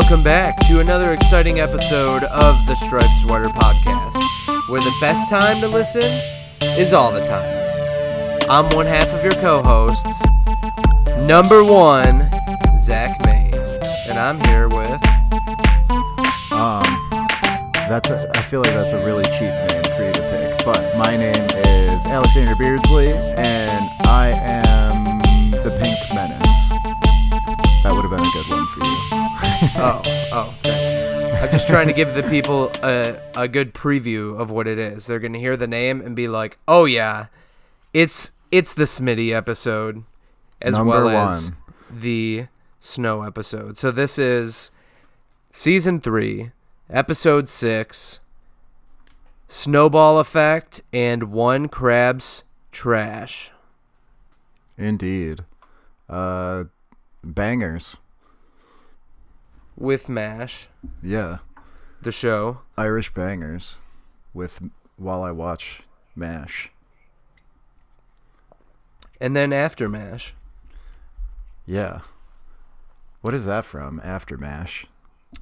Welcome back to another exciting episode of the Striped Sweater Podcast, where the best time to listen is all the time. I'm one half of your co-hosts, number one, Zach Mayne, and I'm here with... I feel like that's a really cheap name for you to pick, but my name is Alexander Beardsley, and I am the Pink Menace. That would have been a good one for you. Oh, thanks. I'm just trying to give the people a good preview of what it is. They're going to hear the name and be like, oh yeah, it's the Smitty episode as well as the Snow episode. So this is season 3, episode 6, Snowball Effect and One Crab's Trash. Indeed. Bangers. With MASH. Yeah. The show. Irish Bangers with While I Watch MASH. And then After MASH. Yeah. What is that from? After MASH.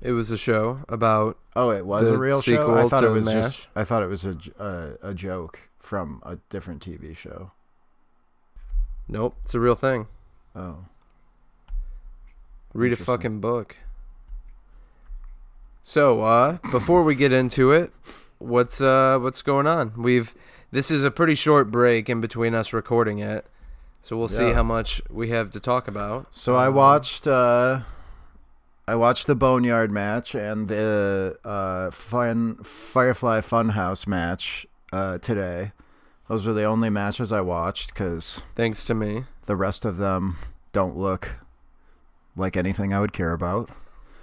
It was a show about... Oh, it was a real show? I thought it was MASH. I thought it was a joke from a different TV show. Nope. It's a real thing. Oh. Read a fucking book. So, before we get into it, what's going on? This is a pretty short break in between us recording it, so we'll see how much we have to talk about. So I watched the Boneyard match and the Firefly Funhouse match today. Those were the only matches I watched because thanks to me, the rest of them don't look like anything I would care about.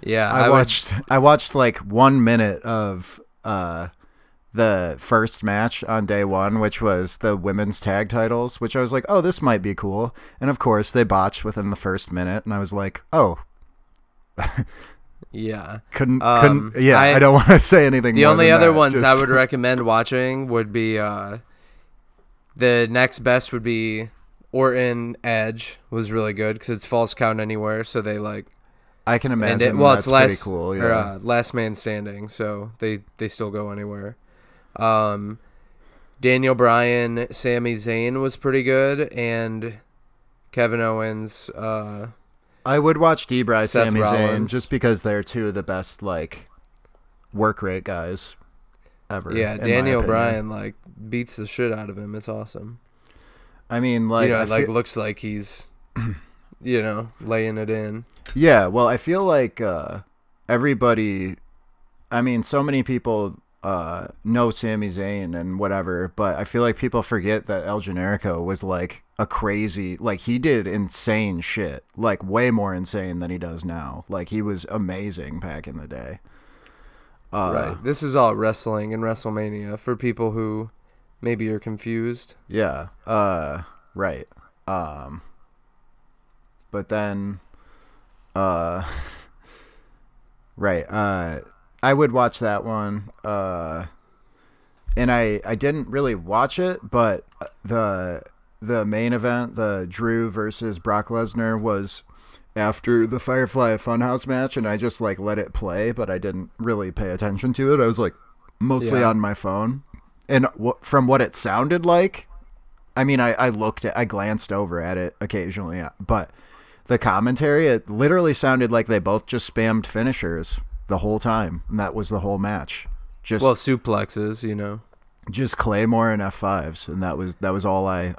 Yeah, I watched like 1 minute of the first match on day one, which was the women's tag titles, which I was like, oh, this might be cool. And of course, they botched within the first minute, and I was like, oh, yeah, couldn't. Yeah, I don't want to say anything. The only other ones I would recommend watching would be the next best would be Orton Edge was really good because it's false count anywhere, so they like. I can imagine. It's last, pretty cool. Yeah. Or, last man standing, so they still go anywhere. Daniel Bryan, Sami Zayn was pretty good, and Kevin Owens. I would watch D-Bry, Sami Zayn, just because they're two of the best like work rate guys ever. Yeah, Daniel Bryan like beats the shit out of him. It's awesome. I mean, like, you know, looks like he's. You know, laying it in. Yeah, well, I feel like everybody... I mean, so many people know Sami Zayn and whatever, but I feel like people forget that El Generico was, like, a crazy... Like, he did insane shit. Like, way more insane than he does now. Like, he was amazing back in the day. Right. This is all wrestling and WrestleMania for people who maybe are confused. Yeah. Right. But then, I would watch that one. And I didn't really watch it, but the main event, the Drew versus Brock Lesnar, was after the Firefly Funhouse match, and I just like let it play, but I didn't really pay attention to it. I was like mostly on my phone, and from what it sounded like, I mean, I glanced over at it occasionally, but. The commentary, it literally sounded like they both just spammed finishers the whole time, and that was the whole match. Suplexes, you know. Just Claymore and F5s, and that was all I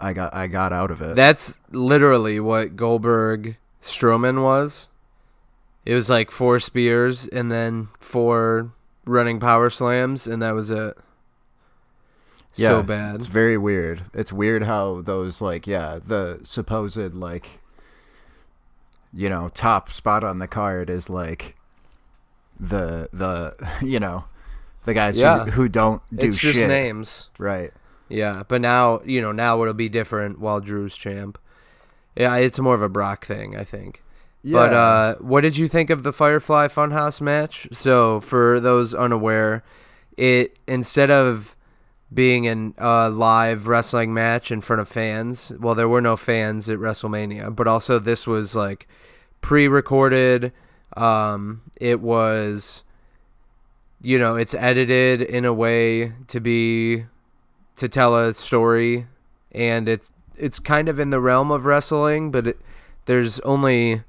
got out of it. That's literally what Goldberg Strowman was. It was like 4 spears and then 4 running power slams, and that was it. Yeah, so bad. It's very weird. It's weird how those the supposed you know, top spot on the card is like the you know, the guys who don't do it's shit. Just names, right? Yeah, but now you know it'll be different while Drew's champ. Yeah, it's more of a Brock thing, I think. Yeah. But what did you think of the Firefly Funhouse match? So for those unaware, it instead of being in a live wrestling match in front of fans. Well, there were no fans at WrestleMania, but also this was like pre-recorded It was, you know, it's edited in a way to tell a story, and it's kind of in the realm of wrestling, but there's only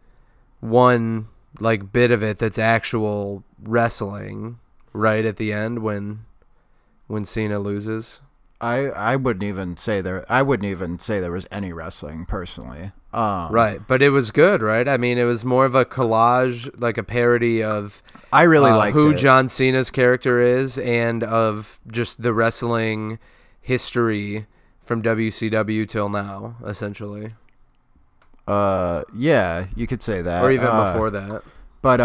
one like bit of it that's actual wrestling right at the end when Cena loses. I wouldn't even say there was any wrestling personally. Right, but it was good, right? I mean, it was more of a collage, like a parody of who John Cena's character is and of just the wrestling history from WCW till now, essentially. Yeah, you could say that. Or even before that. But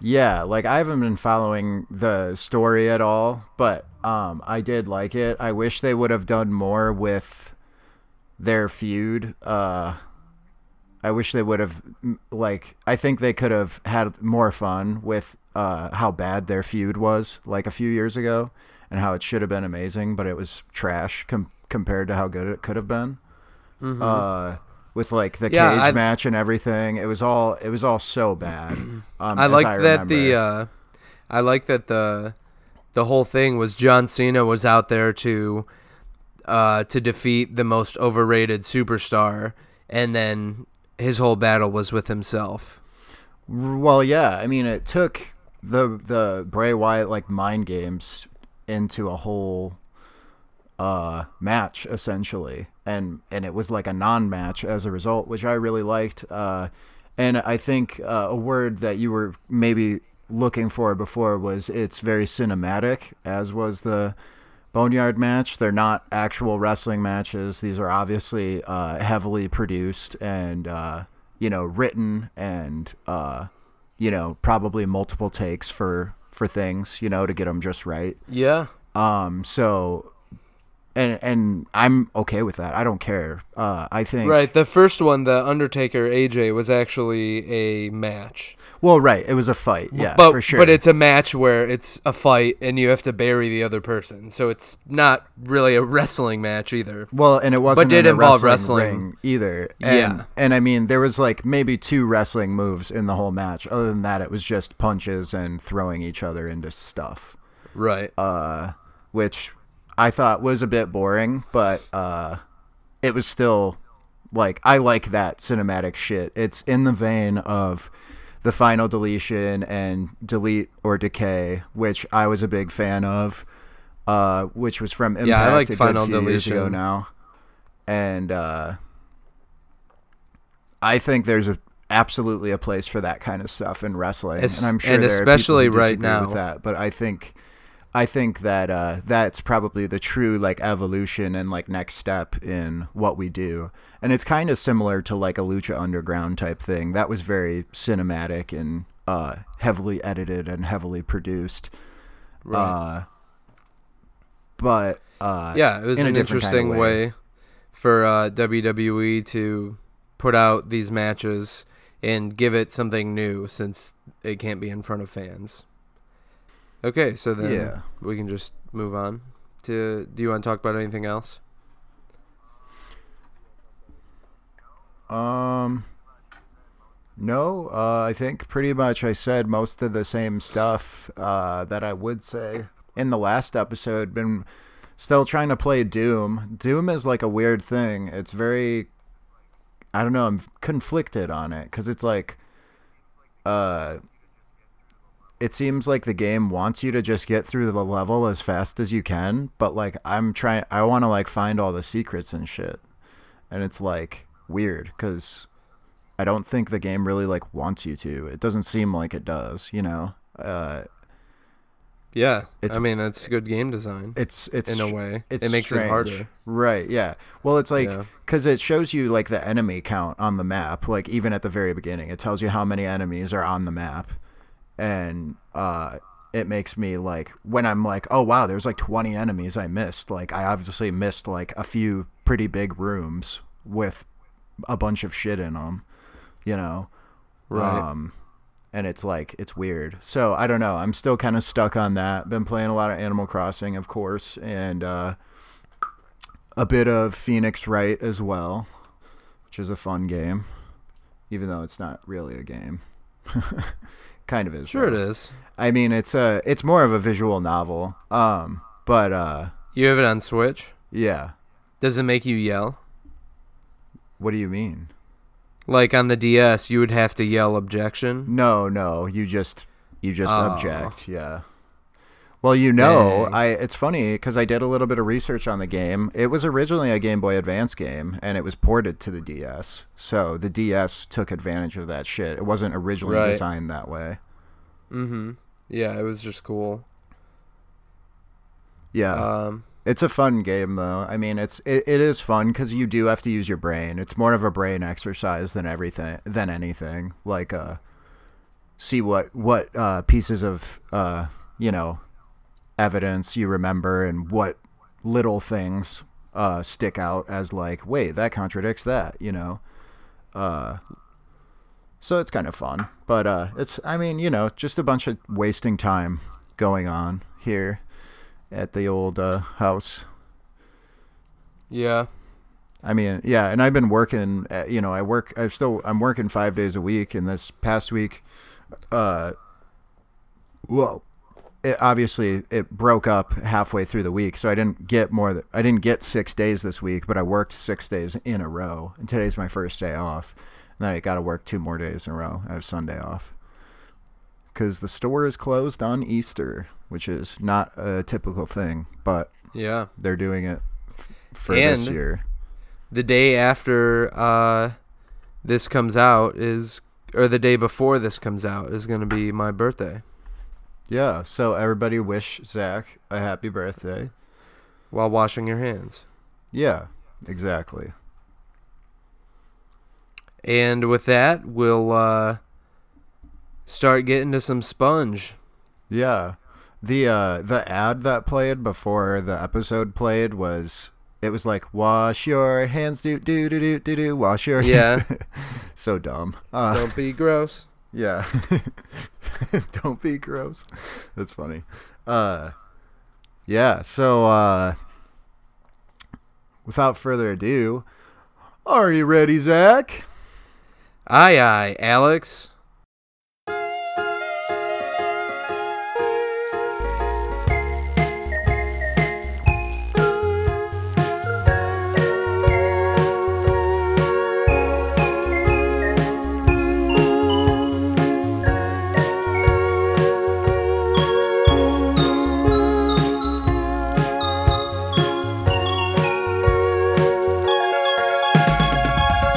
yeah, like I haven't been following the story at all, but I did like it. I wish they would have done more with their feud. I wish they would have, like, I think they could have had more fun with how bad their feud was like a few years ago and how it should have been amazing, but it was trash compared to how good it could have been. Mm-hmm. With like the cage match and everything, it was all so bad. I like that the whole thing was John Cena was out there to defeat the most overrated superstar, and then his whole battle was with himself. Well, yeah, I mean, it took the Bray Wyatt like mind games into a whole match essentially. And it was like a non-match as a result, which I really liked. And I think a word that you were maybe looking for before was it's very cinematic, as was the Boneyard match. They're not actual wrestling matches. These are obviously heavily produced and, you know, written and, you know, probably multiple takes for things, you know, to get them just right. Yeah. So... And I'm okay with that. I don't care. I think... Right. The first one, the Undertaker AJ, was actually a match. Well, right. It was a fight. Yeah, but, for sure. But it's a match where it's a fight and you have to bury the other person. So it's not really a wrestling match either. Well, and it wasn't but did in involve wrestling ring either. And, yeah. And I mean, there was like maybe two wrestling moves in the whole match. Other than that, it was just punches and throwing each other into stuff. Right. Which... I thought was a bit boring, but it was still like I like that cinematic shit. It's in the vein of the Final Deletion and Delete or Decay, which I was a big fan of, which was from Impact. Yeah, I liked Final Deletion ago now, and I think there's absolutely a place for that kind of stuff in wrestling, and I'm sure, and there especially are people who disagree right now with that, but I think that that's probably the true like evolution and like next step in what we do. And it's kind of similar to like a Lucha Underground type thing. That was very cinematic and heavily edited and heavily produced. Right. But yeah, it was an interesting kind of way for WWE to put out these matches and give it something new since it can't be in front of fans. Okay, so then we can just move on to... Do you want to talk about anything else? No, I think pretty much I said most of the same stuff that I would say in the last episode. Been still trying to play Doom. Doom is like a weird thing. It's very... I don't know, I'm conflicted on it because it's like... it seems like the game wants you to just get through the level as fast as you can, but like I want to like find all the secrets and shit. And it's like weird because I don't think the game really like wants you to. It doesn't seem like it does, you know? Yeah. I mean, that's good game design. It's in a way. It makes it harder. Right. Yeah. Well, it's like, because it shows you like the enemy count on the map, like even at the very beginning, it tells you how many enemies are on the map. And it makes me like, when I'm like, oh wow, there's like 20 enemies I missed. Like I obviously missed like a few pretty big rooms with a bunch of shit in them, you know? Right. And it's like, it's weird. So I don't know. I'm still kind of stuck on that. Been playing a lot of Animal Crossing, of course, and a bit of Phoenix Wright as well, which is a fun game. even though it's not really a game. Kind of is. Sure, though. It is. I mean, it's more of a visual novel. You have it on Switch? Yeah. Does it make you yell? What do you mean? Like on the DS, you would have to yell objection? No, you just object. Yeah. Well, Dang. It's funny because I did a little bit of research on the game. It was originally a Game Boy Advance game, and it was ported to the DS. So the DS took advantage of that shit. It wasn't originally designed that way. Mm-hmm. Yeah, it was just cool. Yeah. It's a fun game, though. I mean, it is fun because you do have to use your brain. It's more of a brain exercise than anything. Like, see what pieces of evidence you remember and what little things stick out as like, wait, that contradicts that, so it's kind of fun, but it's, I mean, just a bunch of wasting time going on here at the old house. Yeah. I mean, yeah, and I've been working, I'm working 5 days a week, and this past week, it broke up halfway through the week, so I didn't get 6 days this week, but I worked 6 days in a row, and today's my first day off, and then I got to work 2 more days in a row. I have Sunday off, because the store is closed on Easter, which is not a typical thing, but yeah, they're doing it for this year. The day after this comes out the day before this comes out is going to be my birthday. Yeah, so everybody wish Zach a happy birthday. While washing your hands. Yeah, exactly. And with that, we'll start getting to some sponge. Yeah. The ad that played before the episode played was like, wash your hands, do, wash your hands. Yeah. So dumb. Don't be gross. Yeah. Don't be gross. That's funny. Yeah, so without further ado, are you ready, Zach? Aye, Alex.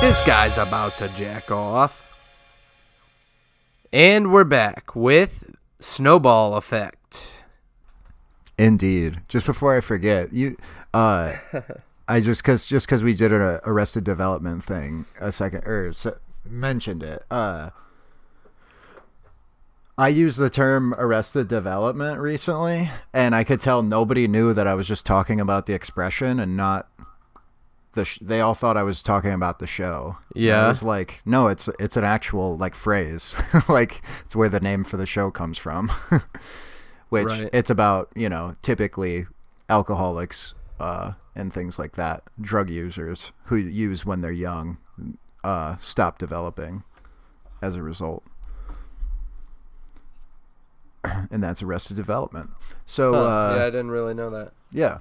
This guy's about to jack off. And we're back with Snowball Effect. Indeed. Just before I forget, you, I just because we did an Arrested Development thing mentioned it. I used the term Arrested Development recently, and I could tell nobody knew that I was just talking about the expression and not. They all thought I was talking about the show. Yeah. And I was like, no, it's an actual like phrase. Like it's where the name for the show comes from. Which It's about, typically alcoholics and things like that. Drug users who use when they're young stop developing as a result. And that's Arrested Development. So yeah, I didn't really know that. Yeah.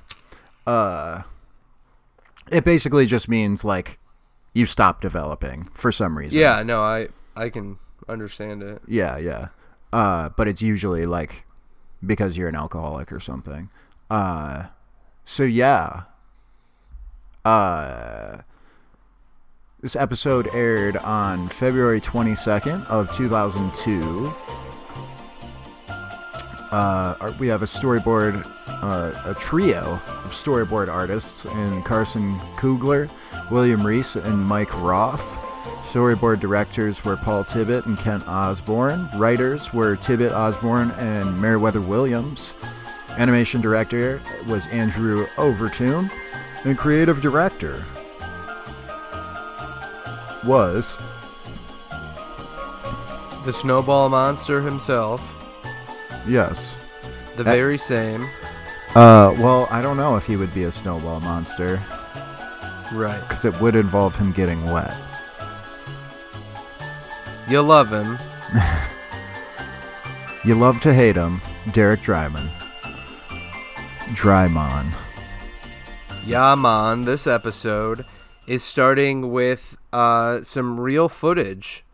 It basically just means like you stop developing for some reason. Yeah, no, I can understand it. Yeah. But it's usually like because you're an alcoholic or something. So yeah. This episode aired on February 22nd of 2002. We have a storyboard, a trio of storyboard artists in Carson Coogler, William Reese, and Mike Roth. Storyboard directors were Paul Tibbitt and Kent Osborne. Writers were Tibbitt, Osborne, and Meriwether Williams. Animation director was Andrew Overtune. And creative director was the Snowball Monster himself. Yes. The very same. Well, I don't know if he would be a snowball monster. Right. Because it would involve him getting wet. You love him. You love to hate him. Derek Drymon. Drymon. Yaman, this episode is starting with some real footage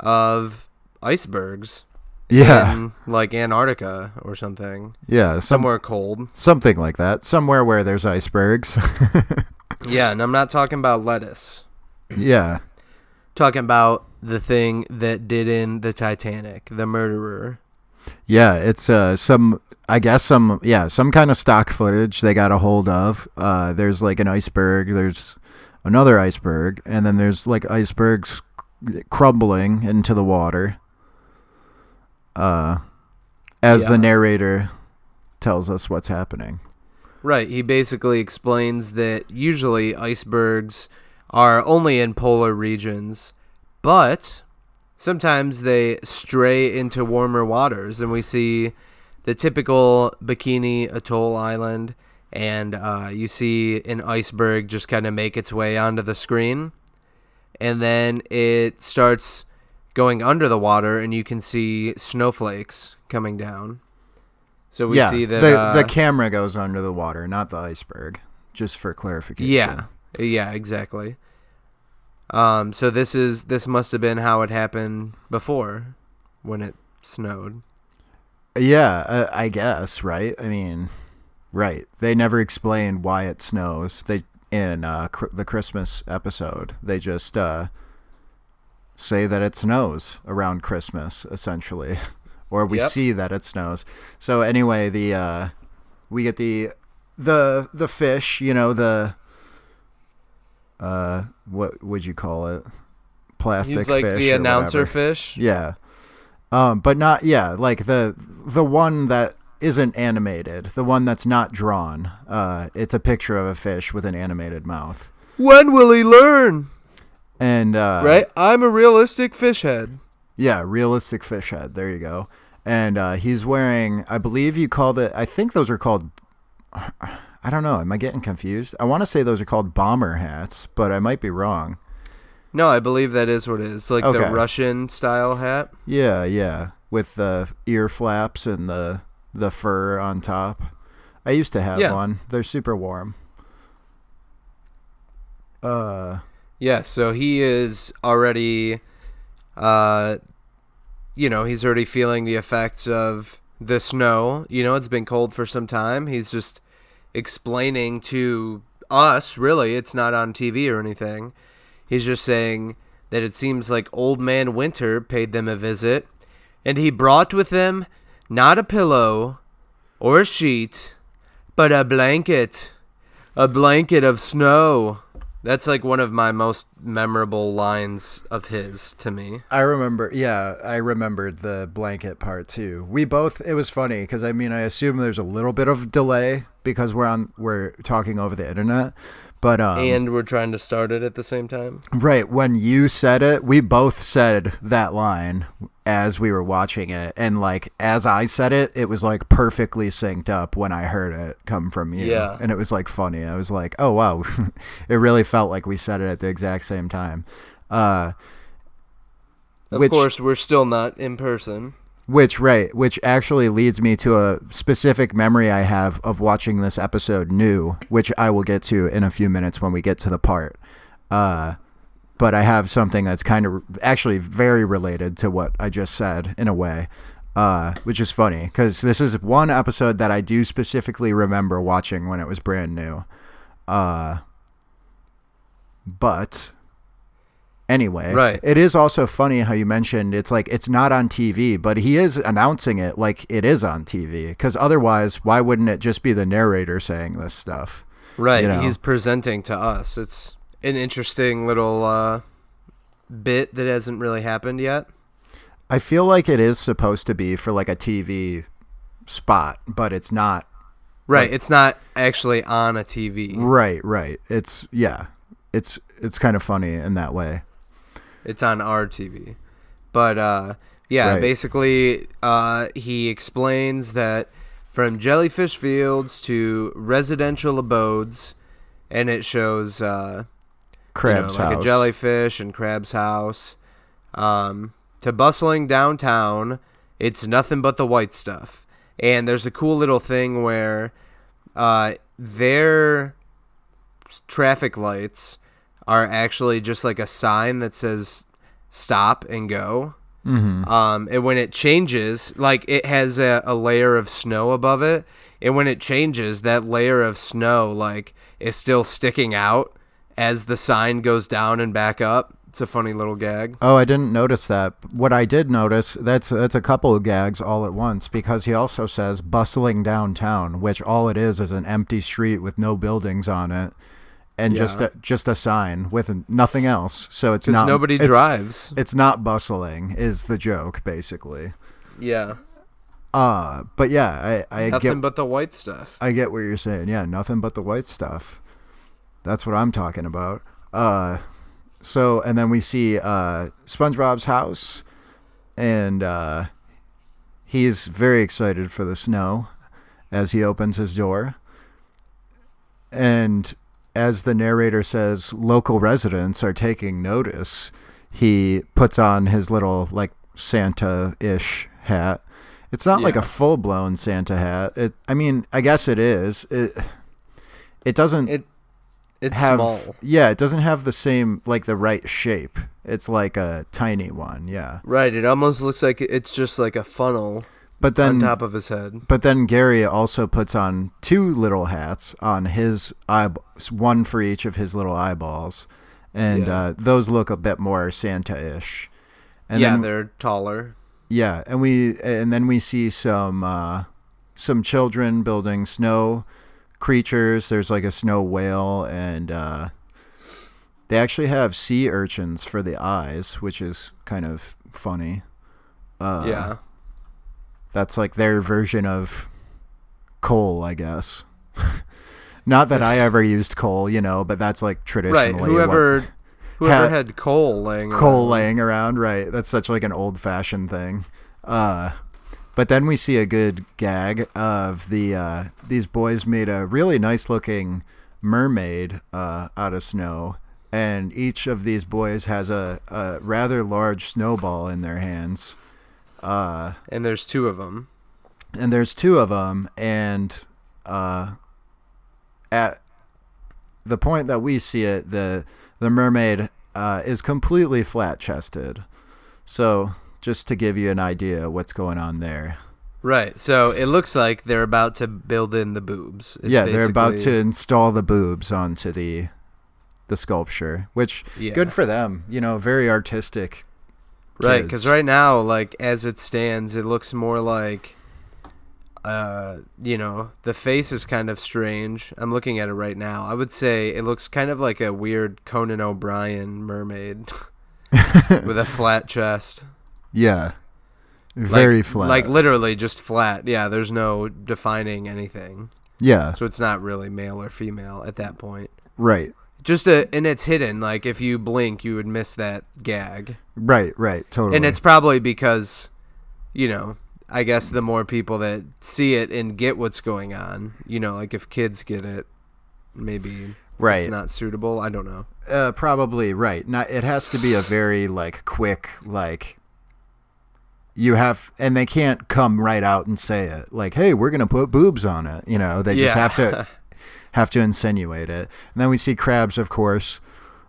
of icebergs. Yeah. In, like, Antarctica or something. Yeah. Somewhere cold. Something like that. Somewhere where there's icebergs. Yeah, and I'm not talking about lettuce. Yeah. Talking about the thing that did in the Titanic, the murderer. Yeah, it's some kind of stock footage they got a hold of. There's like an iceberg, there's another iceberg, and then there's like icebergs crumbling into the water. The narrator tells us what's happening. Right, he basically explains that usually icebergs are only in polar regions, but sometimes they stray into warmer waters, and we see the typical Bikini Atoll island, and you see an iceberg just kind of make its way onto the screen, and then it starts going under the water, and you can see snowflakes coming down. So we see that the camera goes under the water, not the iceberg, just for clarification. Yeah, exactly. So this must have been how it happened before, when it snowed. Yeah, I guess, right? I mean, right. They never explained why it snows. They in the Christmas episode, they just say that it snows around Christmas, essentially. Or we see that it snows. So anyway, we get the fish, you know, the what would you call it? Plastic fish. He's like the announcer fish. Yeah. But not like the one that isn't animated, the one that's not drawn. It's a picture of a fish with an animated mouth. When will he learn? And right? I'm a realistic fish head. Yeah, realistic fish head. There you go. And he's wearing, I believe you called it, I think those are called, I don't know. Am I getting confused? I want to say those are called bomber hats, but I might be wrong. No, I believe that is what it is. Like the Russian style hat. Yeah, yeah. With the ear flaps and the fur on top. I used to have one. They're super warm. So he is already, he's already feeling the effects of the snow. You know, it's been cold for some time. He's just explaining to us, really, it's not on TV or anything. He's just saying that it seems like Old Man Winter paid them a visit, and he brought with him not a pillow or a sheet, but a blanket of snow. That's like one of my most memorable lines of his to me. I remembered the blanket part too. It was funny because I mean, I assume there's a little bit of delay because we're talking over the internet. But, and we're trying to start it at the same time. Right. When you said it, we both said that line as we were watching it. And like, as I said it, it was like perfectly synced up when I heard it come from you. Yeah. And it was like funny. I was like, oh, wow. It really felt like we said it at the exact same time. Of course, we're still not in person. Which actually leads me to a specific memory I have of watching this episode new, which I will get to in a few minutes when we get to the part. But I have something that's kind of actually very related to what I just said in a way, which is funny because this is one episode that I do specifically remember watching when it was brand new. Anyway, right. It is also funny how you mentioned it's like it's not on TV, but he is announcing it like it is on TV because otherwise, why wouldn't it just be the narrator saying this stuff? Right. You know? He's presenting to us. It's an interesting little bit that hasn't really happened yet. I feel like it is supposed to be for like a TV spot, but it's not. Right. Like, it's not actually on a TV. Right. It's kind of funny in that way. It's on our TV. But, basically, he explains that from jellyfish fields to residential abodes, and it shows Crab's house. A jellyfish and Crab's house. to bustling downtown, it's nothing but the white stuff. And there's a cool little thing where their traffic lights are actually just like a sign that says stop and go. Mm-hmm. And when it changes, like it has a layer of snow above it. And when it changes, that layer of snow like is still sticking out as the sign goes down and back up. It's a funny little gag. Oh, I didn't notice that. What I did notice, that's a couple of gags all at once, because he also says bustling downtown, which all it is an empty street with no buildings on it, and just a sign with nothing else. So it's not nobody drives. It's not bustling is the joke basically. Yeah. But yeah, I nothing get, but the white stuff. I get what you're saying. Yeah, nothing but the white stuff. That's what I'm talking about. So, and then we see SpongeBob's house, and he's very excited for the snow as he opens his door. And as the narrator says, local residents are taking notice, he puts on his little, like, Santa-ish hat. It's not like a full-blown Santa hat. I guess it is. It doesn't... It's small. Yeah, it doesn't have the same, like, the right shape. It's like a tiny one, yeah. Right, it almost looks like it's just like a funnel on top of his head. But then Gary also puts on two little hats on his eyeballs, one for each of his little eyeballs, and those look a bit more Santa-ish. And they're taller. Yeah, and then we see some children building snow creatures. There's like a snow whale, and they actually have sea urchins for the eyes, which is kind of funny. That's like their version of coal, I guess. Not that I ever used coal, but that's like traditionally right. Whoever had coal laying around. Right, that's such like an old-fashioned thing. But then we see a good gag of these boys made a really nice-looking mermaid out of snow, and each of these boys has a rather large snowball in their hands. And there's two of them. And at the point that we see it, the mermaid is completely flat-chested. So... just to give you an idea of what's going on there. Right. So it looks like they're about to build in the boobs. They're about to install the boobs onto the sculpture, which good for them. Very artistic. Right. Because right now, like as it stands, it looks more like, the face is kind of strange. I'm looking at it right now. I would say it looks kind of like a weird Conan O'Brien mermaid with a flat chest. Yeah, very flat. Like literally just flat. Yeah, there's no defining anything. Yeah. So it's not really male or female at that point. Right. And it's hidden. Like if you blink, you would miss that gag. Right, totally. And it's probably because, I guess the more people that see it and get what's going on, like if kids get it, maybe... Right. It's not suitable. I don't know. Probably, right. Not, it has to be a very like quick, like... and they can't come right out and say it like, hey, we're going to put boobs on it. They just have to insinuate it. And then we see Krabs, of course,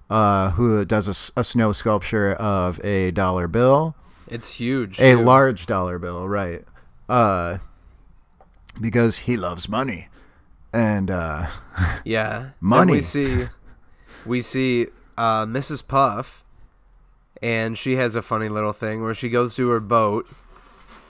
who does a snow sculpture of a dollar bill. It's huge. A large dollar bill. Right. Because he loves money and, money. And we see, Mrs. Puff. And she has a funny little thing where she goes to her boat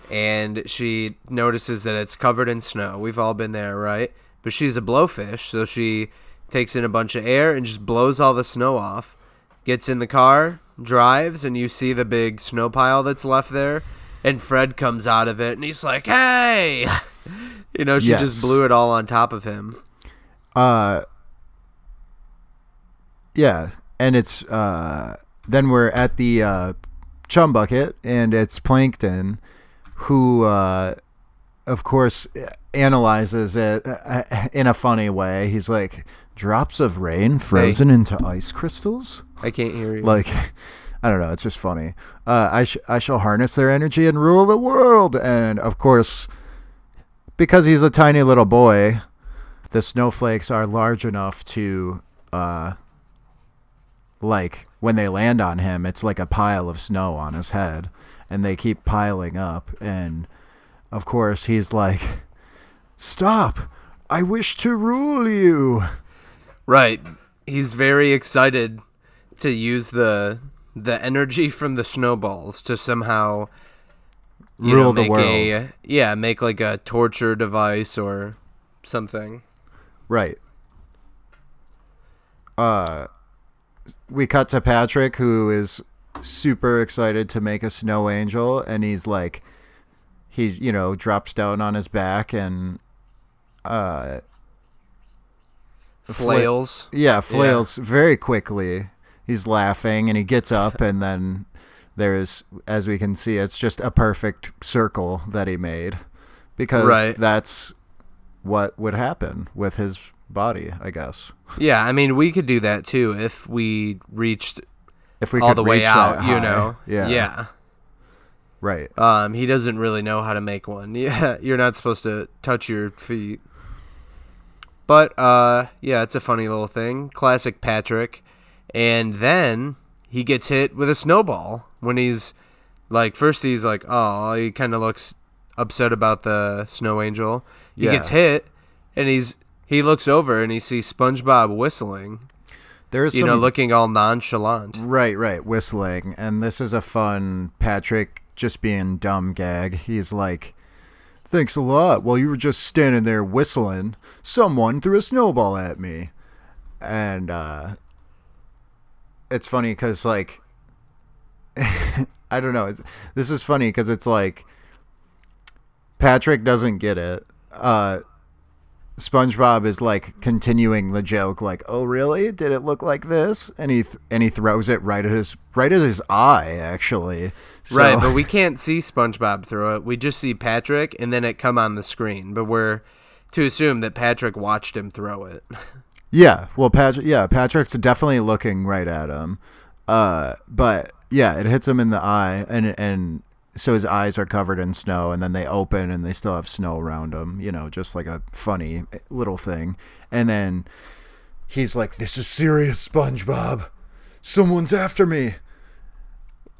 and she notices that it's covered in snow. We've all been there, right? But she's a blowfish, so she takes in a bunch of air and just blows all the snow off, gets in the car, drives, and you see the big snow pile that's left there. And Fred comes out of it and he's like, hey! She just blew it all on top of him. Yeah, and it's... Then we're at the Chum Bucket, and it's Plankton who, of course, analyzes it in a funny way. He's like, drops of rain frozen into ice crystals? I can't hear you. Like, I don't know. It's just funny. I shall harness their energy and rule the world. And of course, because he's a tiny little boy, the snowflakes are large enough to, like, when they land on him, it's like a pile of snow on his head, and they keep piling up. And of course, he's like, "Stop! I wish to rule you." Right. He's very excited to use the energy from the snowballs to somehow rule the world. Make like a torture device or something. Right. We cut to Patrick, who is super excited to make a snow angel, and he's like, he drops down on his back and flails very quickly. He's laughing, and he gets up, and then there is, as we can see, it's just a perfect circle that he made, because that's what would happen with his body, I guess. Yeah, I mean, we could do that too if we could reach all the way out, you know. Yeah. Right. He doesn't really know how to make one. Yeah, you're not supposed to touch your feet. But it's a funny little thing. Classic Patrick. And then he gets hit with a snowball when he's like, first he's like, oh, he kind of looks upset about the snow angel. He gets hit, and he looks over and he sees SpongeBob whistling. There's looking all nonchalant. Right, whistling. And this is a fun Patrick just being dumb gag. He's like, "Thanks a lot. While you were just standing there whistling, someone threw a snowball at me." And it's funny because, like, I don't know. This is funny because it's like Patrick doesn't get it. SpongeBob is like continuing the joke, like, "Oh, really? Did it look like this?" And he throws it right at his eye, actually. So, right, but we can't see SpongeBob throw it. We just see Patrick, and then it come on the screen. But we're to assume that Patrick watched him throw it. Yeah, well, Patrick's definitely looking right at him. But yeah, it hits him in the eye, and so his eyes are covered in snow, and then they open and they still have snow around them, just like a funny little thing. And then he's like, "This is serious, SpongeBob. Someone's after me."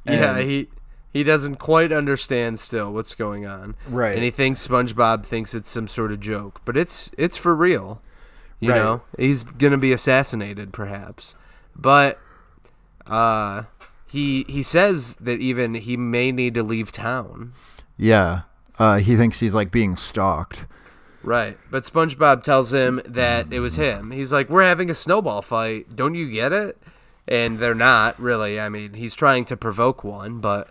And he doesn't quite understand still what's going on. Right. And he thinks SpongeBob thinks it's some sort of joke, but it's for real. You know, he's going to be assassinated perhaps. But He says that even he may need to leave town. Yeah. He thinks he's, like, being stalked. Right. But SpongeBob tells him that it was him. He's like, "We're having a snowball fight. Don't you get it?" And they're not, really. I mean, he's trying to provoke one, but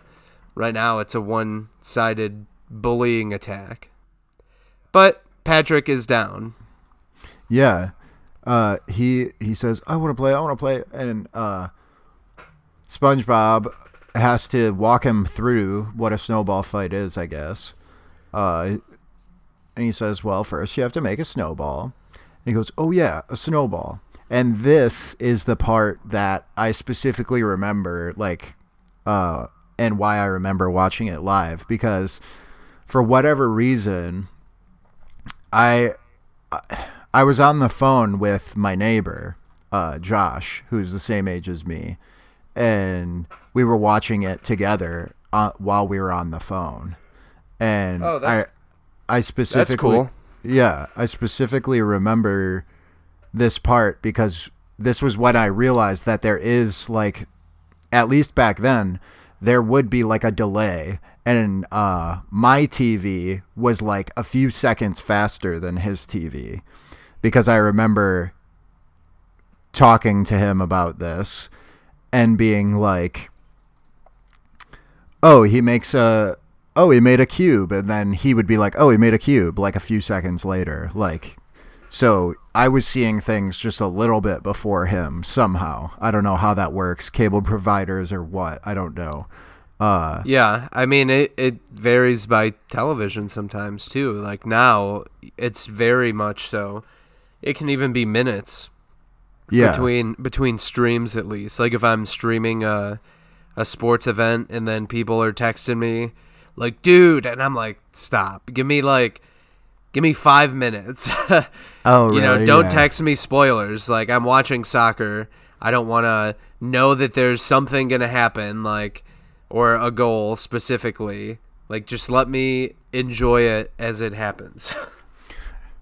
right now it's a one-sided bullying attack. But Patrick is down. Yeah. He says, I want to play. And SpongeBob has to walk him through what a snowball fight is, I guess. And he says, "Well, first you have to make a snowball." And he goes, "Oh, yeah, a snowball." And this is the part that I specifically remember, like, and why I remember watching it live, because for whatever reason, I was on the phone with my neighbor, Josh, who's the same age as me. And we were watching it together while we were on the phone. And I specifically remember this part because this was when I realized that there is, like, at least back then, there would be like a delay. And my TV was like a few seconds faster than his TV, because I remember talking to him about this. And being like, "Oh, he made a cube," and then he would be like, "Oh, he made a cube," like a few seconds later. Like, so I was seeing things just a little bit before him somehow. I don't know how that works, cable providers or what. I don't know. Yeah, I mean, it varies by television sometimes too. Like now, it's very much so. It can even be minutes. Yeah. Between streams, at least. Like if I'm streaming a sports event, and then people are texting me like, dude, and I'm like, stop, give me 5 minutes. Oh, really? You know, don't text me spoilers. Like, I'm watching soccer. I don't want to know that there's something going to happen, like, or a goal specifically. Like, just let me enjoy it as it happens.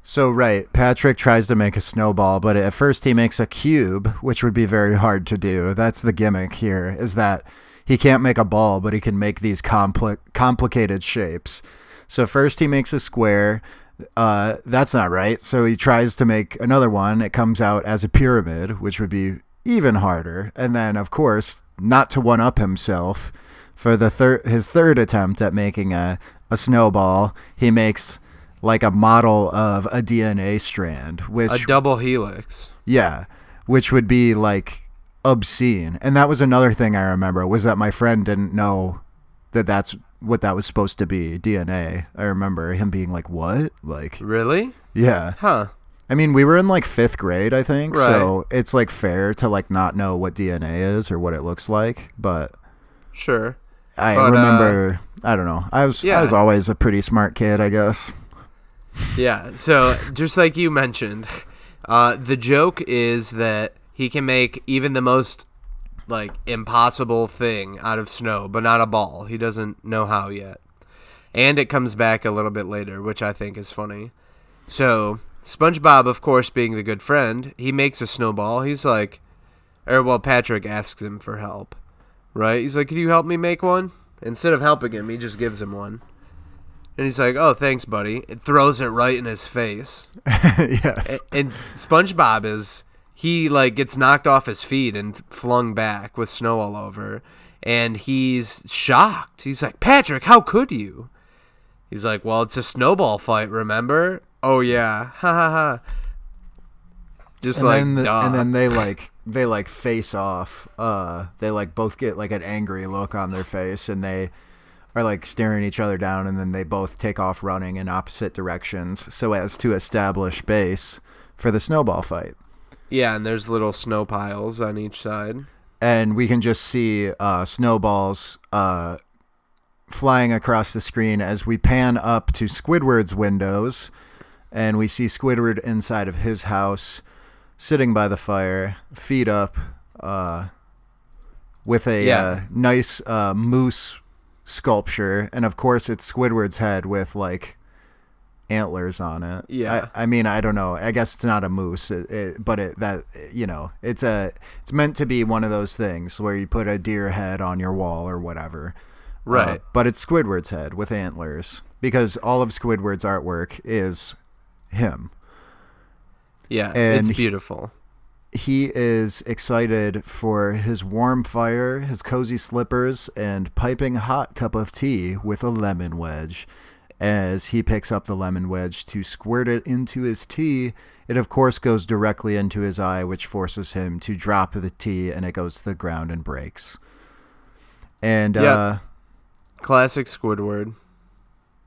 So, right, Patrick tries to make a snowball, but at first he makes a cube, which would be very hard to do. That's the gimmick here, is that he can't make a ball, but he can make these complicated shapes. So first he makes a square. That's not right. So he tries to make another one. It comes out as a pyramid, which would be even harder. And then, of course, not to one-up himself, for the his third attempt at making a snowball, he makes like a model of a DNA strand, which a double helix. Yeah, which would be like obscene. And that was another thing I remember, was that my friend didn't know that that's what that was supposed to be, DNA. I remember him being like, what? Like, really? Yeah. Huh. I mean, we were in like 5th grade, I think. Right. So it's like fair to like not know what DNA is or what it looks like, but sure. I remember, I don't know. I was always a pretty smart kid, I guess. Yeah. So just like you mentioned, the joke is that he can make even the most like impossible thing out of snow, but not a ball. He doesn't know how yet. And it comes back a little bit later, which I think is funny. So SpongeBob, of course, being the good friend, he makes a snowball. He's like, Patrick asks him for help, right? He's like, can you help me make one? Instead of helping him, he just gives him one. And he's like, oh, thanks, buddy. It throws it right in his face. Yes. And SpongeBob is... He, like, gets knocked off his feet and flung back with snow all over. And he's shocked. He's like, Patrick, how could you? He's like, well, it's a snowball fight, remember? Oh, yeah. Ha, ha, ha. Just, and like, and then they face off. They, like, both get, like, an angry look on their face. And they are, like, staring each other down. And then they both take off running in opposite directions so as to establish base for the snowball fight. Yeah, and there's little snow piles on each side. And we can just see snowballs flying across the screen as we pan up to Squidward's windows. And we see Squidward inside of his house, sitting by the fire, feet up, with a nice moose sculpture. And, of course, it's Squidward's head with, like... antlers on it. Yeah. I mean, I don't know. I guess it's not a moose, it's meant to be one of those things where you put a deer head on your wall or whatever. Right. But it's Squidward's head with antlers because all of Squidward's artwork is him. Yeah, and it's beautiful. He is excited for his warm fire, his cozy slippers, and piping hot cup of tea with a lemon wedge. As he picks up the lemon wedge to squirt it into his tea, it, of course, goes directly into his eye, which forces him to drop the tea, and it goes to the ground and breaks. And classic Squidward.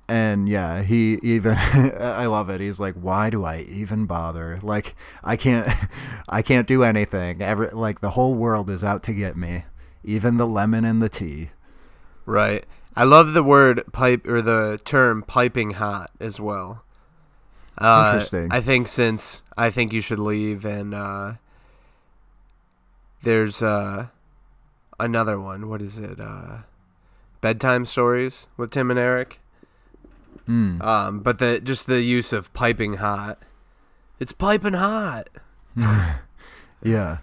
And, yeah, he even... I love it. He's like, why do I even bother? Like, I can't do anything. Like, the whole world is out to get me, even the lemon and the tea. Right. I love the word pipe, or the term piping hot as well. Interesting. I think you should leave, and there's another one. What is it? Bedtime Stories with Tim and Eric. Mm. But the use of piping hot. It's piping hot. Yeah.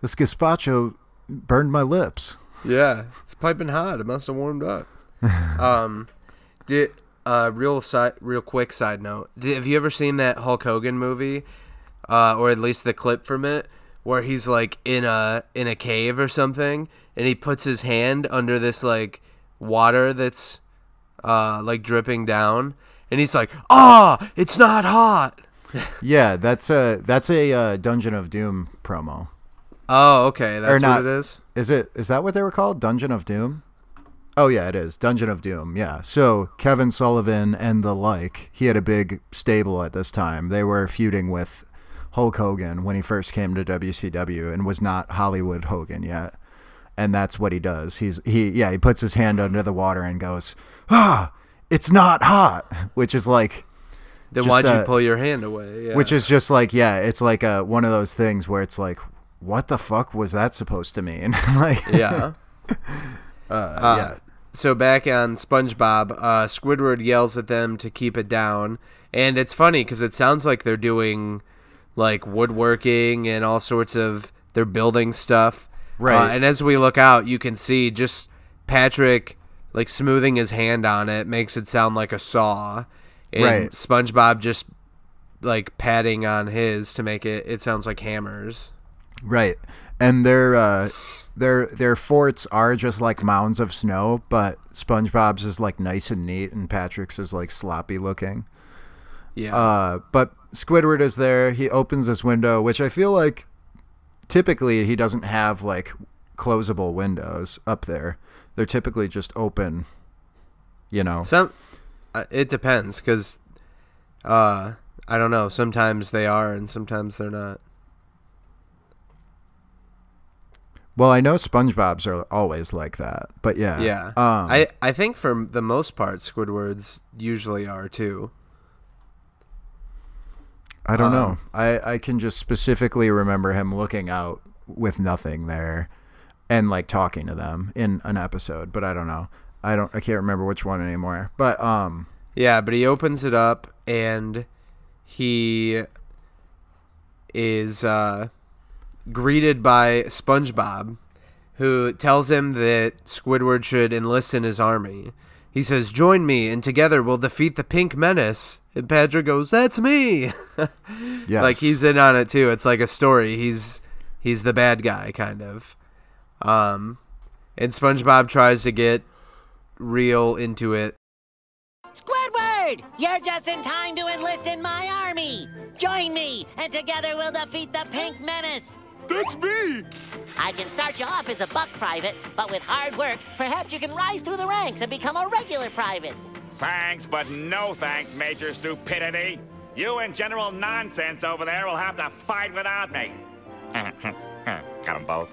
This gazpacho burned my lips. Yeah. It's piping hot. It must have warmed up. Real quick side note. Have you ever seen that Hulk Hogan movie, or at least the clip from it, where he's like in a cave or something, and he puts his hand under this like water that's like dripping down, and he's like, it's not hot. Yeah, that's a Dungeon of Doom promo. Oh, okay, that's what it is. Is that what they were called? Dungeon of Doom. Oh, yeah, it is. Dungeon of Doom, yeah. So Kevin Sullivan and the like, he had a big stable at this time. They were feuding with Hulk Hogan when he first came to WCW and was not Hollywood Hogan yet. And that's what he does. He puts his hand under the water and goes, "Ah, it's not hot," which is like, then why'd you pull your hand away? Yeah. Which is just like, yeah, it's like one of those things where it's like, what the fuck was that supposed to mean? Like, yeah. Yeah. So back on SpongeBob, Squidward yells at them to keep it down. And it's funny because it sounds like they're doing like woodworking and all sorts of, they're building stuff. Right. And as we look out, you can see just Patrick like smoothing his hand on it makes it sound like a saw. And right. SpongeBob just like patting on his to make it sounds like hammers. Right. And their forts are just like mounds of snow, but SpongeBob's is like nice and neat and Patrick's is like sloppy looking. Yeah. But Squidward is there. He opens this window, which I feel like typically he doesn't have like closable windows up there. They're typically just open, you know. It depends because I don't know. Sometimes they are and sometimes they're not. Well, I know SpongeBob's are always like that, but yeah. Yeah. I think for the most part, Squidward's usually are too. I don't know. I can just specifically remember him looking out with nothing there and like talking to them in an episode, but I don't know. I can't remember which one anymore. But yeah, but he opens it up and he is greeted by SpongeBob, who tells him that Squidward should enlist in his army. He says, "Join me, and together we'll defeat the Pink Menace." And Patrick goes, "That's me." Yes. Like he's in on it too. It's like a story. He's the bad guy, kind of. And SpongeBob tries to get real into it. "Squidward, you're just in time to enlist in my army. Join me, and together we'll defeat the Pink Menace." "That's me." "I can start you off as a buck private, but with hard work, perhaps you can rise through the ranks and become a regular private." "Thanks, but no thanks, Major Stupidity. You and General Nonsense over there will have to fight without me." Got them both.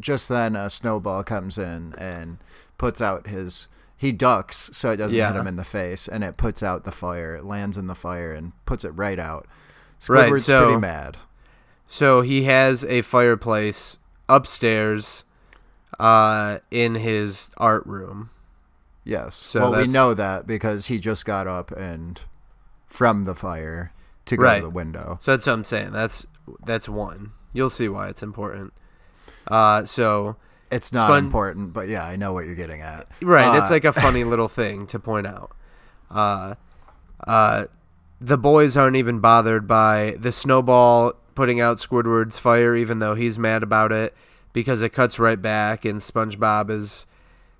Just then, a snowball comes in and puts out his... He ducks so it doesn't hit him in the face, and it puts out the fire. It lands in the fire and puts it right out. Squidward's pretty mad. So he has a fireplace upstairs in his art room. Yes. So we know that because he just got up and from the fire to go to the window. So that's what I'm saying. That's one. You'll see why it's important. It's not important, but yeah, I know what you're getting at. Right. It's like a funny little thing to point out. The boys aren't even bothered by the snowball putting out Squidward's fire, even though he's mad about it, because it cuts right back and SpongeBob is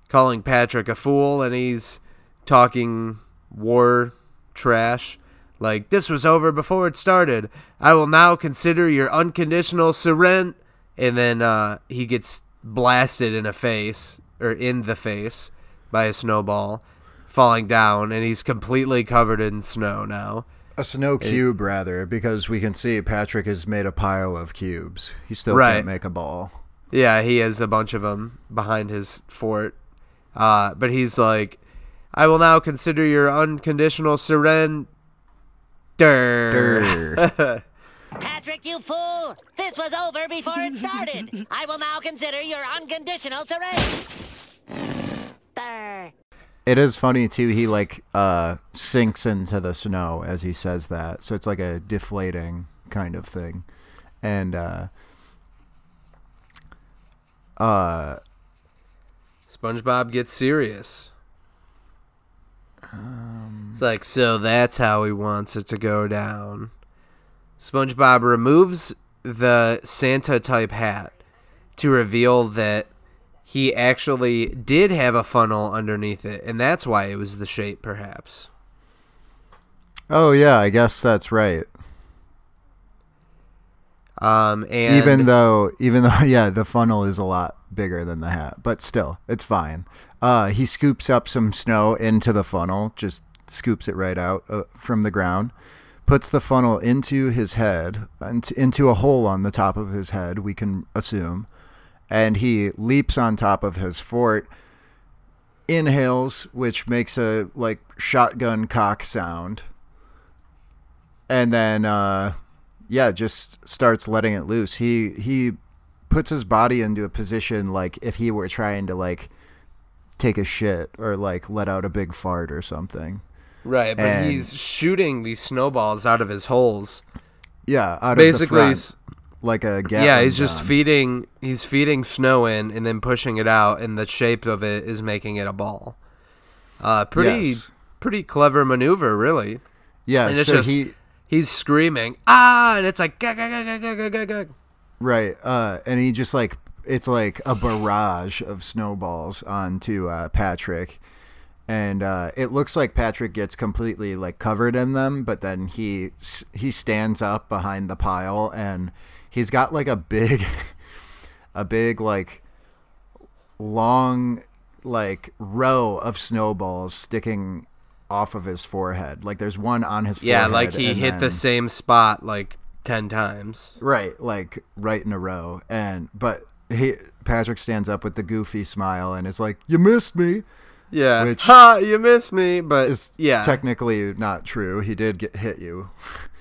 calling Patrick a fool and he's talking war trash. Like, "This was over before it started. I will now consider your unconditional surrender." And then he gets... blasted in the face by a snowball falling down, and he's completely covered in snow now. A snow cube, rather, because we can see Patrick has made a pile of cubes. He still can't make a ball. Yeah, he has a bunch of them behind his fort. But he's like, "I will now consider your unconditional surrender." "Patrick, you fool! This was over before it started! I will now consider your unconditional surrender!" It is funny, too. He, like, sinks into the snow as he says that. So it's like a deflating kind of thing. And, SpongeBob gets serious. It's like, "So that's how he wants it to go down." SpongeBob removes the Santa-type hat to reveal that he actually did have a funnel underneath it, and that's why it was the shape, perhaps. Oh, yeah, I guess that's right. And even though, yeah, the funnel is a lot bigger than the hat, but still, it's fine. He scoops up some snow into the funnel, just scoops it right out from the ground. puts the funnel into his head, into a hole on the top of his head, we can assume, and he leaps on top of his fort, inhales, which makes a like shotgun cock sound, and then just starts letting it loose. He puts his body into a position like if he were trying to like take a shit or like let out a big fart or something. Right, but he's shooting these snowballs out of his holes. Yeah, out basically, of the front, like a Gatling gun. He's just feeding. He's feeding snow in and then pushing it out, and the shape of it is making it a ball. Pretty clever maneuver, really. Yeah, and it's so just he's screaming and it's like gah, gah, gah, gah, gah, gah, gah. Right, and he just like it's like a barrage of snowballs onto Patrick. And it looks like Patrick gets completely like covered in them, but then he stands up behind the pile and he's got like a big like long like row of snowballs sticking off of his forehead. Like there's one on his forehead. Yeah, like he hit the same spot like 10 times. Right, like right in a row. Patrick stands up with the goofy smile and is like, "You missed me." Yeah, you missed me, but it's technically not true. He did hit you.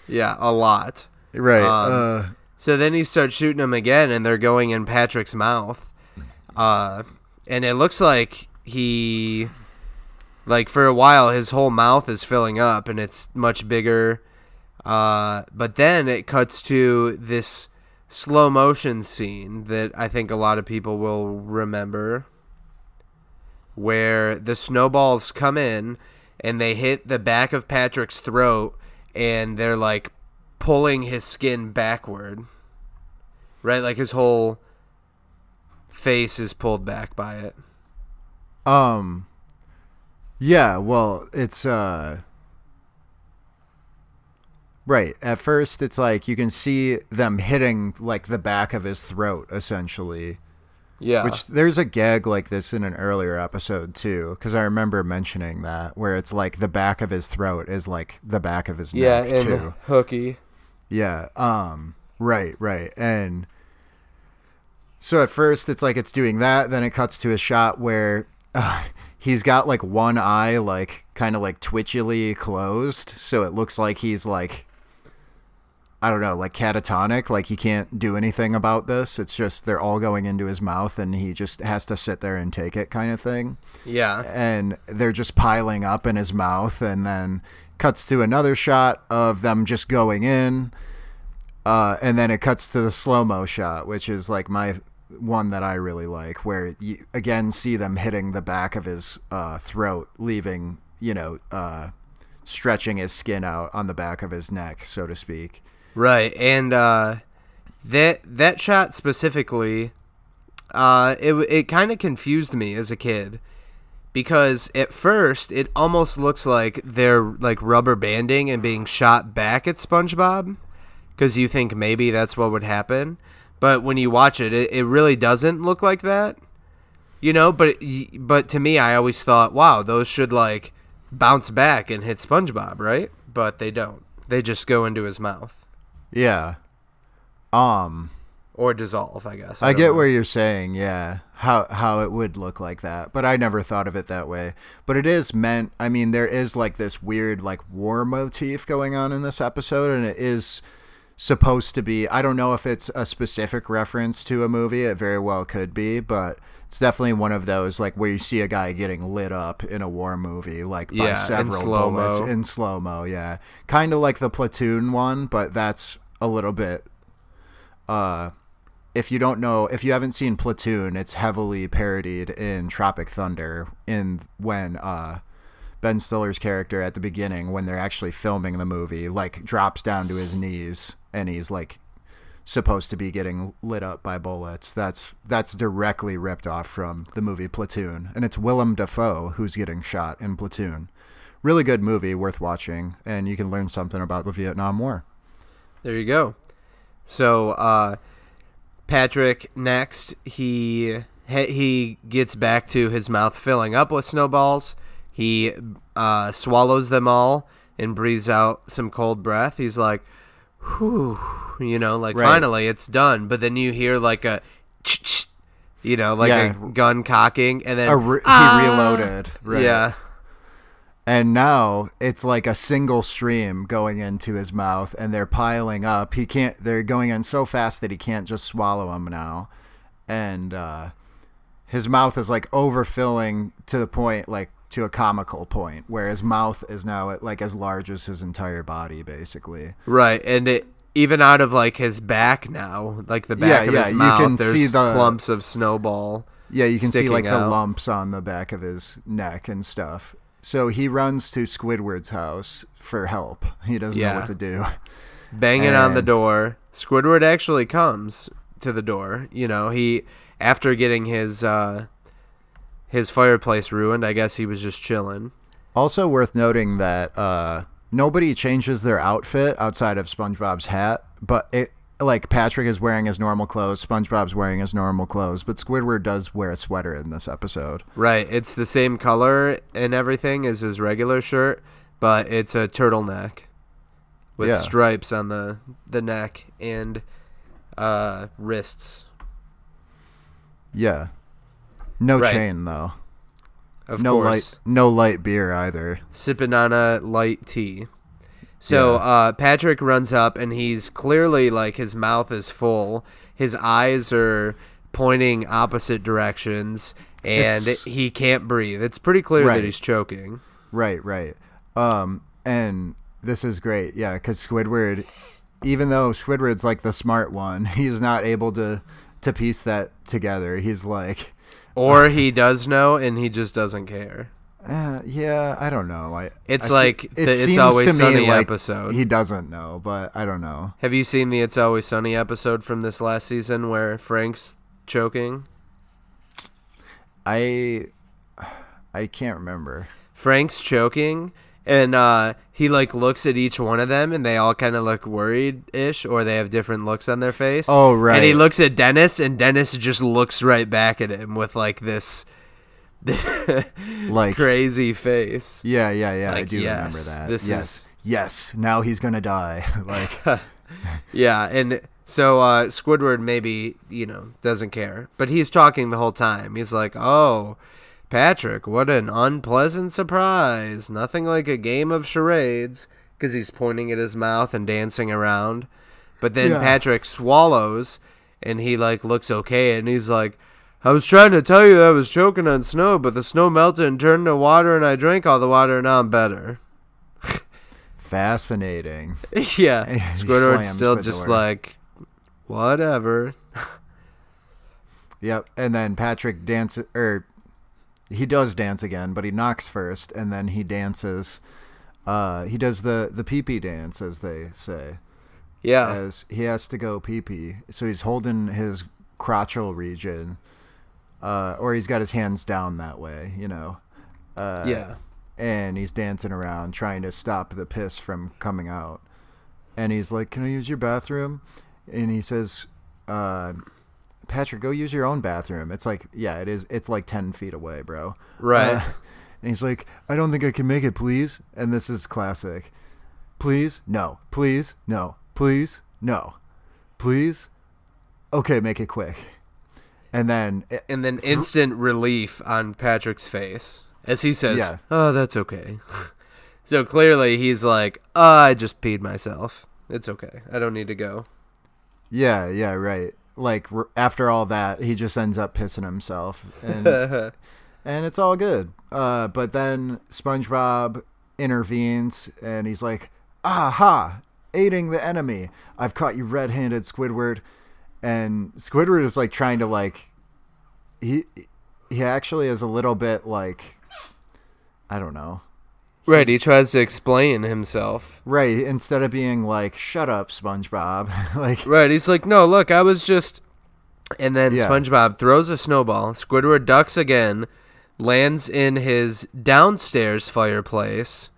Yeah, a lot. Right. So then he starts shooting them again, and they're going in Patrick's mouth. And it looks like he, like for a while, his whole mouth is filling up, and it's much bigger. But then it cuts to this slow motion scene that I think a lot of people will remember, where the snowballs come in and they hit the back of Patrick's throat and they're like pulling his skin backward. Right? Like his whole face is pulled back by it. Yeah, well, it's right. At first it's like you can see them hitting like the back of his throat essentially. Yeah. Which there's a gag like this in an earlier episode too, because I remember mentioning that, where it's like the back of his throat is like the back of his neck and too. Hooky. Yeah. Right. And so at first it's like it's doing that, then it cuts to a shot where he's got like one eye like kind of like twitchily closed, so it looks like he's like, I don't know, like catatonic, like he can't do anything about this. It's just they're all going into his mouth and he just has to sit there and take it kind of thing. Yeah. And they're just piling up in his mouth, and then cuts to another shot of them just going in. And then it cuts to the slow-mo shot, which is like my one that I really like, where you again see them hitting the back of his throat, leaving, stretching his skin out on the back of his neck, so to speak. Right, and that shot specifically, it kind of confused me as a kid, because at first it almost looks like they're like rubber banding and being shot back at SpongeBob, because you think maybe that's what would happen, but when you watch it, it really doesn't look like that, But to me, I always thought, wow, those should like bounce back and hit SpongeBob, right? But they don't. They just go into his mouth. Yeah. Or dissolve, I guess. I get where you're saying, yeah, how it would look like that, but I never thought of it that way. But it is meant, I mean, there is like this weird like war motif going on in this episode, and it is supposed to be, I don't know if it's a specific reference to a movie, it very well could be, but it's definitely one of those like where you see a guy getting lit up in a war movie, like by several bullets in slow-mo. Yeah, kind of like the Platoon one, but that's a little bit. If you haven't seen Platoon, it's heavily parodied in Tropic Thunder, when Ben Stiller's character at the beginning, when they're actually filming the movie, like drops down to his knees and he's like supposed to be getting lit up by bullets. That's directly ripped off from the movie Platoon, and it's Willem Dafoe who's getting shot in Platoon. Really good movie, worth watching, and you can learn something about the Vietnam War. There you go. So Patrick next, he gets back to his mouth filling up with snowballs. He swallows them all and breathes out some cold breath, he's like, whew, you know, like, right, finally it's done. But then you hear like a ch-ch, you know, like, yeah, a gun cocking, and then he reloaded. Right. Yeah. And now it's like a single stream going into his mouth, and they're piling up. He can't, they're going in so fast that he can't just swallow them now. And his mouth is like overfilling to the point, like to a comical point, where his mouth is now like as large as his entire body, basically. Right. And it, even out of like his back now, like the back of his mouth, you can there's see the clumps of snowball. Yeah, you can see like the lumps on the back of his neck and stuff. So he runs to Squidward's house for help. He doesn't know what to do. Banging on the door. Squidward actually comes to the door. You know, he, after getting his fireplace ruined, I guess he was just chilling. Also worth noting that nobody changes their outfit outside of SpongeBob's hat, but it, like, Patrick is wearing his normal clothes, SpongeBob's wearing his normal clothes, but Squidward does wear a sweater in this episode. Right. It's the same color and everything as his regular shirt, but it's a turtleneck with stripes on the neck and wrists. Yeah. No chain, though. Of course. No light beer either. Sipping on a light tea. So Patrick runs up, and he's clearly, like, his mouth is full. His eyes are pointing opposite directions, and he can't breathe. It's pretty clear that he's choking. Right, right. And this is great, yeah, because Squidward, even though Squidward's, like, the smart one, he's not able to piece that together. He's like... Or he does know, and he just doesn't care. Yeah, I don't know. It's Always Sunny episode. He doesn't know, but I don't know. Have you seen the It's Always Sunny episode from this last season where Frank's choking? I can't remember. Frank's choking, and he like looks at each one of them, and they all kind of look worried-ish, or they have different looks on their face. Oh, right. And he looks at Dennis, and Dennis just looks right back at him with like this. Like crazy face. Yeah. Like, I do remember that. Yes, now he's gonna die. Like, yeah, and so Squidward maybe, you know, doesn't care, but he's talking the whole time. He's like, "Oh, Patrick, what an unpleasant surprise! Nothing like a game of charades," because he's pointing at his mouth and dancing around. But then Patrick swallows, and he like looks okay, and he's like, "I was trying to tell you I was choking on snow, but the snow melted and turned to water, and I drank all the water, and now I'm better." Fascinating. Yeah. Squidward's still just like, whatever. Yep. And then Patrick dances, or he does dance again, but he knocks first, and then he dances. He does the pee-pee dance, as they say. Yeah. As he has to go pee-pee. So he's holding his crotchal region. Or he's got his hands down that way, you know. And he's dancing around trying to stop the piss from coming out. And he's like, "Can I use your bathroom?" And he says, "Patrick, go use your own bathroom." It's like, yeah, it is. It's like 10 feet away, bro. Right. And he's like, "I don't think I can make it, please." And this is classic. "Please? No. Please? No. Please? No. Please? Okay, make it quick." And then instant relief on Patrick's face as he says, "Oh, that's okay." So clearly he's like, "I just peed myself. It's okay. I don't need to go." Yeah, right. Like, after all that, he just ends up pissing himself. And, and it's all good. But then SpongeBob intervenes, and he's like, "Aha, aiding the enemy. I've caught you red-handed, Squidward." And Squidward is like trying to like, he actually is a little bit like, I don't know. Right, he tries to explain himself. Right, instead of being like, "Shut up, SpongeBob." Like, right, he's like, "No, look, I was just," and then SpongeBob throws a snowball. Squidward ducks again, lands in his downstairs fireplace.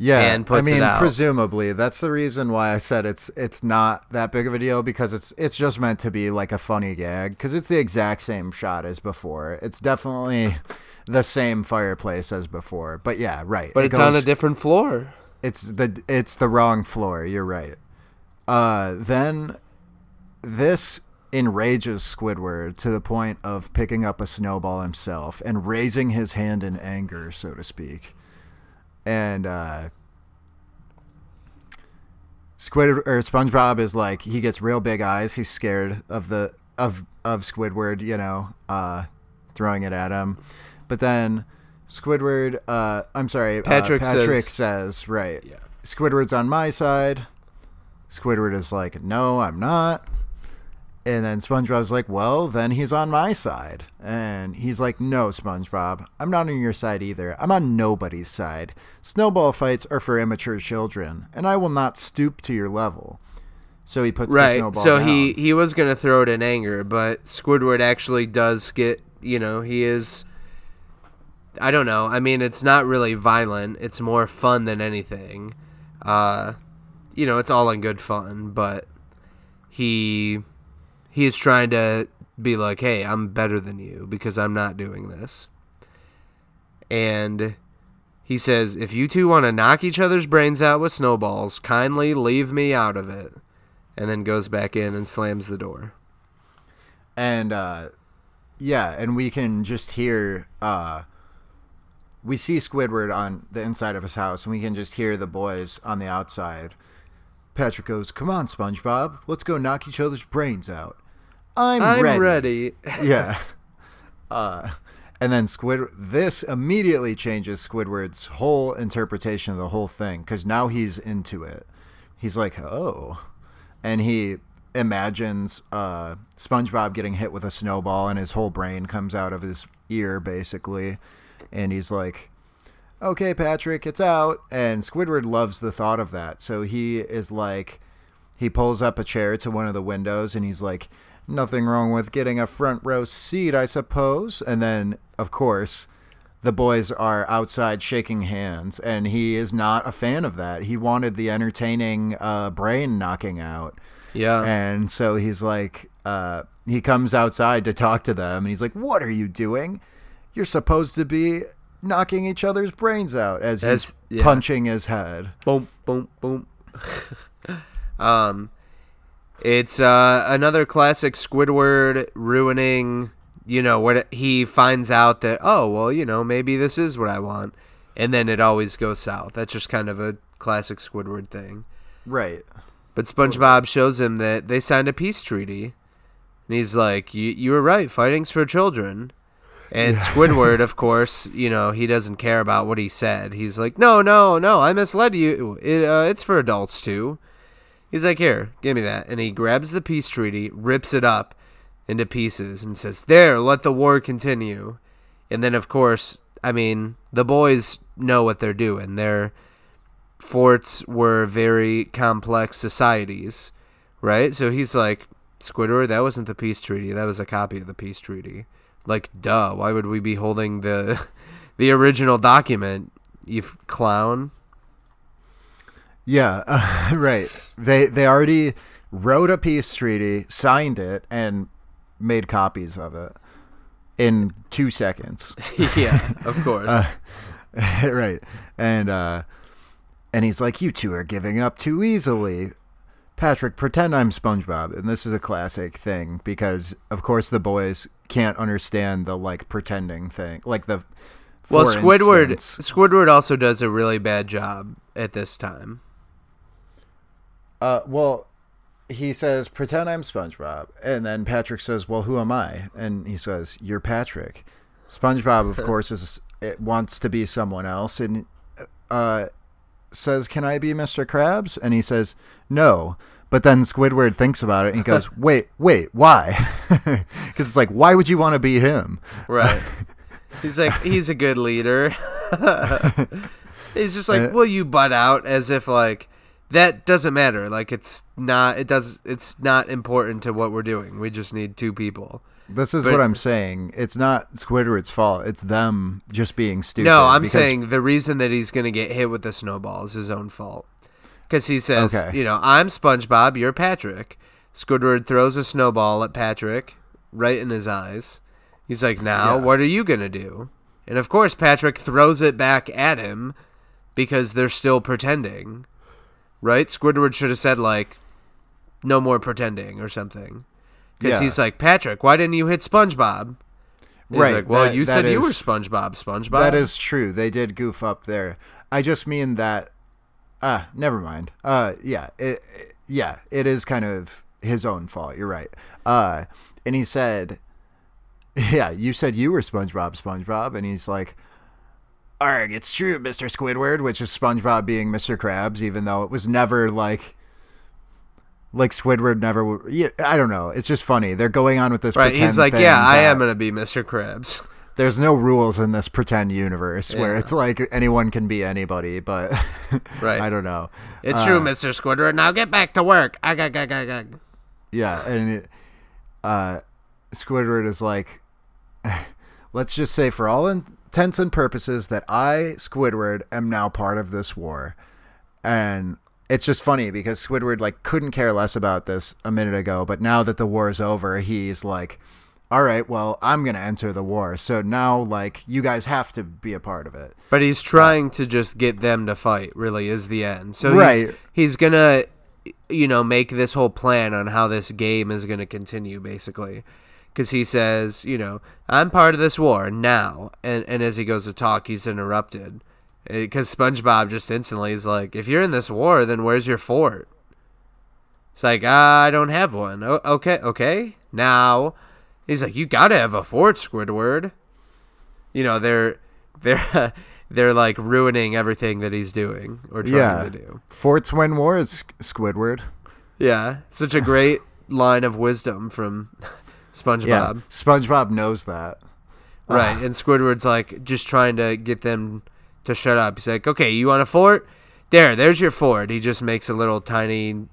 Yeah, and puts it out. I mean, presumably that's the reason why I said it's not that big of a deal, because it's just meant to be like a funny gag, because it's the exact same shot as before. It's definitely the same fireplace as before, but yeah, right. But it's on a different floor. It's the wrong floor. You're right. Then this enrages Squidward to the point of picking up a snowball himself and raising his hand in anger, so to speak. And SpongeBob is like, he gets real big eyes. He's scared of Squidward, throwing it at him. But then Squidward, Patrick says, right. Yeah. Squidward's on my side. Squidward is like, no, I'm not. And then SpongeBob's like, well, then he's on my side. And he's like, no, SpongeBob, I'm not on your side either. I'm on nobody's side. Snowball fights are for immature children, and I will not stoop to your level. So he puts the snowball down. He was going to throw it in anger, but Squidward actually does get, he is... I don't know. I mean, it's not really violent. It's more fun than anything. It's all in good fun, but he is trying to be like, hey, I'm better than you because I'm not doing this. And he says, if you two want to knock each other's brains out with snowballs, kindly leave me out of it. And then goes back in and slams the door. And, and we can just hear, we see Squidward on the inside of his house, and we can just hear the boys on the outside. Patrick goes, come on, SpongeBob. Let's go knock each other's brains out. I'm ready. Yeah. And then this immediately changes Squidward's whole interpretation of the whole thing, because now he's into it. He's like, oh. And he imagines SpongeBob getting hit with a snowball, and his whole brain comes out of his ear, basically. And he's like, okay, Patrick, it's out. And Squidward loves the thought of that. So he is like, he pulls up a chair to one of the windows and he's like, nothing wrong with getting a front row seat, I suppose. And then, of course, the boys are outside shaking hands, and he is not a fan of that. He wanted the entertaining brain knocking out. Yeah. And so he's like, he comes outside to talk to them and he's like, what are you doing? You're supposed to be knocking each other's brains out, as he's punching his head. Boom, boom, boom. It's another classic Squidward ruining, what he finds out that, oh, well, maybe this is what I want. And then it always goes south. That's just kind of a classic Squidward thing. Right. But SpongeBob shows him that they signed a peace treaty. And he's like, you were right. Fighting's for children. And Squidward, of course, he doesn't care about what he said. He's like, no, I misled you. It's for adults, too. He's like, here, give me that. And he grabs the peace treaty, rips it up into pieces, and says, there, let the war continue. And then, of course, the boys know what they're doing. Their forts were very complex societies, right? So he's like, Squidward, that wasn't the peace treaty. That was a copy of the peace treaty. Like, duh, why would we be holding the original document, you clown? Yeah, right. They already wrote a peace treaty, signed it, and made copies of it in 2 seconds. Yeah, of course. Right. And he's like, you two are giving up too easily. Patrick, pretend I'm SpongeBob. And this is a classic thing because, of course, the boys can't understand the pretending thing. Squidward also does a really bad job at this time. He says, pretend I'm SpongeBob. And then Patrick says, well, who am I? And he says, you're Patrick. SpongeBob, of course, wants to be someone else. And, says, can I be Mr. Krabs? And he says, no. But then Squidward thinks about it and he goes, wait, why? Because it's like, why would you want to be him? Right. He's like, he's a good leader. He's just like, will you butt out as if that doesn't matter. It's not important to what we're doing. We just need two people. This is what I'm saying. It's not Squidward's fault. It's them just being stupid. No, I'm saying the reason that he's going to get hit with the snowball is his own fault. Because he says, I'm SpongeBob, you're Patrick. Squidward throws a snowball at Patrick right in his eyes. He's like, now, what are you going to do? And, of course, Patrick throws it back at him. because they're still pretending, right? Squidward should have said, like, no more pretending or something. Because he's like, Patrick, why didn't you hit SpongeBob? He's right. Like, well, that, you said you were SpongeBob. That is true. They did goof up there. I just mean that. Never mind. It is kind of his own fault. You're right. And he said, yeah, you said you were SpongeBob. And he's like, arg, it's true, Mr. Squidward, which is SpongeBob being Mr. Krabs, even though it was never like Squidward never, I don't know. It's just funny. They're going on with this. Right. He's like, yeah, I am going to be Mr. Krabs. There's no rules in this pretend universe where it's like anyone can be anybody, but right. I don't know. It's true, Mr. Squidward. Now get back to work. Ugh. Yeah. And Squidward is like, let's just say for all intents and purposes that I, Squidward, am now part of this war. And it's just funny because Squidward couldn't care less about this a minute ago, but now that the war is over, he's like, all right, well, I'm going to enter the war. So now, you guys have to be a part of it. But he's trying to just get them to fight, really, is the end. So he's going to, make this whole plan on how this game is going to continue, basically. Because he says, I'm part of this war now. And as he goes to talk, he's interrupted. Because SpongeBob just instantly is like, if you're in this war, then where's your fort? It's like, I don't have one. Okay. Now... He's like, you gotta have a fort, Squidward. They're like ruining everything that he's doing or trying to do. Forts win wars, Squidward. Yeah, such a great line of wisdom from SpongeBob. Yeah, SpongeBob knows that, right? And Squidward's like just trying to get them to shut up. He's like, okay, you want a fort? There's your fort. He just makes a little tiny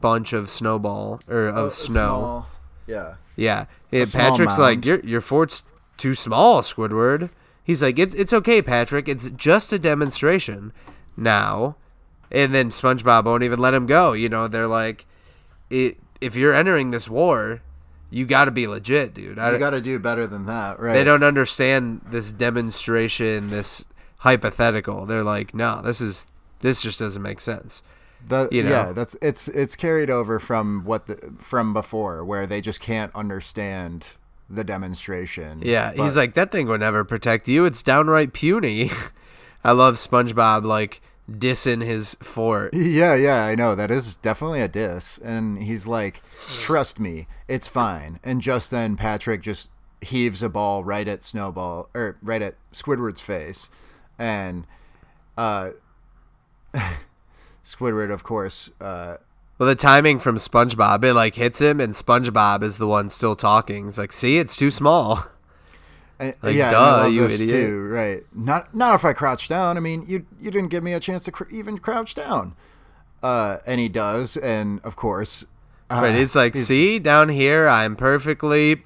bunch of snow. Small. Yeah. Yeah. Patrick's like, your fort's too small, Squidward. He's like, it's okay, Patrick. It's just a demonstration now. And then SpongeBob won't even let him go. They're like, if you're entering this war, you got to be legit, dude. You got to do better than that, right? They don't understand this demonstration, this hypothetical. They're like, no, this just doesn't make sense. Yeah, that's it's carried over from from before where they just can't understand the demonstration. Yeah, but he's like, that thing would never protect you. It's downright puny. I love SpongeBob dissing his fort. Yeah, I know that is definitely a diss, and he's like, trust me, it's fine. And just then, Patrick just heaves a ball right at right at Squidward's face, and Squidward, of course. The timing from SpongeBob, it hits him, and SpongeBob is the one still talking. He's like, "See, it's too small." Duh, you idiot! Too, right? Not if I crouch down. I mean, you didn't give me a chance to even crouch down. And he does, and of course, right? He's like, "See, down here, I'm perfectly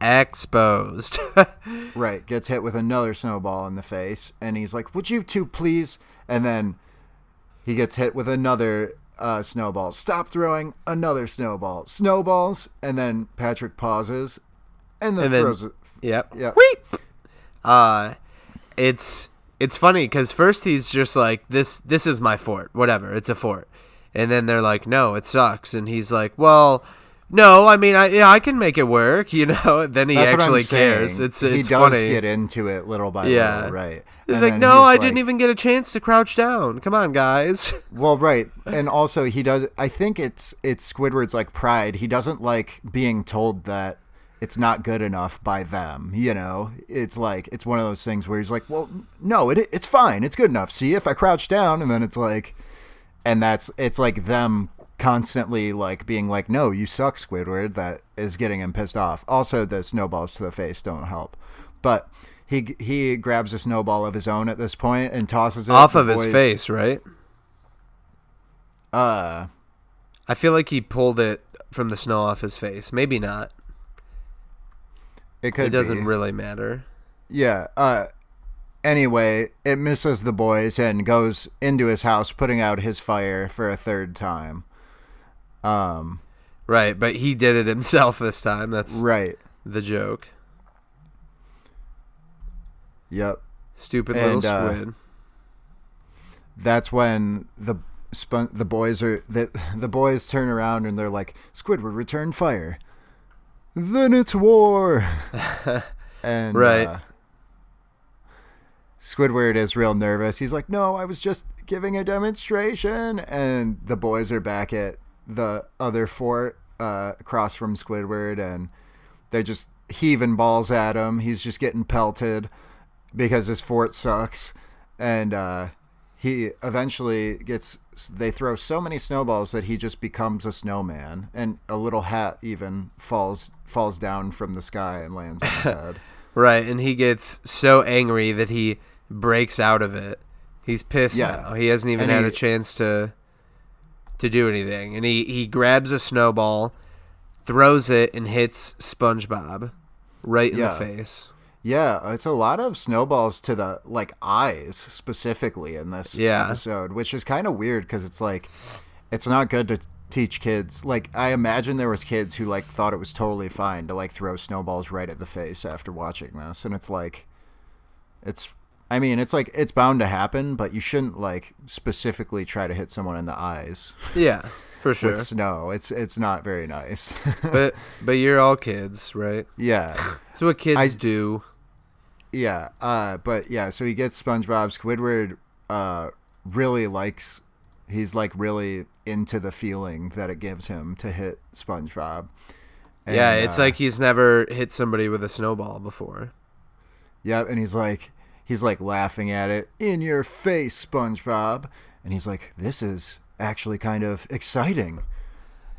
exposed." Right? Gets hit with another snowball in the face, and he's like, "Would you two please?" And then he gets hit with another snowball. Stop throwing another snowball. Snowballs. And then Patrick pauses and then throws it. Yep. Weep. It's funny because first he's just like, this is my fort. Whatever. It's a fort. And then they're like, no, it sucks. And he's like, well, no, I mean, I can make it work. Then he actually cares. It's funny. He does get into it little by little, right? He's like, no, I didn't even get a chance to crouch down. Come on, guys. Well, right, and also he does. I think it's Squidward's pride. He doesn't like being told that it's not good enough by them. It's one of those things where he's like, well, no, it's fine. It's good enough. See, if I crouch down, and then it's like, and that's it's like them constantly being like, no, you suck, Squidward. That is getting him pissed off. Also, the snowballs to the face don't help, but he grabs a snowball of his own at this point and tosses it off of his face, right? I feel like he pulled it from the snow off his face. Maybe not. It could. It doesn't really matter. Yeah. Anyway, it misses the boys and goes into his house, putting out his fire for a third time. Right, but he did it himself this time. That's right. The joke. Yep. Stupid little squid. that's when the boys turn around and they're like, Squidward, return fire. Then it's war. And right. Squidward is real nervous. He's like, no, I was just giving a demonstration. And the boys are back at the other fort across from Squidward, and they're just heaving balls at him. He's just getting pelted because his fort sucks. And he eventually gets, they throw so many snowballs that he just becomes a snowman. And a little hat even falls down from the sky and lands on his head. Right, and he gets so angry that he breaks out of it. He's pissed now. He hasn't even had a chance to do anything. And he grabs a snowball, throws it, and hits SpongeBob right in the face. Yeah, it's a lot of snowballs to the eyes specifically in this episode, which is kind of weird because it's like it's not good to teach kids. Like, I imagine there was kids who thought it was totally fine to throw snowballs right at the face after watching this, and it's like, it's bound to happen, but you shouldn't specifically try to hit someone in the eyes. Yeah, for sure. With snow, it's not very nice. but you're all kids, right? Yeah, it's what kids do. Yeah, but yeah, so he gets SpongeBob. Squidward really likes. He's really into the feeling that it gives him to hit SpongeBob. And, yeah, it's like he's never hit somebody with a snowball before. Yeah, and he's laughing at it. In your face, SpongeBob. And he's like, this is actually kind of exciting.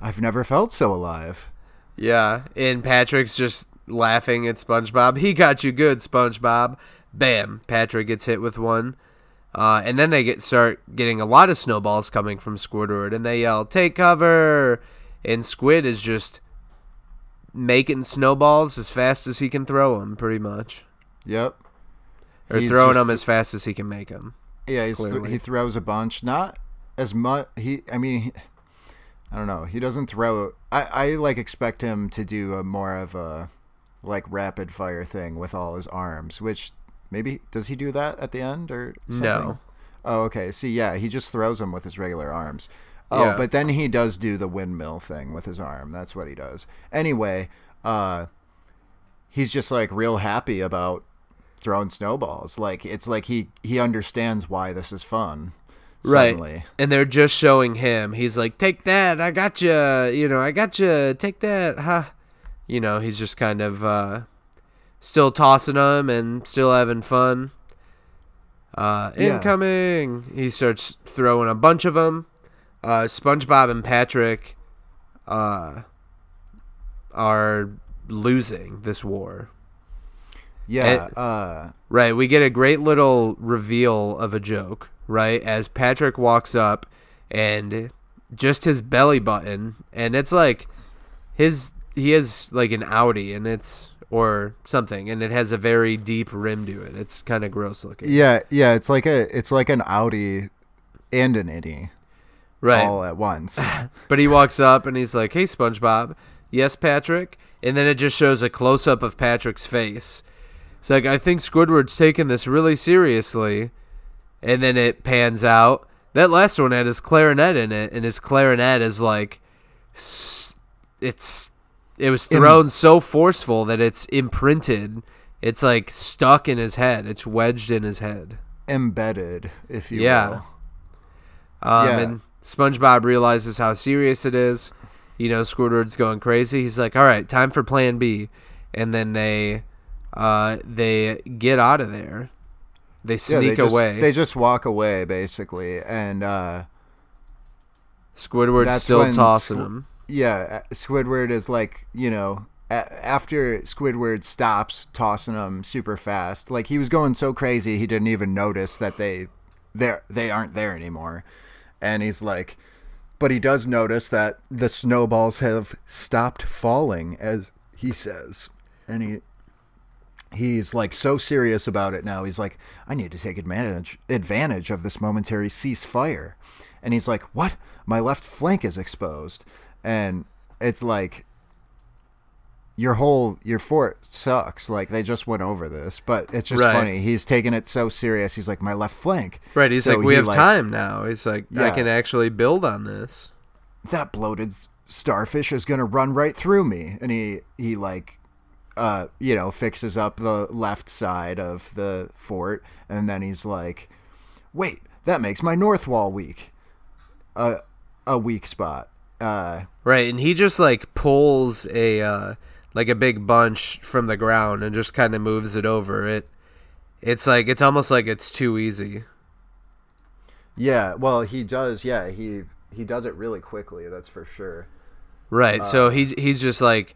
I've never felt so alive. Yeah, and Patrick's just laughing at SpongeBob. He got you good, SpongeBob. Bam, Patrick gets hit with one. And then they start getting a lot of snowballs coming from Squidward, and they yell, take cover! And Squid is just making snowballs as fast as he can throw them, pretty much. Yep. Or throwing them as fast as he can make them. Yeah, he throws a bunch. Not as much. I don't know. He doesn't throw. I expect him to do more of a rapid fire thing with all his arms, which... Maybe, does he do that at the end or something? No. Oh, okay. See, yeah, he just throws them with his regular arms. Oh, yeah. But then he does do the windmill thing with his arm. That's what he does. Anyway, he's just real happy about throwing snowballs. It's he understands why this is fun. Right. Suddenly. And they're just showing him. He's like, take that. I got you. I got you. Take that. Ha. He's just kind of... still tossing them and still having fun. Incoming! Yeah. He starts throwing a bunch of them. SpongeBob and Patrick are losing this war. Yeah. And, right, we get a great little reveal of a joke, right? As Patrick walks up and just his belly button, and it's he has an Audi, and it's... or something, and it has a very deep rim to it. It's kind of gross looking. Yeah, it's like an Audi and an innie, right, all at once. But he walks up and he's like, "Hey, SpongeBob." "Yes, Patrick." And then it just shows a close up of Patrick's face. It's like, I think Squidward's taking this really seriously. And then it pans out. That last one had his clarinet in it, and his clarinet is It was thrown so forceful that it's imprinted. It's stuck in his head. It's wedged in his head. Embedded, if you will. Yeah. And SpongeBob realizes how serious it is. Squidward's going crazy. He's like, all right, time for plan B. And then they get out of there. They sneak away. They just walk away, basically. And Squidward's still tossing them. Yeah, Squidward is after Squidward stops tossing them super fast, he was going so crazy he didn't even notice that they aren't there anymore. And he's but he does notice that the snowballs have stopped falling, as he says. And he's so serious about it now. He's like, I need to take advantage of this momentary ceasefire. And he's like, what? My left flank is exposed. And it's your fort sucks. Like, they just went over this, but it's just funny. He's taking it so serious. He's like, my left flank. Right. He's like, we have time now. He's like, I can actually build on this. That bloated starfish is going to run right through me. And he like, fixes up the left side of the fort. And then he's like, wait, that makes my north wall weak. A weak spot. Right. And he just like pulls a big bunch from the ground and just kind of moves it over. It's like, it's almost like it's too easy. Yeah, well, he does. Yeah, he does it really quickly. That's for sure. Right. So he's just like,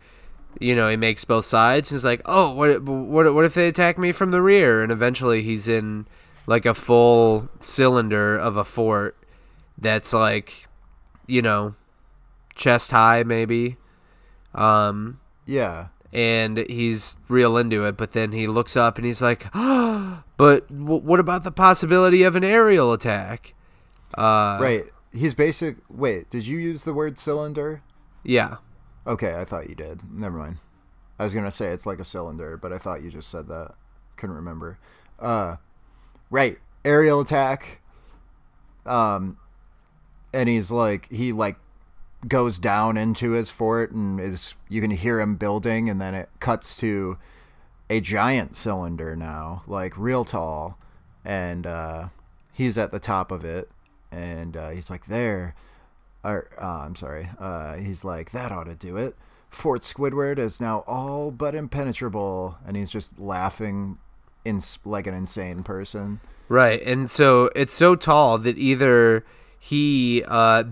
he makes both sides. He's like, oh, what if they attack me from the rear? And eventually he's in like a full cylinder of a fort that's like, chest high maybe. Yeah. And he's real into it, but then he looks up and he's like, oh, but what about the possibility of an aerial attack? Right. He's basic. Wait, did you use the word cylinder? Yeah. Okay, I thought you did. Never mind. I was going to say it's like a cylinder, but I thought you just said that. Couldn't remember. Right. Aerial attack. And he's like, goes down into his fort and you can hear him building, and then it cuts to a giant cylinder now, like real tall, and he's at the top of it, and he's like, he's like, that ought to do it. Fort Squidward is now all but impenetrable, and he's just laughing like an insane person. Right, and so it's so tall that either he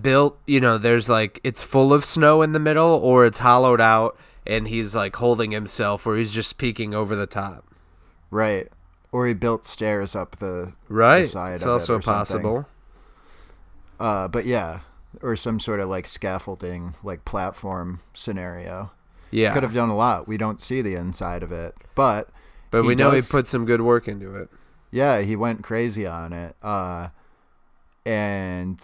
built, there's like, it's full of snow in the middle, or it's hollowed out and he's like holding himself, or he's just peeking over the top. Right. Or he built stairs up the side. It's also possible. But yeah, or some sort of like scaffolding, like platform scenario. Yeah. Could have done a lot. We don't see the inside of it, but we know he put some good work into it. Yeah. He went crazy on it. And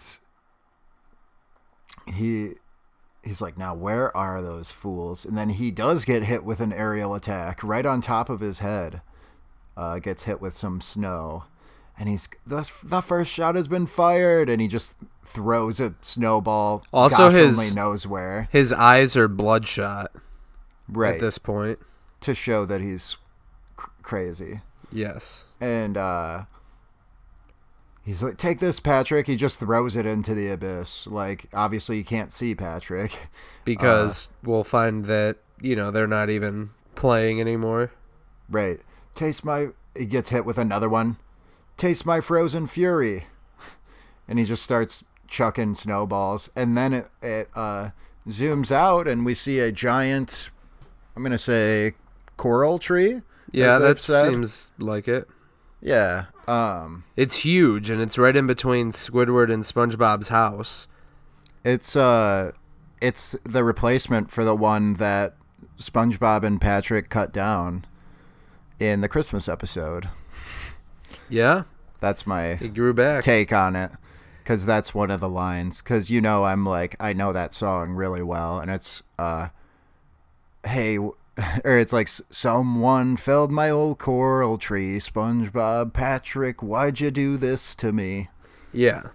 he's like, now where are those fools? And then he does get hit with an aerial attack right on top of his head. Gets hit with some snow, and he's the first shot has been fired, and he just throws a snowball. Also, his only knows where. His eyes are bloodshot, right, at this point, to show that he's crazy. Yes, and he's like, take this, Patrick. He just throws it into the abyss. Like, obviously, you can't see Patrick. Because we'll find that, they're not even playing anymore. Right. He gets hit with another one. Taste my frozen fury. And he just starts chucking snowballs. And then it zooms out, and we see a giant, I'm going to say, coral tree. Yeah, that seems like it. Yeah. It's huge, and it's right in between Squidward and SpongeBob's house. It's the replacement for the one that SpongeBob and Patrick cut down in the Christmas episode. Yeah, that's my take on it, because that's one of the lines. Because I'm like, I know that song really well, and it's or it's like, someone felled my old coral tree, SpongeBob, Patrick, why'd you do this to me? Yeah.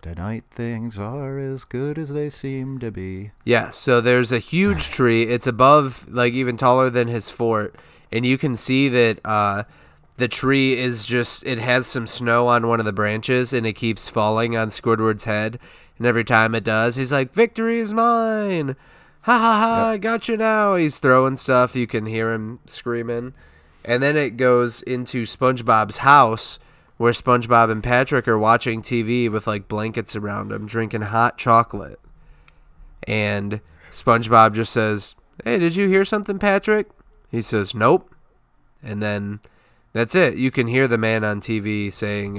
Tonight things are as good as they seem to be. Yeah, so there's a huge tree. It's above, like, even taller than his fort. And you can see that the tree is just, it has some snow on one of the branches, and it keeps falling on Squidward's head. And every time it does, he's like, victory is mine! Ha ha ha, I got you now. He's throwing stuff. You can hear him screaming. And then it goes into SpongeBob's house, where SpongeBob and Patrick are watching TV with like blankets around them, drinking hot chocolate. And SpongeBob just says, hey, did you hear something, Patrick? He says, nope. And then that's it. You can hear the man on TV saying,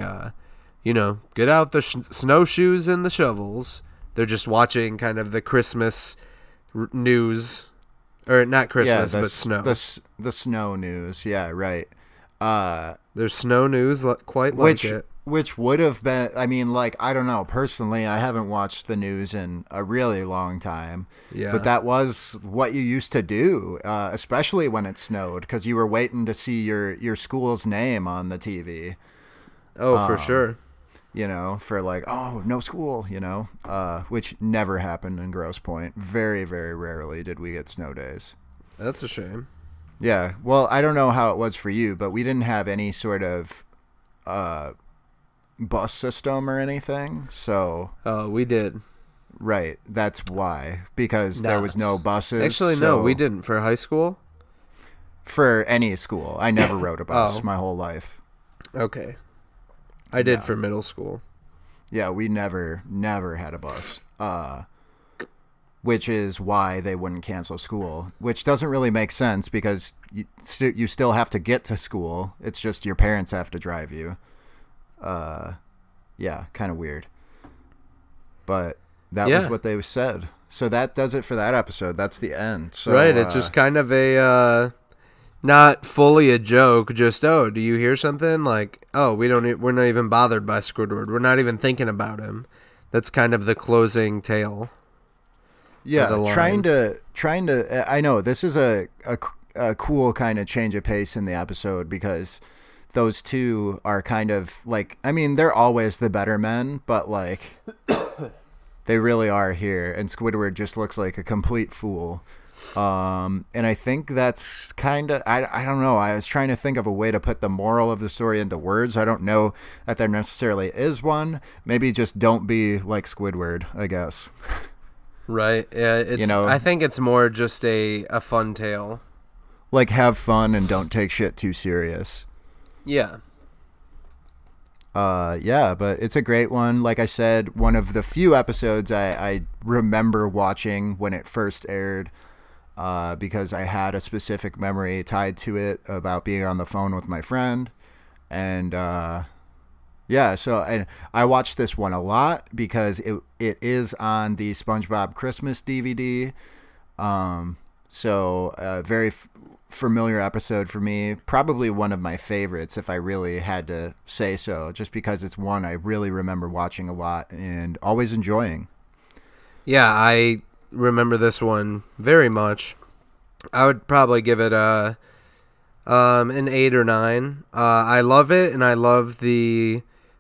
get out the snowshoes and the shovels. They're just watching kind of the Christmas news, or not Christmas, but snow. The snow news, yeah, right. There's snow news quite like it. Which would have been, I mean, like, I don't know. Personally, I haven't watched the news in a really long time. Yeah. But that was what you used to do, especially when it snowed, because you were waiting to see your school's name on the TV. Oh, for sure. You know, for like, oh, no school, you know, which never happened in Grosse Pointe. Very, very rarely did we get snow days. That's a shame. Yeah. Well, I don't know how it was for you, but we didn't have any sort of... bus system or anything, so we did, right? That's why, because there was no buses. Actually, so... no, we didn't for high school, for any school. I never rode a bus my whole life. Okay, I did for middle school. Yeah, we never had a bus, which is why they wouldn't cancel school, which doesn't really make sense because you still have to get to school. It's just your parents have to drive you. Yeah, kind of weird, but that was what they said. So that does it for that episode. That's the end. So, right. It's just kind of a, not fully a joke, just, oh, do you hear something? Like, oh, we're not even bothered by Squidward. We're not even thinking about him. That's kind of the closing tale. Yeah. Trying to, I know this is a cool kind of change of pace in the episode because those two are kind of like, I mean, they're always the better men, but like they really are here. And Squidward just looks like a complete fool. And I think that's kind of, I don't know. I was trying to think of a way to put the moral of the story into words. I don't know that there necessarily is one. Maybe just don't be like Squidward, I guess. Right. Yeah. It's, you know, I think it's more just a fun tale. Like, have fun and don't take shit too serious. Yeah. Yeah, but it's a great one. Like I said, one of the few episodes I remember watching when it first aired, because I had a specific memory tied to it about being on the phone with my friend. And I watched this one a lot because it is on the SpongeBob Christmas DVD. Very familiar episode for me, probably one of my favorites if I really had to say so, just because it's one I really remember watching a lot and always enjoying. Yeah, I remember this one very much. I would probably give it a an 8 or 9. I love it, and I love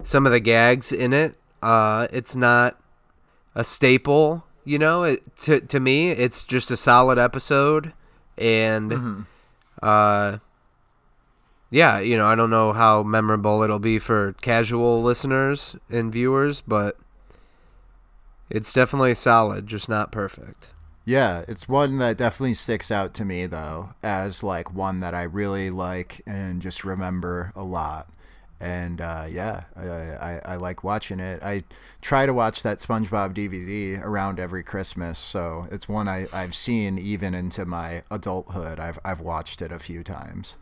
some of the gags in it. It's not a staple, you know. To me, it's just a solid episode, and you know, I don't know how memorable it'll be for casual listeners and viewers, but it's definitely solid, just not perfect. Yeah, it's one that definitely sticks out to me, though, as like one that I really like and just remember a lot. And I like watching it. I try to watch that SpongeBob DVD around every Christmas, so it's one I've seen even into my adulthood. I've watched it a few times.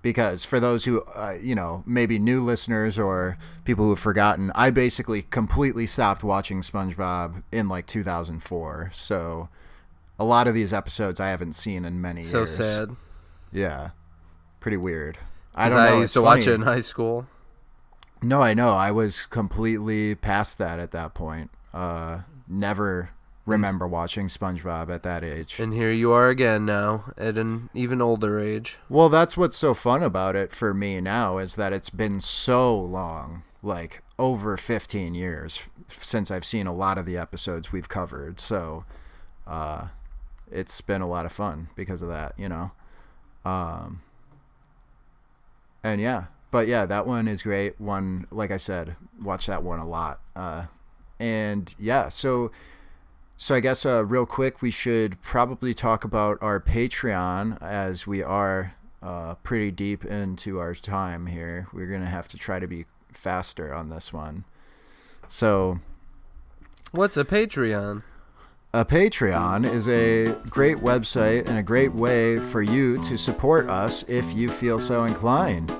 Because for those who you know, maybe new listeners or people who have forgotten, I basically completely stopped watching SpongeBob in like 2004. So a lot of these episodes I haven't seen in many years. So sad. Yeah, pretty weird. I don't know. I used to watch it in high school. No, I know. I was completely past that at that point. Never remember watching SpongeBob at that age. And here you are again now at an even older age. Well, that's what's so fun about it for me now is that it's been so long, like over 15 years since I've seen a lot of the episodes we've covered. So it's been a lot of fun because of that, you know. And that one is great. One, like I said, watch that one a lot. So I guess real quick, we should probably talk about our Patreon, as we are pretty deep into our time here. We're going to have to try to be faster on this one. So, what's a Patreon? A Patreon is a great website and a great way for you to support us if you feel so inclined.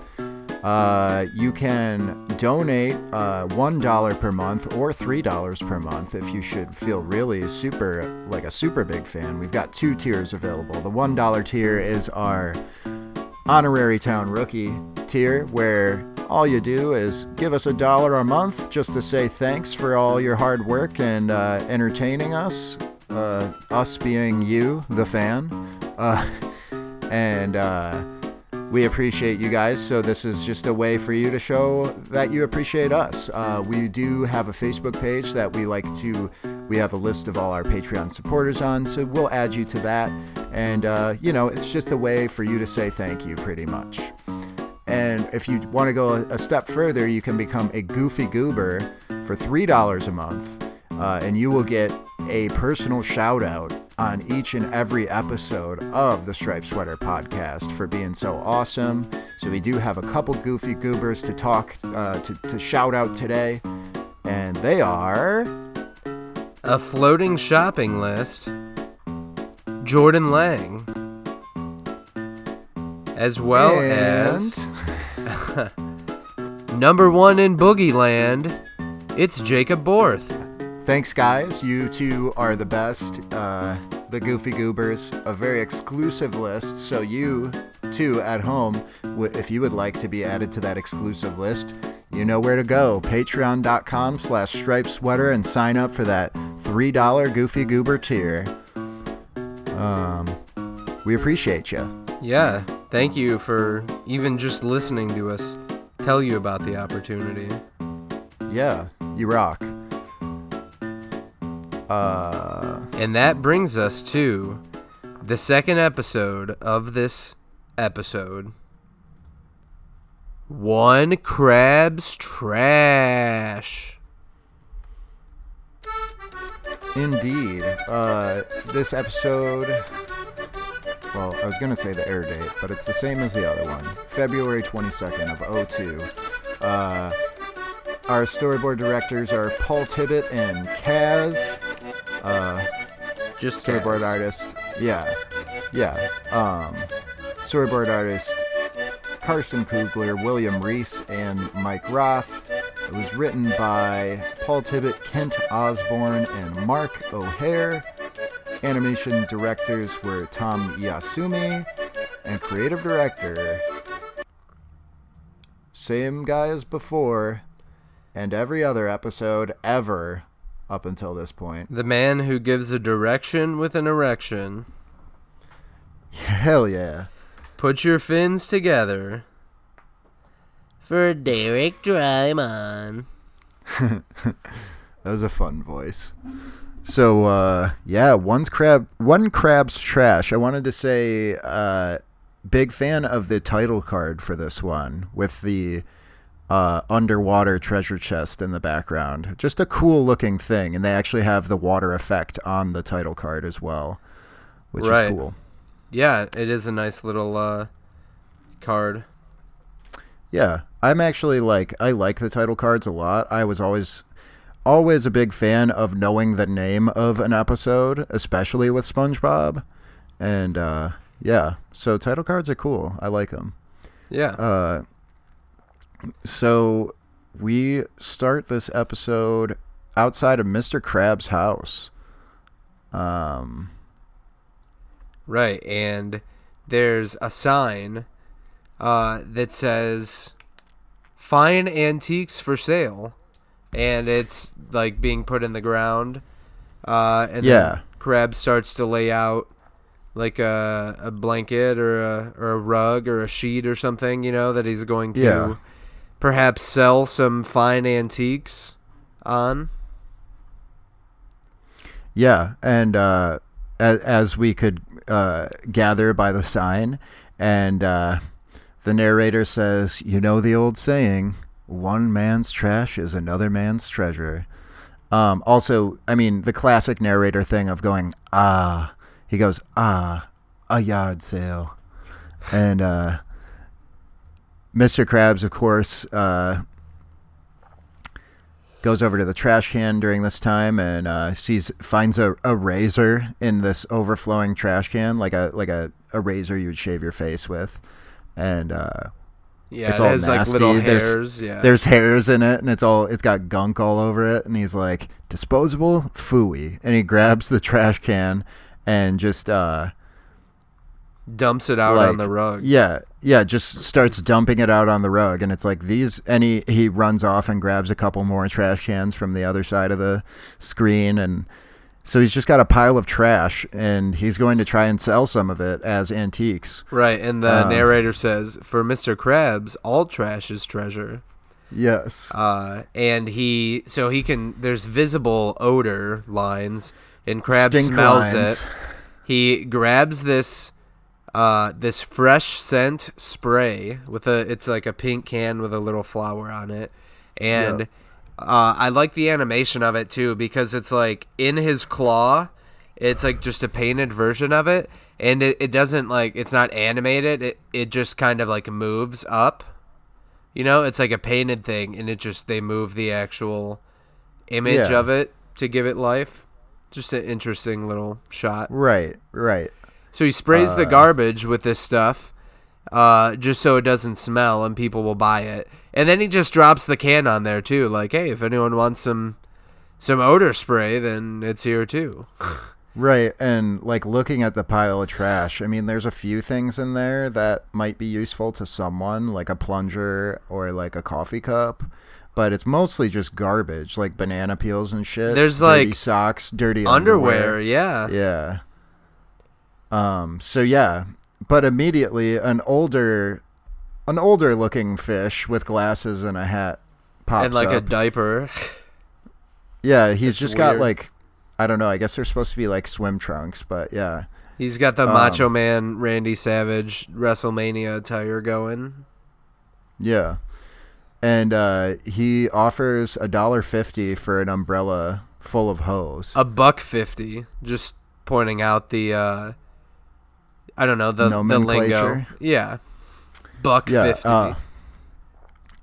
You can donate $1 per month or $3 per month if you should feel really super big fan. We've got 2 tiers available. The $1 tier is our Honorary Town Rookie tier, where All you do is give us $1 a month just to say thanks for all your hard work and entertaining us. Us being you, the fan. And we appreciate you guys, so this is just a way for you to show that you appreciate us. We do have a Facebook page that we like to, we have a list of all our Patreon supporters on, so we'll add you to that. And, you know, it's just a way for you to say thank you pretty much. And if you want to go a step further, you can become a Goofy Goober for $3 a month, and you will get a personal shout out on each and every episode of the Striped Sweater Podcast for being so awesome. So we do have a couple Goofy Goobers to talk, to shout out today. And they are... A Floating Shopping List, Jordan Lang, as well and... as number one in Boogie Land, it's Jacob Borth. Thanks, guys. You two are the best. The Goofy Goobers, a very exclusive list. So you, too, at home, if you would like to be added to that exclusive list, you know where to go. Patreon.com/striped sweater and sign up for that $3 Goofy Goober tier. We appreciate you. Yeah. Thank you for even just listening to us tell you about the opportunity. Yeah. You rock. And that brings us to the second episode of this episode. One Crab's Trash. Indeed. This episode, well, I was going to say the air date, but it's the same as the other one. February 22nd of 02. Our storyboard directors are Paul Tibbitt and Kaz. Just storyboard artist, yeah. Storyboard artist Carson Coogler, William Reese, and Mike Roth. It was written by Paul Tibbitt, Kent Osborne, and Mark O'Hare. Animation directors were Tom Yasumi, and creative director, same guy as before, and every other episode ever. Up until this point. The man who gives a direction with an erection. Hell yeah. Put your fins together. For Derek Drymon. That was a fun voice. So, yeah, One Crab's Trash. I wanted to say, big fan of the title card for this one with the... underwater treasure chest in the background. Just a cool looking thing. And they actually have the water effect on the title card as well, which is cool. Yeah, it is a nice little card. Yeah, I'm actually I like the title cards a lot. I was always a big fan of knowing the name of an episode, especially with SpongeBob. And yeah, so title cards are cool. I like them. Yeah. So we start this episode outside of Mr. Crab's house. Right, and there's a sign that says "Fine Antiques for Sale," and it's being put in the ground. And then Crab starts to lay out a blanket or a rug or a sheet or something, that he's going to. Yeah. Perhaps sell some fine antiques on. Yeah, and as we could gather by the sign, and the narrator says, the old saying, one man's trash is another man's treasure. Also, I mean, the classic narrator thing of going, he goes, a yard sale. And... Mr. Krabs, of course, goes over to the trash can during this time and finds a razor in this overflowing trash can, like a razor you would shave your face with, and it's all nasty. Little hairs. There's hairs in it, and it's got gunk all over it. And he's like, disposable, phooey, and he grabs the trash can and just Dumps it out on the rug. Yeah, just starts dumping it out on the rug, and it's like these. And he runs off and grabs a couple more trash cans from the other side of the screen, and so he's just got a pile of trash, and he's going to try and sell some of it as antiques. Right, and the narrator says, "For Mr. Krabs, all trash is treasure." Yes. And he can. There's visible odor lines, and Krabs smells it. He grabs this fresh scent spray with it's like a pink can with a little flower on it. And I like the animation of it too, because it's like in his claw, it's like just a painted version of it. And it doesn't it's not animated. It just kind of like moves up, it's like a painted thing. And they move the actual image of it to give it life. Just an interesting little shot. Right. So he sprays the garbage with this stuff just so it doesn't smell and people will buy it. And then he just drops the can on there, too. Like, hey, if anyone wants some odor spray, then it's here, too. Right. And, looking at the pile of trash, I mean, there's a few things in there that might be useful to someone, like a plunger or, a coffee cup. But it's mostly just garbage, like banana peels and shit. There's, dirty socks, dirty underwear. Yeah. But immediately an older looking fish with glasses and a hat pops up. And a diaper. Yeah, he's just got I don't know, I guess they're supposed to be swim trunks, but yeah. He's got the Macho Man Randy Savage WrestleMania attire going. Yeah. And he offers $1.50 for an umbrella full of hose. $1.50, just pointing out the I don't know, the lingo. Yeah. $1.50.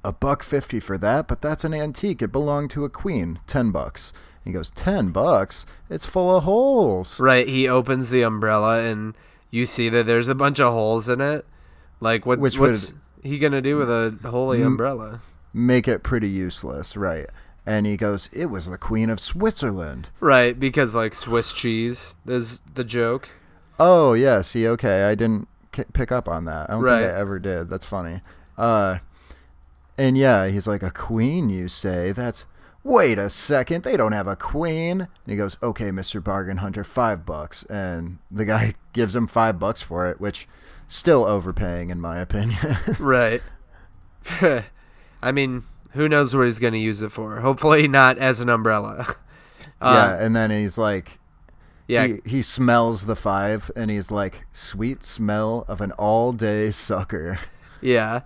$1.50 for that, but that's an antique. It belonged to a queen. $10. He goes, $10? It's full of holes. Right. He opens the umbrella and you see that there's a bunch of holes in it. What's he gonna do with a holy umbrella? Make it pretty useless, right. And he goes, it was the Queen of Switzerland. Right, because Swiss cheese is the joke. Oh, yeah. See, okay. I didn't pick up on that. I don't think I ever did. That's funny. And yeah, he's like, a queen, you say? Wait a second. They don't have a queen. And he goes, okay, Mr. Bargain Hunter, $5. And the guy gives him $5 for it, which still overpaying in my opinion. Right. I mean, who knows what he's going to use it for? Hopefully not as an umbrella. And then he's like, he smells the $5 and he's like, sweet smell of an all-day sucker. Yeah.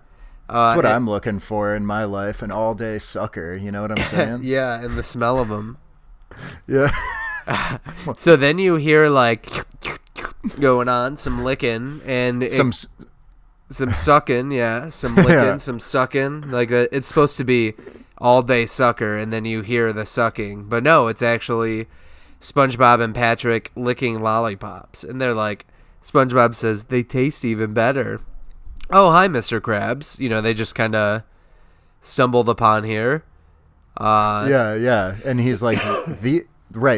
That's what I'm looking for in my life, an all-day sucker. You know what I'm saying? Yeah, and the smell of them. Yeah. So then you hear going on, some licking and some sucking. Yeah, some licking, some sucking. It's supposed to be all-day sucker, and then you hear the sucking. But no, it's actually SpongeBob and Patrick licking lollipops. And they're like, SpongeBob says, they taste even better. Oh, hi, Mr. Krabs. They just kind of stumbled upon here. And he's like,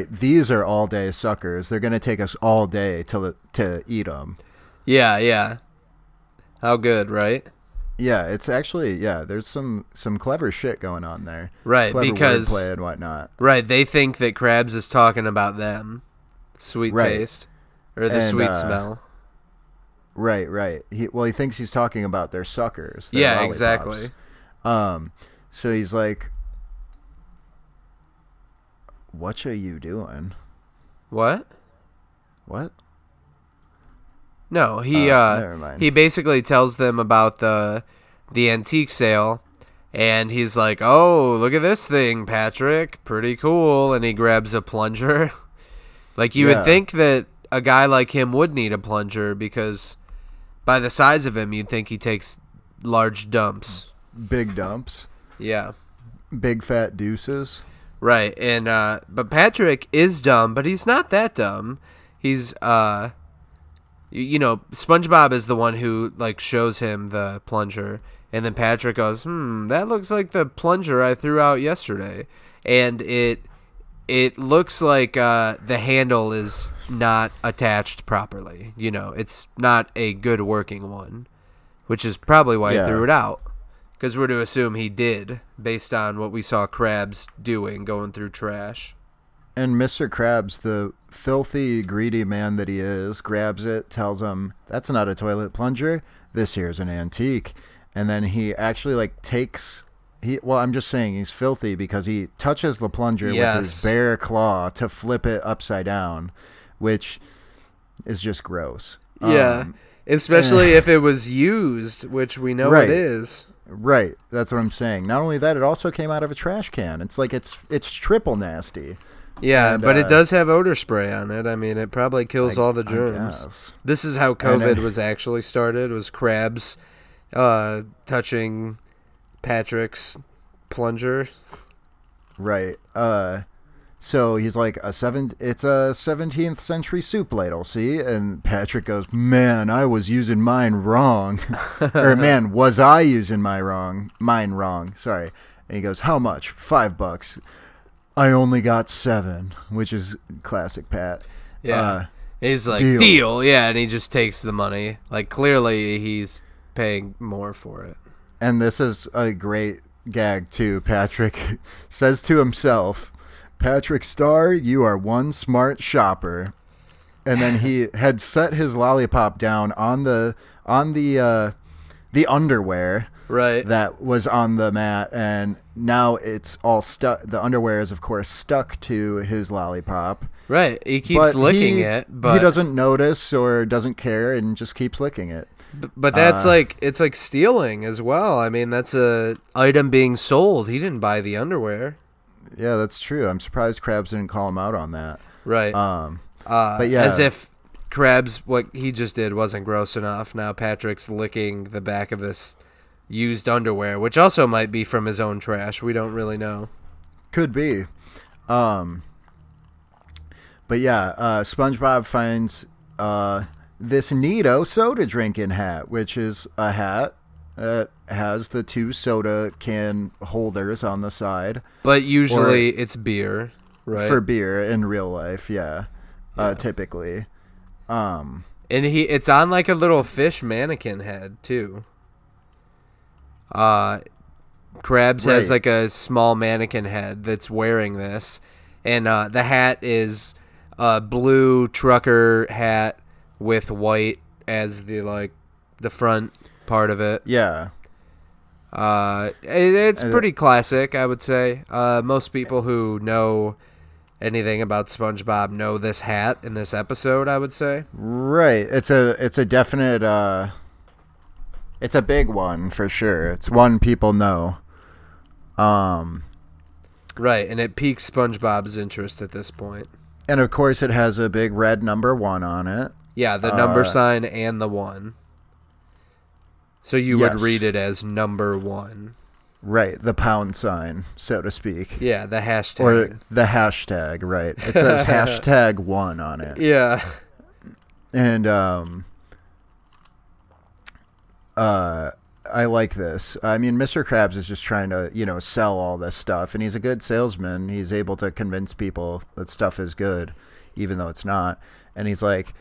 these are all-day suckers. They're going to take us all day to eat them. Yeah. How good, right? Yeah, it's actually, there's some clever shit going on there. Right, clever because wordplay and whatnot. Right, they think that Krabs is talking about them. Sweet taste. Or the sweet smell. Right. He thinks he's talking about their suckers. Their lollipops. Exactly. So he's like, whatcha you doing? What? No, he never mind. He basically tells them about the antique sale, and he's like, "Oh, look at this thing, Patrick, pretty cool." And he grabs a plunger. You would think that a guy like him would need a plunger because by the size of him, you'd think he takes large dumps, big dumps. Yeah, big fat deuces. Right, and but Patrick is dumb, but he's not that dumb. He's SpongeBob is the one who shows him the plunger, and then Patrick goes, that looks like the plunger I threw out yesterday, and it It looks like the handle is not attached properly. You know, it's not a good working one, which is probably why he threw it out. Because we're to assume he did, based on what we saw Krabs doing, going through trash. And Mr. Krabs, the filthy, greedy man that he is, grabs it, tells him, that's not a toilet plunger, this here's an antique. And then he actually, like, takes... Well, I'm just saying he's filthy because he touches the plunger with his bare claw to flip it upside down, which is just gross. Yeah, especially if it was used, which we know it is. Right, that's what I'm saying. Not only that, it also came out of a trash can. It's like it's triple nasty. Yeah, and, but it does have odor spray on it. I mean, it probably kills all the germs. This is how COVID was actually started, was Krabs touching... Patrick's plunger. Right. So he's like it's a 17th century soup ladle, see? And Patrick goes, "Man, I was using mine wrong." Or "Man, was I using mine wrong?" Sorry. And he goes, "How much? $5. I only got 7," which is classic Pat. Yeah. He's like, "Deal." Yeah, and he just takes the money. Like, clearly he's paying more for it. And this is a great gag, too. Patrick says to himself, "Patrick Starr, you are one smart shopper." And then he had set his lollipop down on the underwear that was on the mat. And now it's all stuck. The underwear is, of course, stuck to his lollipop. Right. He keeps licking it. But he doesn't notice or doesn't care and just keeps licking it. But that's it's like stealing as well. I mean, that's a item being sold. He didn't buy the underwear. Yeah, that's true. I'm surprised Krabs didn't call him out on that. Right. But yeah, as if Krabs, what he just did wasn't gross enough. Now Patrick's licking the back of this used underwear, which also might be from his own trash. We don't really know. Could be. But yeah, SpongeBob finds this Nido soda drinking hat, which is a hat that has the two soda can holders on the side. But usually it's beer, right? For beer in real life, yeah. Typically. And it's on like a little fish mannequin head, too. Krabs has like a small mannequin head that's wearing this. And the hat is a blue trucker hat with white as the front part of it. Yeah. It's pretty classic, I would say. Most people who know anything about SpongeBob know this hat in this episode, I would say. Right. It's a definite it's a big one for sure. It's one people know. Right, and it piques SpongeBob's interest at this point. And of course it has a big red number 1 on it. Yeah, the number sign and the 1. So you would read it as number 1. Right, the pound sign, so to speak. Yeah, the hashtag. Or the hashtag, right. It says #1 on it. Yeah. And I like this. I mean, Mr. Krabs is just trying to, sell all this stuff. And he's a good salesman. He's able to convince people that stuff is good, even though it's not. And he's like...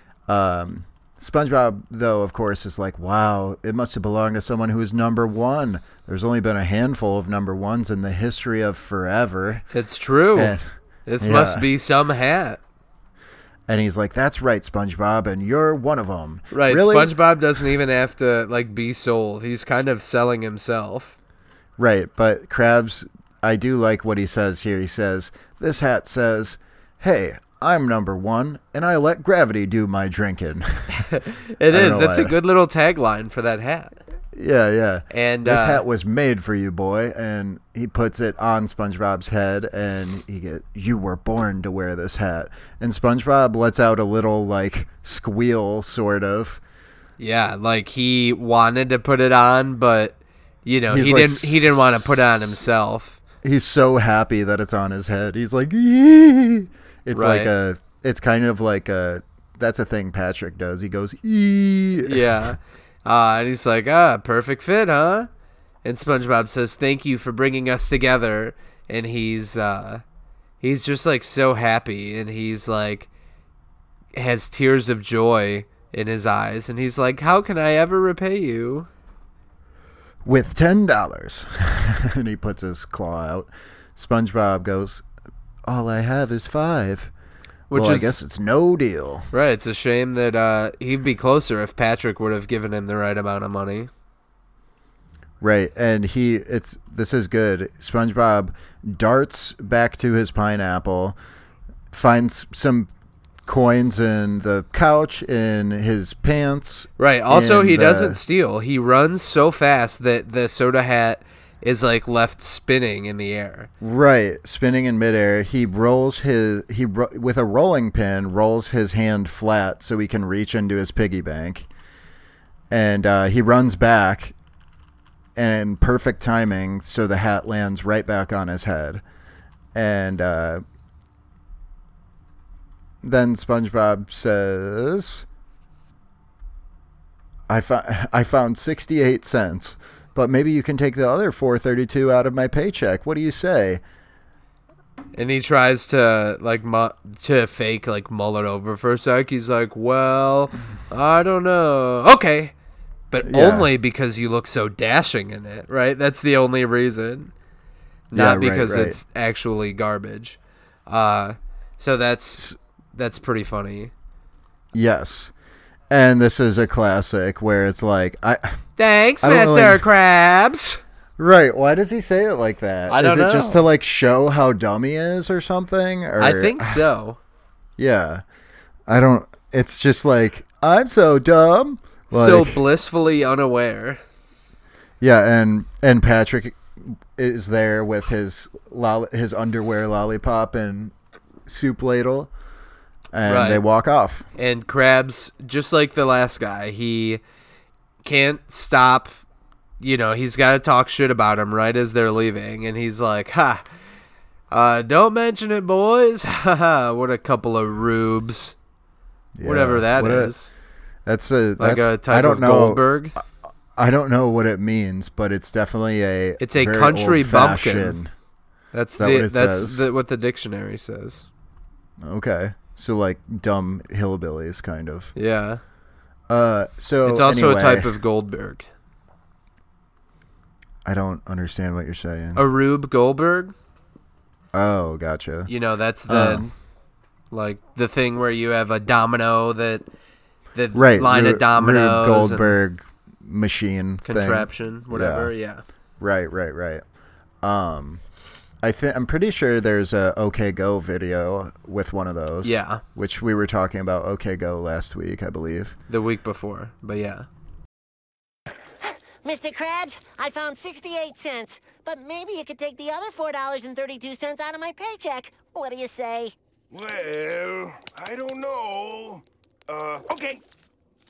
SpongeBob, though, of course, is like, "Wow, it must have belonged to someone who is number 1. There's only been a handful of number 1s in the history of forever. It's true. And, this must be some hat." And he's like, "That's right, SpongeBob, and you're one of them." Right, really? SpongeBob doesn't even have to be sold. He's kind of selling himself. Right, but Krabs, I do like what he says here. He says, "This hat says, 'Hey, I'm number 1, and I let gravity do my drinking.'" That's a good little tagline for that hat. Yeah. And this hat was made for you, boy. And he puts it on SpongeBob's head, and you were born to wear this hat. And SpongeBob lets out a little squeal, sort of. Yeah, he wanted to put it on, but he didn't want to put it on himself. He's so happy that it's on his head. He's like, "Yee!" It's that's a thing Patrick does. He goes, "Ee." Yeah. And he's like, "Perfect fit, huh?" And SpongeBob says, "Thank you for bringing us together." And he's, he's just like so happy, and he's like has tears of joy in his eyes, and he's like, how can I ever repay you? With $10. And he puts his claw out. SpongeBob goes, all I have is $5. Which I guess it's no deal. Right. It's a shame that he'd be closer if Patrick would have given him the right amount of money. Right. And this is good. SpongeBob darts back to his pineapple, finds some coins in the couch, in his pants. Right. Also, he doesn't steal. He runs so fast that the soda hat is like left spinning in the air. Right, spinning in midair. He rolls with a rolling pin, rolls his hand flat so he can reach into his piggy bank. And he runs back, and in perfect timing, so the hat lands right back on his head. And then SpongeBob says, I found 68 cents. But maybe you can take the other $4.32 out of my paycheck. What do you say? And he tries to like to fake like mull it over for a sec. He's like, well, I don't know. Okay. But only because you look so dashing in it, right? That's the only reason. Not because it's actually garbage. So that's pretty funny. Yes. And this is a classic where it's like, thanks, Master Krabs. Right. Why does he say it like that? I don't know. Is it just to like show how dumb he is or something? Or I think so. Yeah. It's just like, I'm so dumb. Like, so blissfully unaware. Yeah. And Patrick is there with his underwear lollipop and soup ladle. And They walk off. And Krabs, just like the last guy, he can't stop. You know, he's got to talk shit about him right as they're leaving. And he's like, don't mention it, boys. What a couple of rubes. Yeah, whatever that is. That's a type of Goldberg. I don't know what it means, but it's definitely a. It's a country bumpkin. That's what the dictionary says. Okay. So like dumb hillbillies, kind of. Yeah. So it's also a type of Goldberg. I don't understand what you're saying. A Rube Goldberg? Oh, gotcha. You know, that's the like the thing where you have a domino line of dominoes. Rube Goldberg machine contraption, whatever. Yeah. Right. I'm pretty sure there's a OK Go video with one of those. Yeah. Which we were talking about OK Go last week, I believe. The week before, but yeah. Mr. Krabs, I found 68 cents, but maybe you could take the other $4.32 out of my paycheck. What do you say? Well, I don't know. Okay.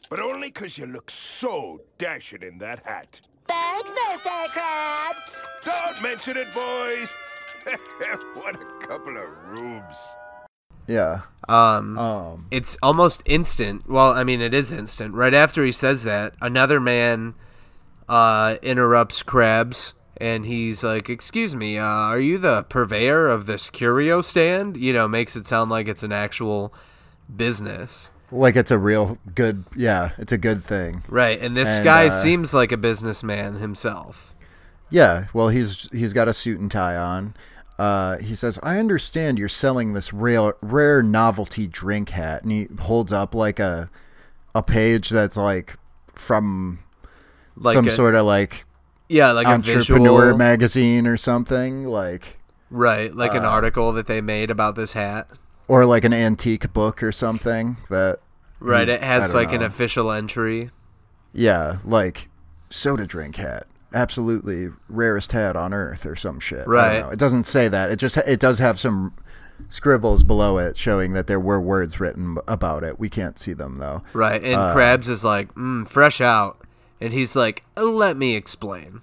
But only because you look so dashing in that hat. Thanks, Mr. Krabs. Don't mention it, boys. What a couple of rubes. Yeah. It's almost instant. Well, I mean, it is instant. Right after he says that, another man interrupts Krabs, and he's like, excuse me, are you the purveyor of this curio stand? You know, makes it sound like it's an actual business. Like it's a real good, it's a good thing. Right, and this guy seems like a businessman himself. Yeah, well, he's got a suit and tie on. He says, I understand you're selling this rare novelty drink hat. And he holds up like a page that's like from some sort of entrepreneur a magazine or something. Like an article that they made about this hat. Or like an antique book or something. It has like an official entry. Yeah, like soda drink hat. Absolutely rarest hat on earth or some shit. Right. I don't know. It doesn't say that. It does have some scribbles below it showing that there were words written about it. We can't see them though. Right. And Krabs is like, fresh out. And he's like, let me explain.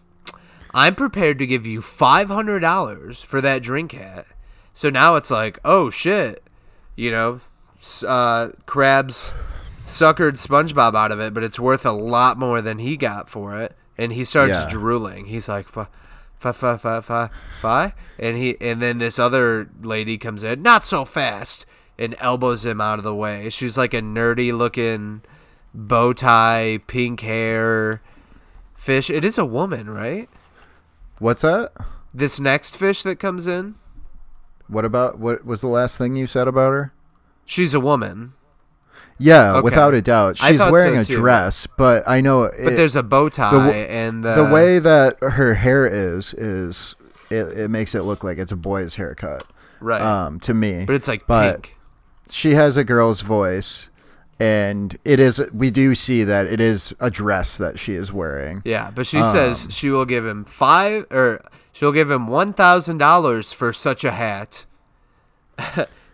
I'm prepared to give you $500 for that drink hat. So now it's like, oh shit. You know, Krabs suckered SpongeBob out of it, but it's worth a lot more than he got for it. And he starts drooling. He's like, Fi. And then this other lady comes in, not so fast, and elbows him out of the way. She's like a nerdy looking bow tie, pink hair fish. It is a woman, right? What's that? This next fish that comes in. What was the last thing you said about her? She's a woman. Yeah, okay. Without a doubt. She's wearing a dress, but I know... But there's a bow tie and the... The way that her hair is it makes it look like it's a boy's haircut. Right. To me. But it's like pink. She has a girl's voice, and it is... We do see that it is a dress that she is wearing. Yeah, but she says she will give him she'll give him $1,000 for such a hat.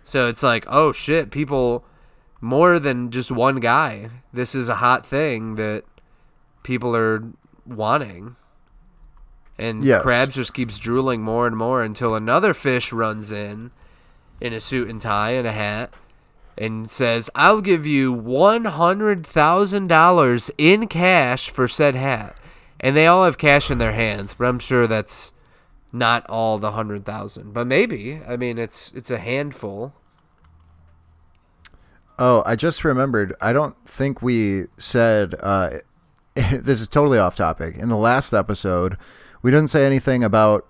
So it's like, oh shit, people... More than just one guy. This is a hot thing that people are wanting. And yes. Krabs just keeps drooling more and more until another fish runs in a suit and tie and a hat, and says, I'll give you $100,000 in cash for said hat. And they all have cash in their hands, but I'm sure that's not all the 100,000. But maybe. I mean, it's a handful. Oh, I just remembered. I don't think we said this is totally off topic. In the last episode, we didn't say anything about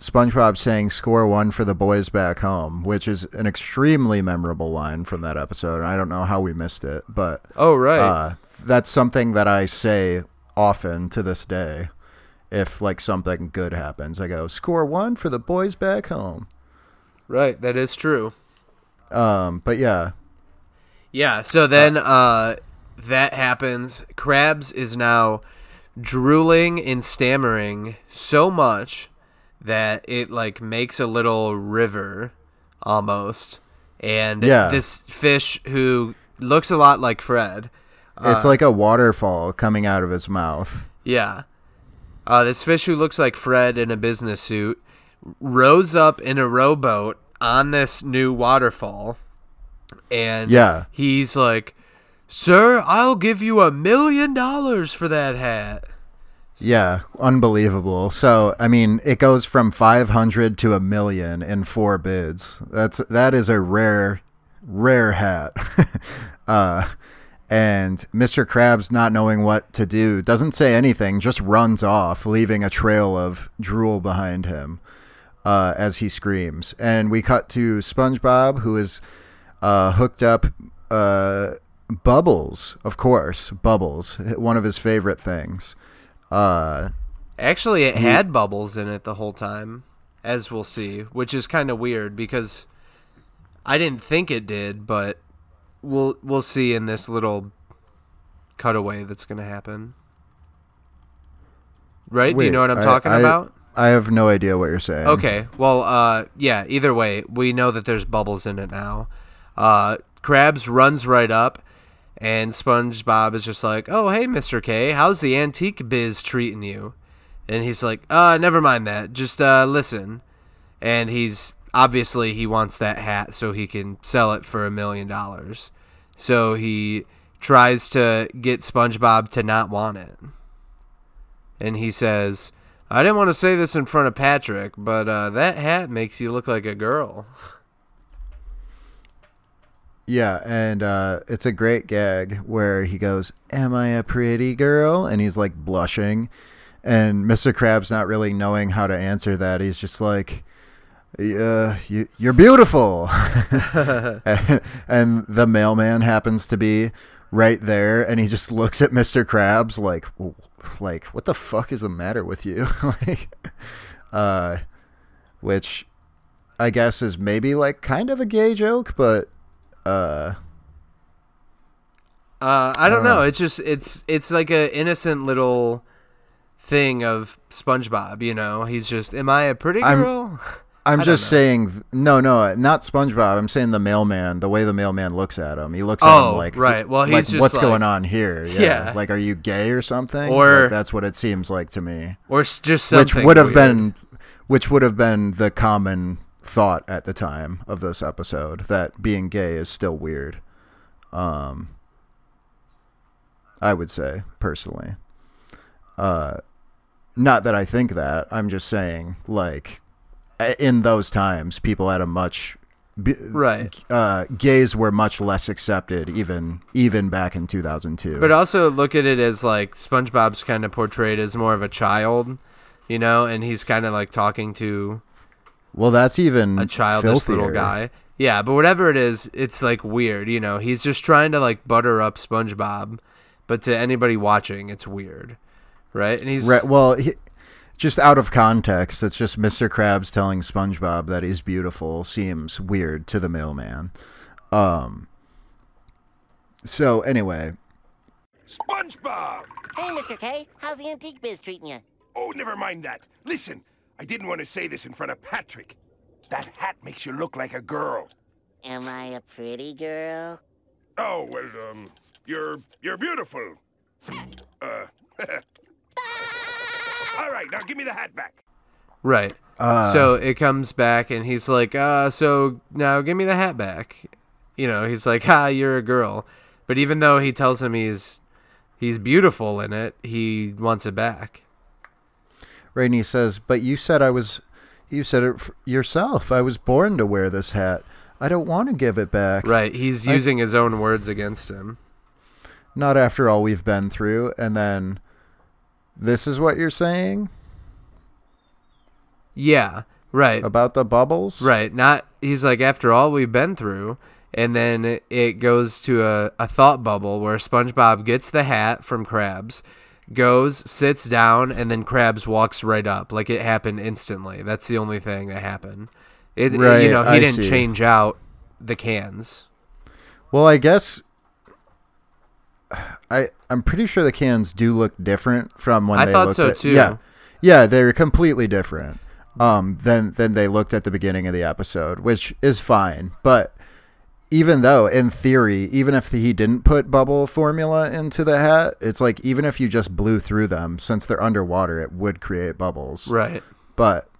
SpongeBob saying score one for the boys back home, which is an extremely memorable line from that episode. I don't know how we missed it, but that's something that I say often to this day. If like something good happens, I go score one for the boys back home. Right. That is true. But yeah. Yeah, so then that happens. Krabs is now drooling and stammering so much that it like makes a little river almost. And this fish who looks a lot like Fred. It's like a waterfall coming out of his mouth. Yeah. This fish who looks like Fred in a business suit rows up in a rowboat on this new waterfall. And he's like, sir, I'll give you $1 million for that hat. Yeah, unbelievable. So, I mean, it goes from 500 to $1 million in 4 bids. That is a rare hat. And Mr. Krabs, not knowing what to do, doesn't say anything, just runs off, leaving a trail of drool behind him as he screams. And we cut to SpongeBob, who is... hooked up Bubbles, of course. Bubbles, one of his favorite things. Actually, it had bubbles in it the whole time, as we'll see, which is kind of weird because I didn't think it did, but we'll see in this little cutaway that's going to happen. Right? Wait, do you know what I'm talking about? I have no idea what you're saying. Okay. Well, either way, we know that there's bubbles in it now. Krabs runs right up, and SpongeBob is just like, oh, hey, Mr. K, how's the antique biz treating you? And he's like, never mind that. Just, listen. And he wants that hat so he can sell it for $1 million. So he tries to get SpongeBob to not want it. And he says, I didn't want to say this in front of Patrick, but, that hat makes you look like a girl. Yeah, and it's a great gag where he goes, am I a pretty girl? And he's like blushing. And Mr. Krabs, not really knowing how to answer that, he's just like, you're beautiful. And the mailman happens to be right there, and he just looks at Mr. Krabs like what the fuck is the matter with you? Which I guess is maybe like kind of a gay joke, but... I don't know. It's just it's like a innocent little thing of SpongeBob. You know, he's just, am I a pretty girl? I'm just saying, no, not SpongeBob. I'm saying the mailman. The way the mailman looks at him, he looks at him like, right. Well, he's like, just what's going on here? Yeah. Like, are you gay or something? Or like, that's what it seems like to me. Or just something which would have been the common thought at the time of this episode, that being gay is still weird. I would say personally, Not that I think that. I'm just saying, like, in those times, people had a much... gays were much less accepted even back in 2002. But also look at it as, like, SpongeBob's kind of portrayed as more of a child, you know, and he's kind of, like, talking to... Well, that's even a childish filthier. Little guy. Yeah, but whatever it is, it's, like, weird, you know. He's just trying to, like, butter up SpongeBob, but to anybody watching, it's weird, right? And he's... just out of context, it's just Mr. Krabs telling SpongeBob that he's beautiful seems weird to the mailman. So anyway, SpongeBob. Hey, Mr. K, how's the antique biz treating you? Oh, never mind that. Listen, I didn't want to say this in front of Patrick. That hat makes you look like a girl. Am I a pretty girl? Oh well, you're beautiful. All right, now give me the hat back. Right. So it comes back, and he's like, so now give me the hat back. You know, he's like, ha, you're a girl. But even though he tells him he's beautiful in it, he wants it back. Right, and he says, but you said it yourself. I was born to wear this hat. I don't want to give it back. Right, he's using his own words against him. Not after all we've been through, and then... This is what you're saying? Yeah, right. About the bubbles? Right. Not. He's like, after all we've been through, and then it goes to a thought bubble where SpongeBob gets the hat from Krabs, goes, sits down, and then Krabs walks right up. Like it happened instantly. That's the only thing that happened. You know, he didn't change out the cans. Well, I guess... I'm pretty sure the cans do look different from when I thought so too. Yeah, they were completely different than they looked at the beginning of the episode, which is fine. But even though, in theory, even if he didn't put bubble formula into the hat, it's like even if you just blew through them, since they're underwater, it would create bubbles. Right. But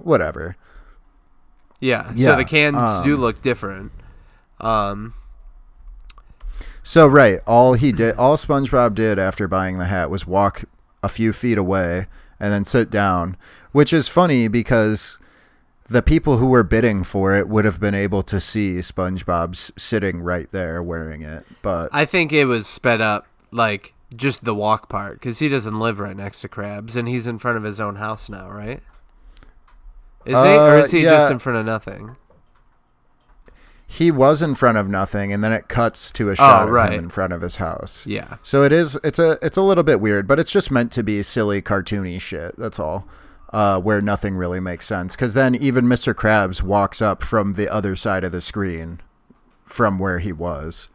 whatever. Yeah, so the cans do look different. So, right, all SpongeBob did after buying the hat was walk a few feet away and then sit down, which is funny because the people who were bidding for it would have been able to see SpongeBob's sitting right there wearing it. But I think it was sped up, like, just the walk part, because he doesn't live right next to Krabs, and he's in front of his own house now, right? Is he? Or is he just in front of nothing? He was in front of nothing, and then it cuts to a shot of him in front of his house. Yeah. So it's a little bit weird, but it's just meant to be silly, cartoony shit. That's all. Where nothing really makes sense, because then even Mr. Krabs walks up from the other side of the screen, from where he was.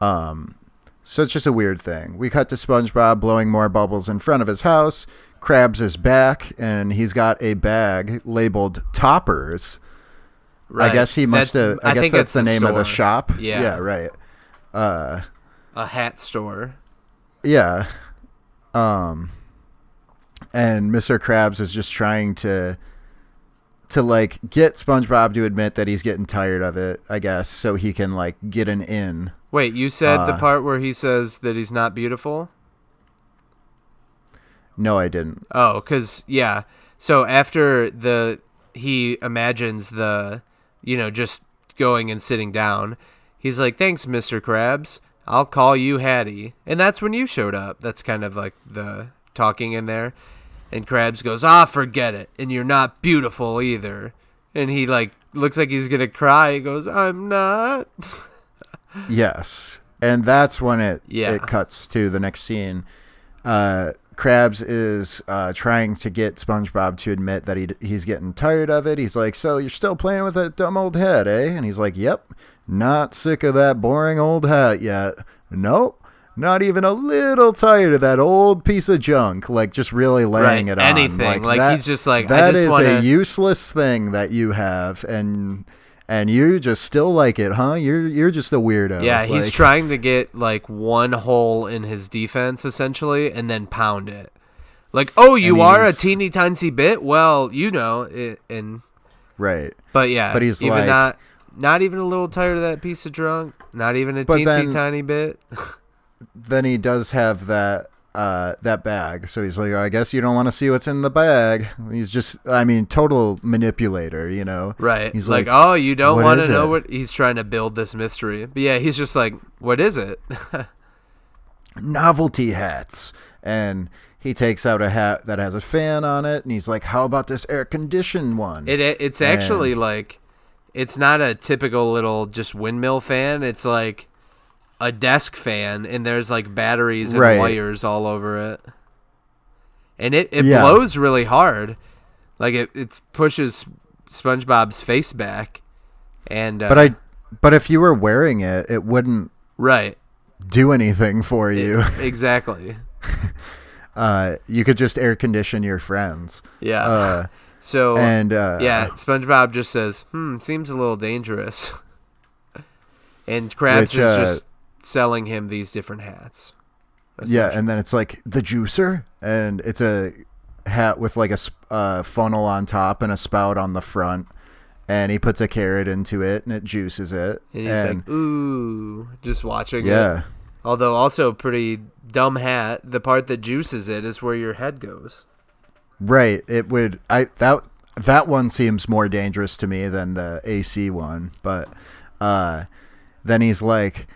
So it's just a weird thing. We cut to SpongeBob blowing more bubbles in front of his house. Krabs is back, and he's got a bag labeled Toppers. Right. I guess he must have. I guess that's the name store. Of the shop. Yeah, right. A hat store. Yeah. And Mr. Krabs is just trying to like get SpongeBob to admit that he's getting tired of it, I guess, so he can like get an in. Wait, you said the part where he says that he's not beautiful? No, I didn't. Oh, because yeah. So after he imagines the. You know, just going and sitting down. He's like, thanks, Mr. Krabs. I'll call you Hattie. And that's when you showed up. That's kind of like the talking in there. And Krabs goes, forget it. And you're not beautiful either. And he like looks like he's going to cry. He goes, I'm not. Yes. And that's when it cuts to the next scene. Krabs is trying to get SpongeBob to admit that he's getting tired of it. He's like, so you're still playing with that dumb old hat, eh? And he's like, yep, not sick of that boring old hat yet. Nope, not even a little tired of that old piece of junk. Like, just really laying it on. Anything. Like that, he's just like, that is a useless thing that you have, and you just still like it, huh? You're just a weirdo. Yeah, he's like, trying to get like one hole in his defense essentially, and then pound it. Like, oh, you are a teeny tiny bit. Well, you know, right. But yeah, but he's even like, not even a little tired of that piece of junk. Not even a teeny tiny bit. Then he does have that. that bag. So he's like, I guess you don't want to see what's in the bag. He's just, I mean, total manipulator, you know? Right. He's like, oh, you don't want to know what he's trying to build this mystery. But yeah, he's just like, what is it? Novelty hats. And he takes out a hat that has a fan on it. And he's like, how about this air conditioned one? It's actually like, it's not a typical little just windmill fan. It's like a desk fan, and there's like batteries and wires all over it, and it blows really hard. Like it pushes SpongeBob's face back, and but if you were wearing it, it wouldn't do anything for you. Exactly. You could just air condition your friends. Yeah. So and SpongeBob just says, seems a little dangerous, and Krabs is just selling him these different hats. Yeah, and then it's like the juicer, and it's a hat with like a funnel on top and a spout on the front, and he puts a carrot into it and it juices it. And he's like, ooh, just watching it. Although also pretty dumb hat. The part that juices it is where your head goes. Right. It would. That one seems more dangerous to me than the AC one. But then he's like,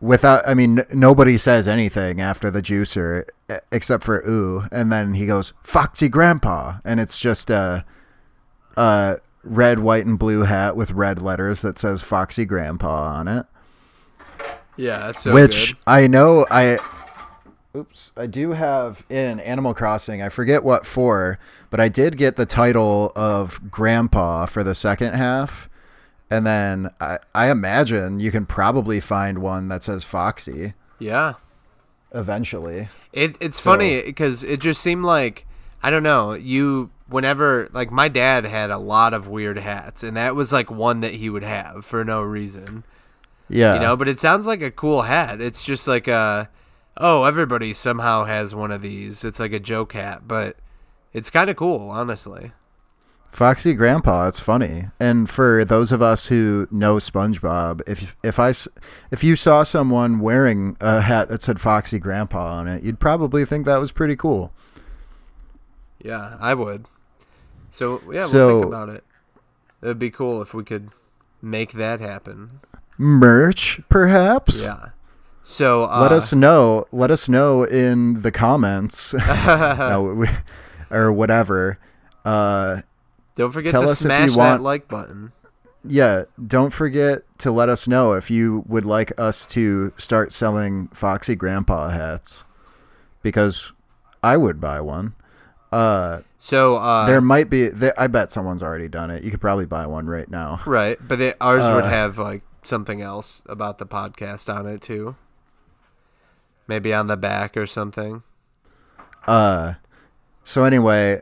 nobody says anything after the juicer except for ooh, and then he goes Foxy Grandpa, and it's just a red, white, and blue hat with red letters that says Foxy Grandpa on it. Yeah, that's so which good. I know I do have in Animal Crossing. I forget what for, but I did get the title of Grandpa for the second half. And then I imagine you can probably find one that says Foxy. Yeah. Eventually. It's funny because it just seemed like, I don't know, whenever, like my dad had a lot of weird hats, and that was like one that he would have for no reason. Yeah. You know, but it sounds like a cool hat. It's just like, everybody somehow has one of these. It's like a joke hat, but it's kind of cool, honestly. Foxy Grandpa, it's funny. And for those of us who know SpongeBob, if you saw someone wearing a hat that said Foxy Grandpa on it, you'd probably think that was pretty cool. Yeah, I would. So, we'll think about it. It would be cool if we could make that happen. Merch, perhaps? Yeah. So, let us know in the comments or whatever. Don't forget to smash that like button. Yeah, don't forget to let us know if you would like us to start selling Foxy Grandpa hats, because I would buy one. There might be. I bet someone's already done it. You could probably buy one right now. Right, but ours would have like something else about the podcast on it too. Maybe on the back or something. So anyway,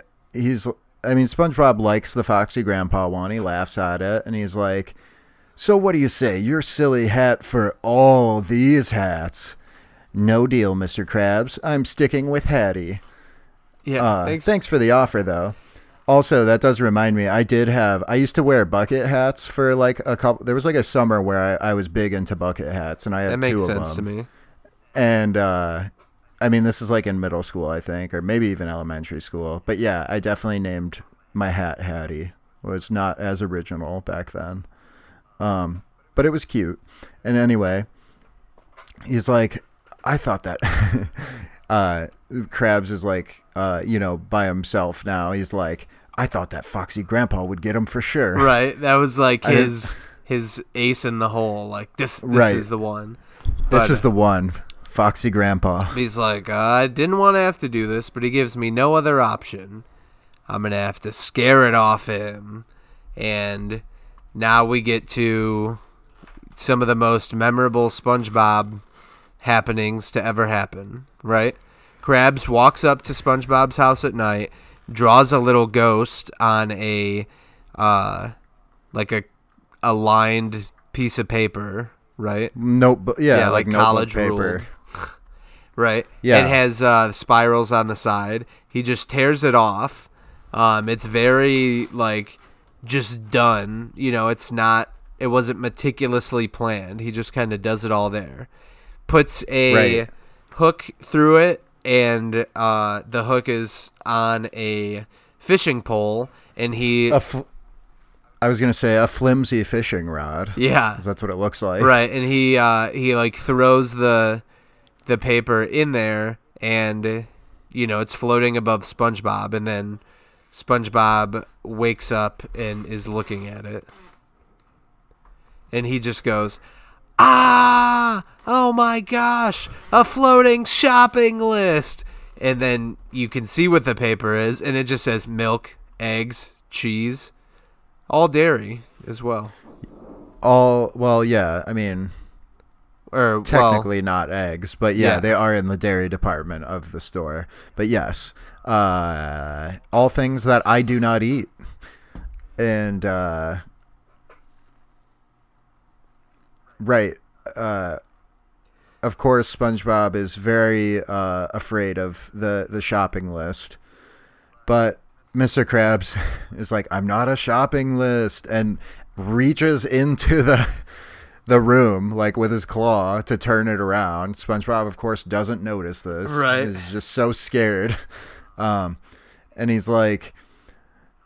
SpongeBob likes the Foxy Grandpa one. He laughs at it, and he's like, so what do you say? Your silly hat for all these hats. No deal, Mr. Krabs. I'm sticking with Hattie. Yeah, thanks for the offer, though. Also, that does remind me, I used to wear bucket hats for like a couple. There was like a summer where I was big into bucket hats, and I had two of them. That makes sense to me. And, this is like in middle school, I think, or maybe even elementary school. But yeah, I definitely named my hat Hattie. It was not as original back then. But it was cute. And anyway, he's like, I thought that. Krabs is like, by himself now. He's like, I thought that Foxy Grandpa would get him for sure. Right. That was like his ace in the hole. Like, this is the one. This is the one. Foxy Grandpa. He's like, I didn't want to have to do this, but he gives me no other option. I'm going to have to scare it off him. And now we get to some of the most memorable SpongeBob happenings to ever happen, right? Krabs walks up to SpongeBob's house at night, draws a little ghost on a lined piece of paper, right? Nope. Yeah, like college paper. Ruled. Right. Yeah. It has spirals on the side. He just tears it off. It's very like just done. You know, it wasn't meticulously planned. He just kind of does it all there. Puts a hook through it and the hook is on a fishing pole, and he... I was gonna say a flimsy fishing rod. Yeah, 'cause that's what it looks like. Right, and he like throws the paper in there, and you know it's floating above SpongeBob, and then SpongeBob wakes up and is looking at it, and he just goes, "Ah, oh my gosh, a floating shopping list!" And then you can see what the paper is, and it just says milk, eggs, cheese. All dairy as well. Yeah. I mean, technically not eggs, but yeah, they are in the dairy department of the store. But yes, all things that I do not eat. And right. Of course, SpongeBob is very afraid of the shopping list, but Mr. Krabs is like, "I'm not a shopping list," and reaches into the room like with his claw to turn it around. SpongeBob, of course, doesn't notice this. Right, he's just so scared, and he's like,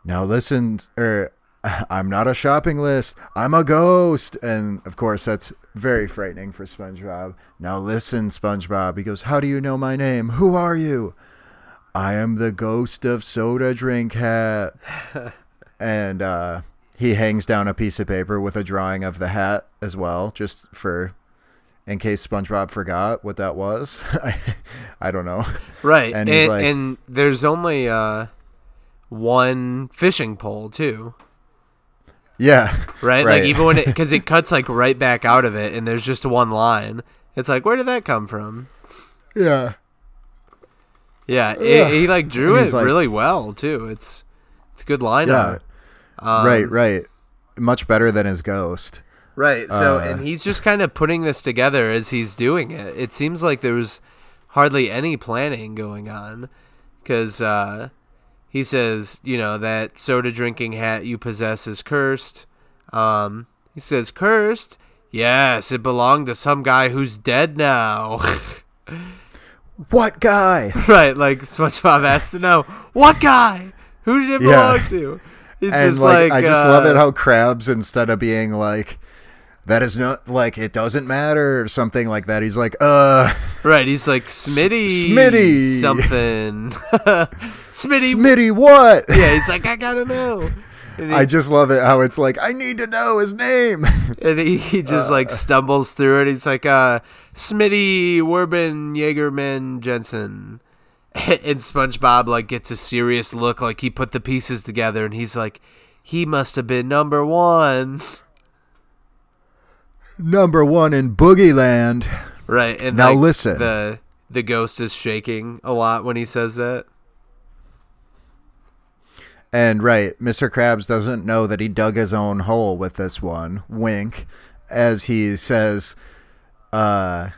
"Now listen, I'm not a shopping list. I'm a ghost," and of course, that's very frightening for SpongeBob. "Now listen, SpongeBob." He goes, "How do you know my name? Who are you?" "I am the ghost of Soda Drink Hat." And he hangs down a piece of paper with a drawing of the hat as well, just for in case SpongeBob forgot what that was. I don't know. Right. And he's like, and there's only one fishing pole too. Yeah. Right? Like even when because it cuts like right back out of it, and there's just one line. It's like, where did that come from? Yeah. Yeah, he like drew it like, really well too. It's good line art. Right. Much better than his ghost. Right. So and he's just kind of putting this together as he's doing it. It seems like there was hardly any planning going on, because he says, you know, that soda drinking hat you possess is cursed. He says, "Cursed? Yes, it belonged to some guy who's dead now." What guy? Right, like SpongeBob has to know. What guy? Who did it belong to? It's and just like I just love it how Krabs, instead of being like, "That is not like it doesn't matter" or something like that, he's like, Right, he's like, Smitty something. Smitty what? Yeah, he's like, "I gotta know." I just love it how it's like, "I need to know his name." And he just like stumbles through it. He's like, Smitty Werbenjagermanjensen. And SpongeBob like gets a serious look, like he put the pieces together, and he's like, "He must have been number one. Number one in Boogie Land." Right. And now like, listen. The ghost is shaking a lot when he says that. And right, Mr. Krabs doesn't know that he dug his own hole with this one. Wink, as he says, right,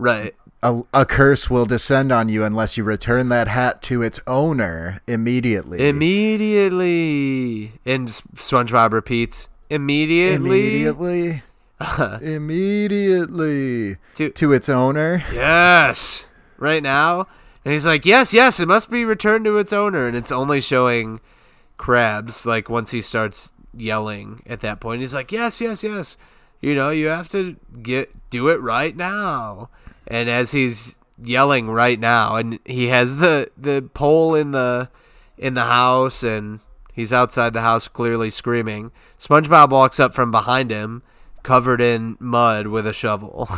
a curse will descend on you unless you return that hat to its owner immediately. Immediately. And SpongeBob repeats, "Immediately. Immediately. Immediately. To its owner." Yes. Right now. And he's like, yes, it must be returned to its owner. And it's only showing Krabs, like, once he starts yelling at that point. He's like, yes. You know, you have to do it right now. And as he's yelling right now, and he has the pole in the house, and he's outside the house clearly screaming, SpongeBob walks up from behind him, covered in mud with a shovel.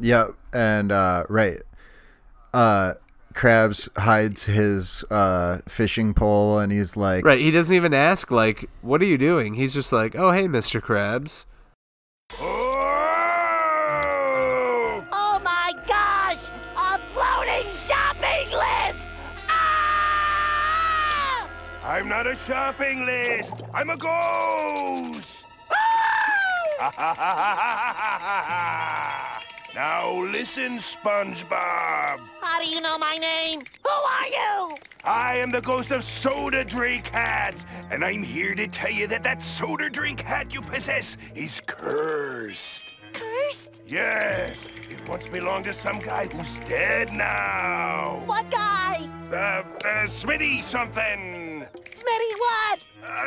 Yep, and, right. Krabs hides his fishing pole, and he's like, right, he doesn't even ask like, "What are you doing?" He's just like, "Oh, hey, Mr. Krabs." Oh my gosh, a floating shopping list! Ah! "I'm not a shopping list. I'm a ghost." "Now listen, SpongeBob. How do you know my name? Who are you?" "I am the ghost of Soda Drink Hats, and I'm here to tell you that soda drink hat you possess is cursed." "Cursed? cursed? Yes. It once belonged to some guy who's dead now. What guy? Smitty something. Smitty what?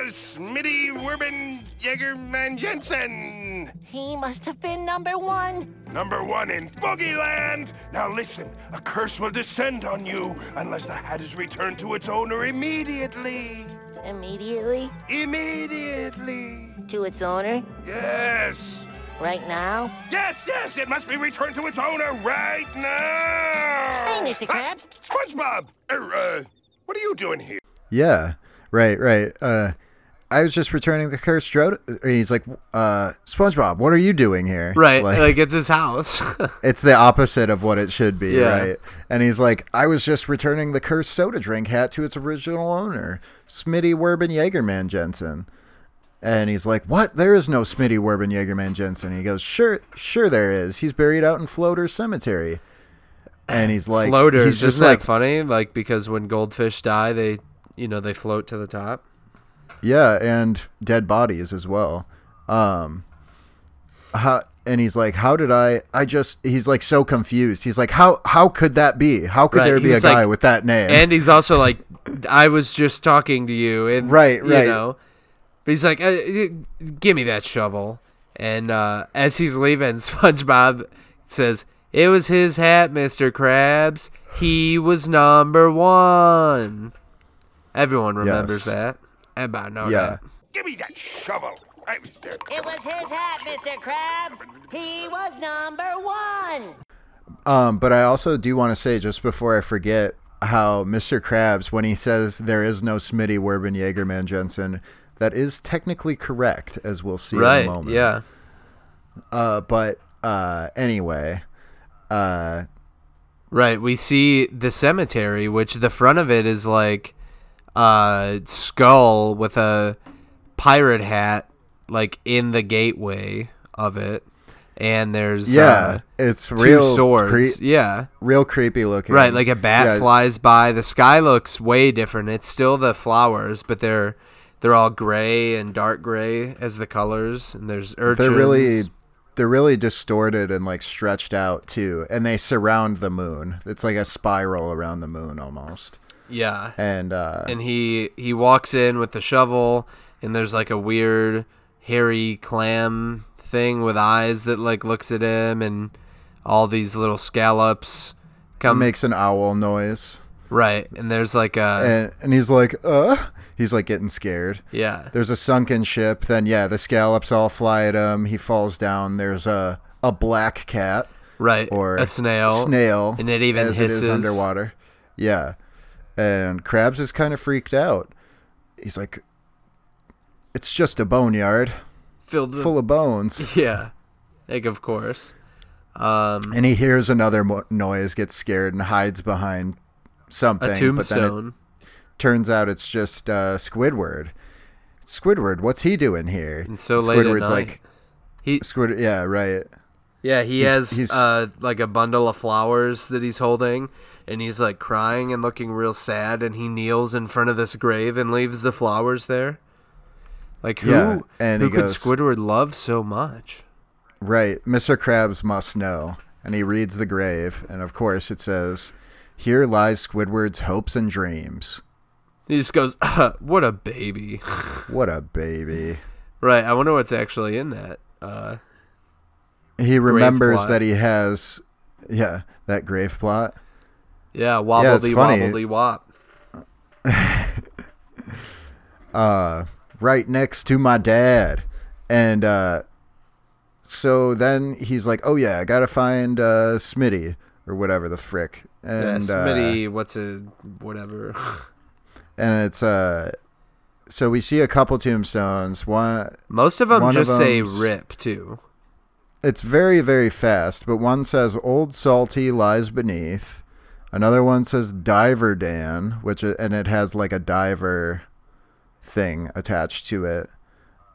Smitty Werbenjagermanjensen. He must have been number one. Number one in Boogieland. Now listen, a curse will descend on you unless the hat is returned to its owner immediately. Immediately? Immediately. To its owner? Yes. Right now? Yes, yes, it must be returned to its owner right now! Hey, Mr. Krabs. SpongeBob! What are you doing here? Yeah, right. I was just returning the cursed road. He's like, SpongeBob, what are you doing here? Right, like it's his house. It's the opposite of what it should be, yeah. Right? And he's like, I was just returning the cursed soda drink hat to its original owner, Smitty Werbenjagermanjensen. And he's like, what? There is no Smitty Werbenjagermanjensen. He goes, sure there is. He's buried out in Floaters Cemetery. And he's like... Floaters, he's just isn't that funny? Like, because when goldfish die, they float to the top. Yeah, and dead bodies as well. And he's like, how did I just... He's like so confused. He's like, how could that be? How could there be a guy with that name? And he's also like, I was just talking to you. And, right. You know, he's like, give me that shovel. And as he's leaving, SpongeBob says, it was his hat, Mr. Krabs. He was number one. Everyone remembers that. Everybody knows that. Give me that shovel. Right, Mr. It was his hat, Mr. Krabs. He was number one. But I also do want to say, just before I forget, how Mr. Krabs, when he says there is no Smitty Werbenjagermanjensen, that is technically correct, as we'll see in a moment. Yeah. Anyway. Right. We see the cemetery, which the front of it is like a skull with a pirate hat, like in the gateway of it. And there's it's two real swords. Real creepy looking. Right. Like a bat flies by. The sky looks way different. It's still the flowers, but they're all gray and dark gray as the colors, and there's urchins. They're really distorted and like stretched out too, and they surround the moon. It's like a spiral around the moon almost. Yeah. And he walks in with the shovel, and there's like a weird hairy clam thing with eyes that like looks at him, and all these little scallops come. It makes an owl noise. Right, and there's like a... And he's like, He's like getting scared. Yeah. There's a sunken ship. Then, the scallops all fly at him. He falls down. There's a black cat. Right, or a snail. And it even hisses. It is underwater. Yeah. And Krabs is kind of freaked out. He's like, it's just a boneyard. Full of bones. Yeah. Like, of course. And he hears another noise, gets scared, and hides behind... something, a tombstone. But then it turns out it's just Squidward. Squidward, what's he doing here? And so late at night. Like, yeah, right. Yeah, he has like a bundle of flowers that he's holding, and he's like crying and looking real sad, and he kneels in front of this grave and leaves the flowers there. Like, who could Squidward love so much? Right, Mr. Krabs must know. And he reads the grave, and of course it says... Here lies Squidward's hopes and dreams. He just goes, what a baby. What a baby. Right, I wonder what's actually in that. He remembers that he has, that grave plot. Yeah, wobbledy wop. Right next to my dad. And so then he's like, oh yeah, I gotta find Smitty. Or whatever the frick. And Smitty, whatever. And it's so we see a couple tombstones. Most of them say RIP too. It's very, very fast, but one says Old Salty lies beneath. Another one says Diver Dan, and it has like a diver thing attached to it.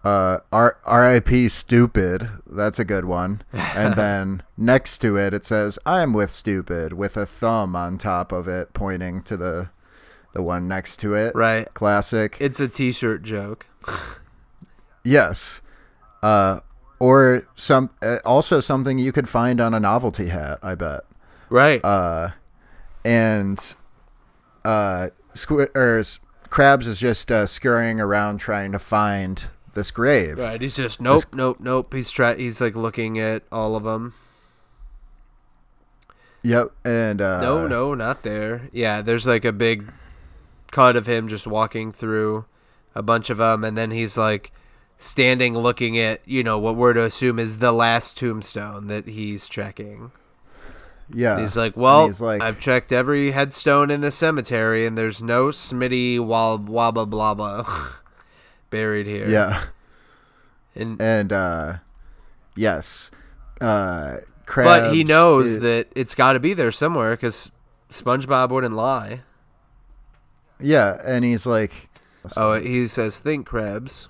R.I.P. Stupid. That's a good one. And then next to it, it says, I'm with Stupid, with a thumb on top of it, pointing to the one next to it. Right. Classic. It's a t-shirt joke. Yes. Or some also something you could find on a novelty hat, I bet. Right. Krabs is just scurrying around trying to find this grave. Right. He's just nope. He's like looking at all of them. Yep. And no, not there. Yeah. There's like a big cut of him just walking through a bunch of them, and then he's like standing looking at, you know, what we're to assume is the last tombstone that he's checking. Yeah. And he's like, well, he's like, I've checked every headstone in the cemetery, and there's no Smitty Wabba Blabba buried here. Yeah. And Krabs, but he knows that it's got to be there somewhere because SpongeBob wouldn't lie. Yeah, and he's like, oh, he says, think, Krabs.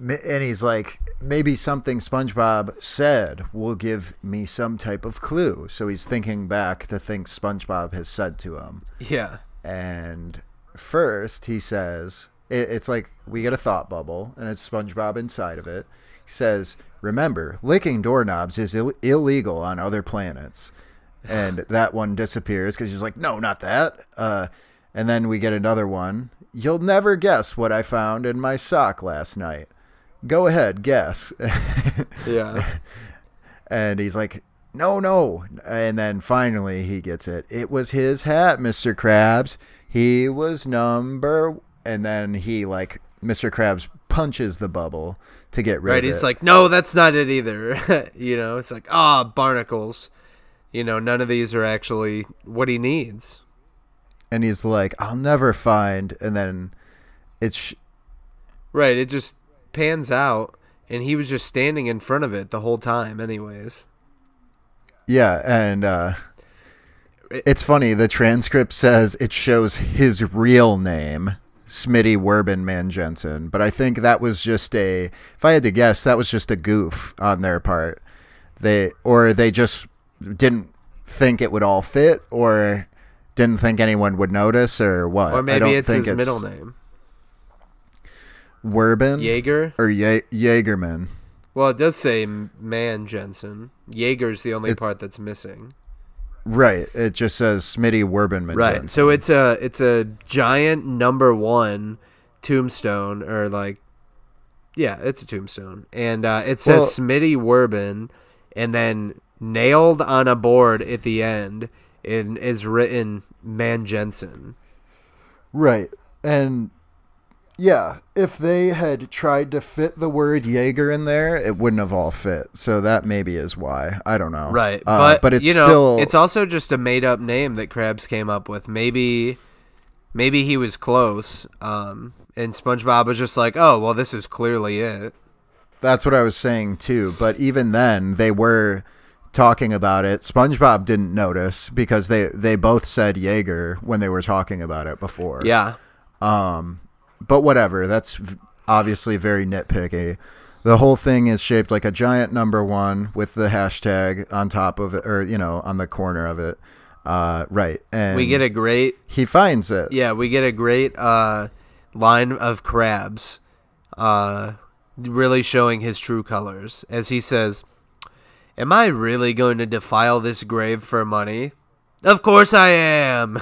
And he's like, maybe something SpongeBob said will give me some type of clue. So he's thinking back to things SpongeBob has said to him. Yeah. And first he says, it's like we get a thought bubble and it's SpongeBob inside of it. He says, remember, licking doorknobs is illegal on other planets. And that one disappears because he's like, no, not that. And then we get another one. You'll never guess what I found in my sock last night. Go ahead, guess. Yeah. And he's like, no. And then finally he gets it. It was his hat, Mr. Krabs. He was number. And then he, like, Mr. Krabs punches the bubble to get rid of it. Right, he's like, no, that's not it either. You know, it's like, barnacles. You know, none of these are actually what he needs. And he's like, I'll never find. And then it's... Right, it just... pans out, and he was just standing in front of it the whole time anyways. Yeah, and it's funny, the transcript says it shows his real name, Smitty Werbenjagermanjensen, but I think that was just if I had to guess, that was just a goof on their part. They just didn't think it would all fit, or didn't think anyone would notice, or what. Or maybe I don't think it's middle name. Werben Jaeger or Jaegerman. Well, it does say Jensen. Jaeger's the only part that's missing. Right. It just says Smitty Werbenman. Right. Jensen. So it's a giant number one tombstone, or like, yeah, it's a tombstone, and it says Smitty Werben, and then nailed on a board at the end is written Jensen. Right. And. Yeah, if they had tried to fit the word Jaeger in there, it wouldn't have all fit. So that maybe is why. I don't know. Right, but it's, you know, still... It's also just a made-up name that Krabs came up with. Maybe he was close, and SpongeBob was just like, oh, well, this is clearly it. That's what I was saying, too. But even then, they were talking about it. SpongeBob didn't notice because they both said Jaeger when they were talking about it before. Yeah. But whatever, that's obviously very nitpicky. The whole thing is shaped like a giant number one with the hashtag on top of it, or, you know, on the corner of it. Right. And we get a great... He finds it. Yeah, we get a great line of Krabs really showing his true colors as he says, am I really going to defile this grave for money? Of course I am!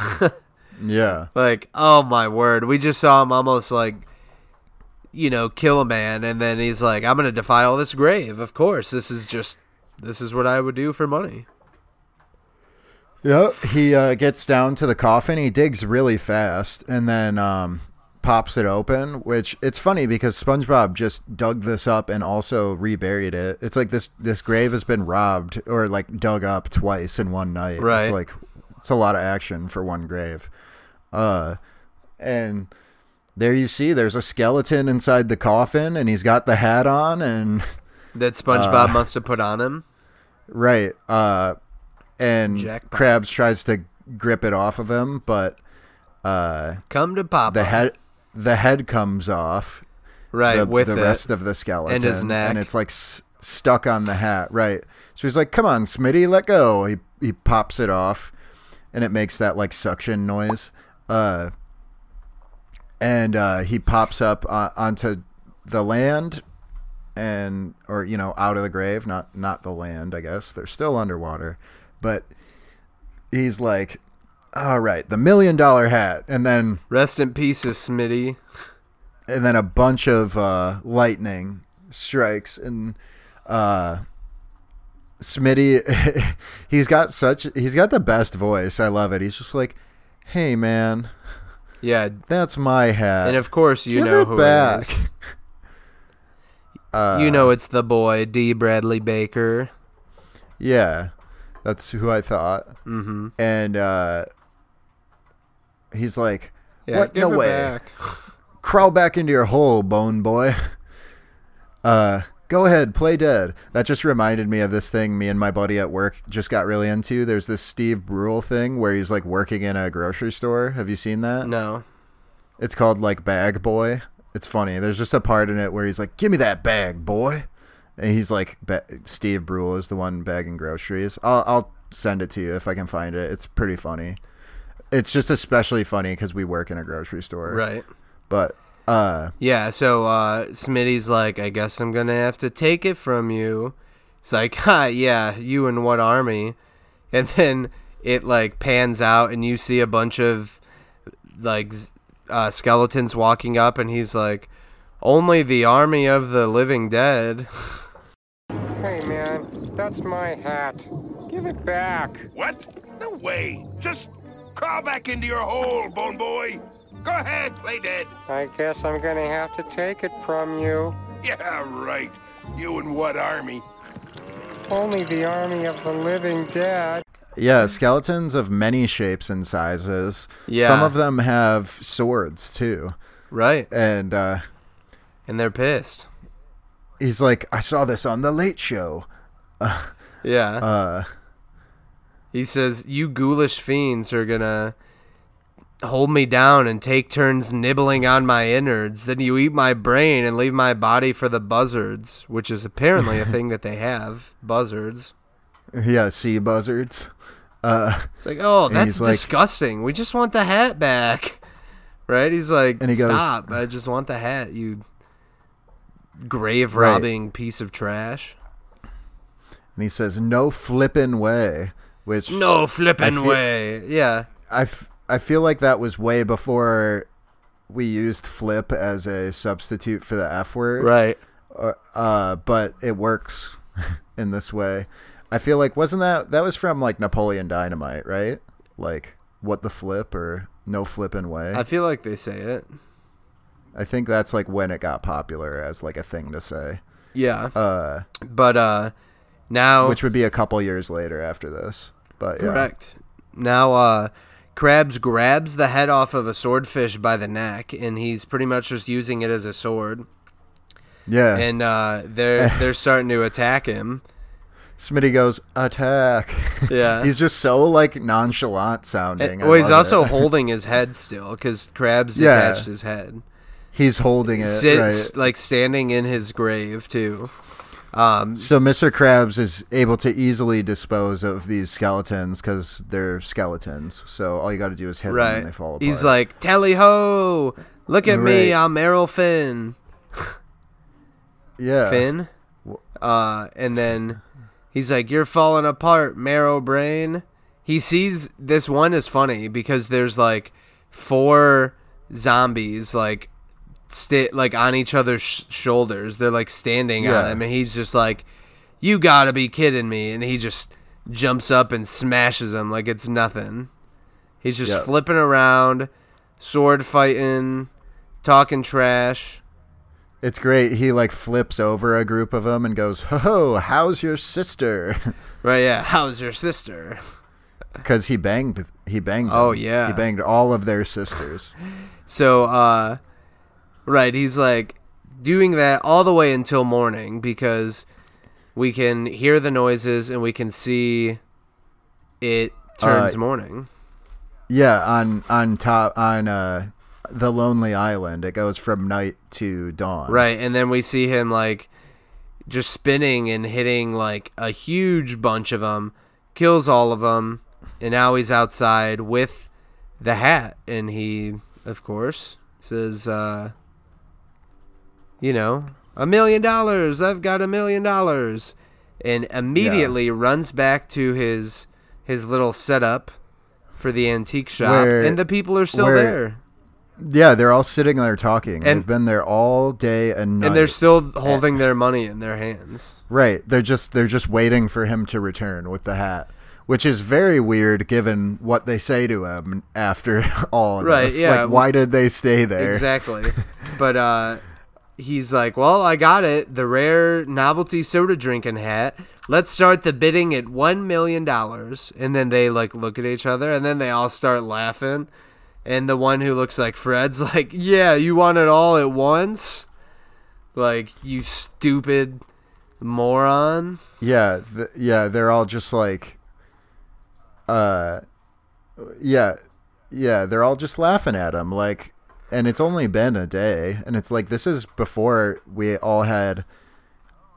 Yeah. Like, oh my word. We just saw him almost like, you know, kill a man, and then he's like, I'm going to defile this grave. Of course. This is what I would do for money. Yep. He gets down to the coffin. He digs really fast and then pops it open, which it's funny because SpongeBob just dug this up and also reburied it. It's like this grave has been robbed or like dug up twice in one night. Right. It's like, it's a lot of action for one grave. And there you see there's a skeleton inside the coffin, and he's got the hat on and that SpongeBob must have put on him. Right. And Jackpot. Krabs tries to grip it off of him, but come to Papa. The head comes off. Right, with the rest of the skeleton and his neck, and it's like stuck on the hat. Right. So he's like, "Come on, Smitty, let go." He pops it off, and it makes that like suction noise. And he pops up onto the land and or, you know, out of the grave, not the land, I guess. They're still underwater. But he's like, all right, the $1 million hat, and then rest in pieces, Smitty. And then a bunch of lightning strikes, and Smitty, he's got the best voice. I love it. He's just like, hey man, yeah, that's my hat. And of course, you know who it is. You know it's the boy, D. Bradley Baker. Yeah, that's who I thought. Mm-hmm. And he's like, yeah, what? No way. Back. Crawl back into your hole, bone boy. Go ahead, play dead. That just reminded me of this thing me and my buddy at work just got really into. There's this Steve Brule thing where he's like working in a grocery store. Have you seen that? No. It's called like Bag Boy. It's funny. There's just a part in it where he's like, give me that bag, boy. And he's like, Steve Brule is the one bagging groceries. I'll send it to you if I can find it. It's pretty funny. It's just especially funny because we work in a grocery store. Right. But, yeah, so Smitty's like, I guess I'm going to have to take it from you. It's like, ha, yeah, you and what army? And then it, like, pans out and you see a bunch of, like, skeletons walking up, and he's like, only the army of the living dead. Hey man, that's my hat. Give it back. What? No way. Just crawl back into your hole, bone boy. Go ahead, play dead. I guess I'm gonna have to take it from you. Yeah, right. You and what army? Only the army of the living dead. Yeah, skeletons of many shapes and sizes. Yeah. Some of them have swords, too. Right. And they're pissed. He's like, I saw this on The Late Show. Yeah. He says, you ghoulish fiends are going to hold me down and take turns nibbling on my innards. Then you eat my brain and leave my body for the buzzards, which is apparently a thing that they have, buzzards. Yeah, sea buzzards. It's like, oh, that's disgusting. Like, we just want the hat back, right? He's like, and he stop! Goes, I just want the hat, you grave robbing piece of trash. And he says, "No flippin' way," which no flippin' way. Yeah, I feel like that was way before we used flip as a substitute for the F word, right? But it works in this way. I feel like wasn't that was from like Napoleon Dynamite, right? Like what the flip or no flippin' way. I feel like they say it. I think that's like when it got popular as like a thing to say. Yeah. But now, which would be a couple years later after this. But yeah. Correct. Now Krabs grabs the head off of a swordfish by the neck, and he's pretty much just using it as a sword. Yeah. And they're starting to attack him. Smitty goes, attack. Yeah. He's just so, like, nonchalant sounding. Well, he's also holding his head still because Krabs detached his head. He's holding it. Sits, right. Like, standing in his grave, too. So Mr. Krabs is able to easily dispose of these skeletons because they're skeletons. So all you got to do is hit them and they fall apart. He's like, tally-ho! Look at me, I'm Errol Finn. Yeah. Finn? And then he's like, you're falling apart, marrow brain. He sees this one is funny because there's like 4 zombies like like on each other's shoulders. They're like standing on him, and he's just like, you gotta be kidding me. And he just jumps up and smashes them like it's nothing. He's just flipping around, sword fighting, talking trash. It's great. He like flips over a group of them and goes, "Ho, how's your sister?" Right? Yeah, how's your sister? Because he banged. Oh yeah, he banged all of their sisters. So, he's like doing that all the way until morning because we can hear the noises and we can see it turns morning. Yeah, on top on the Lonely Island. It goes from night to dawn. Right, and then we see him like just spinning and hitting like a huge bunch of them, kills all of them, and now he's outside with the hat, and he, of course, says, $1 million. I've got $1 million. And immediately runs back to his little setup for the antique shop. And the people are still there. Yeah, they're all sitting there talking. And they've been there all day and night. And they're still holding their money in their hands. Right. They're just waiting for him to return with the hat, which is very weird given what they say to him after all of this. Yeah. Like, why did they stay there? Exactly. But he's like, well, I got it. The rare novelty soda drinking hat. Let's start the bidding at $1 million. And then they like look at each other and then they all start laughing. And the one who looks like Fred's like, yeah, you want it all at once? Like, you stupid moron. Yeah, they're all just like, they're all just laughing at him. Like, and it's only been a day. And it's like, this is before we all had,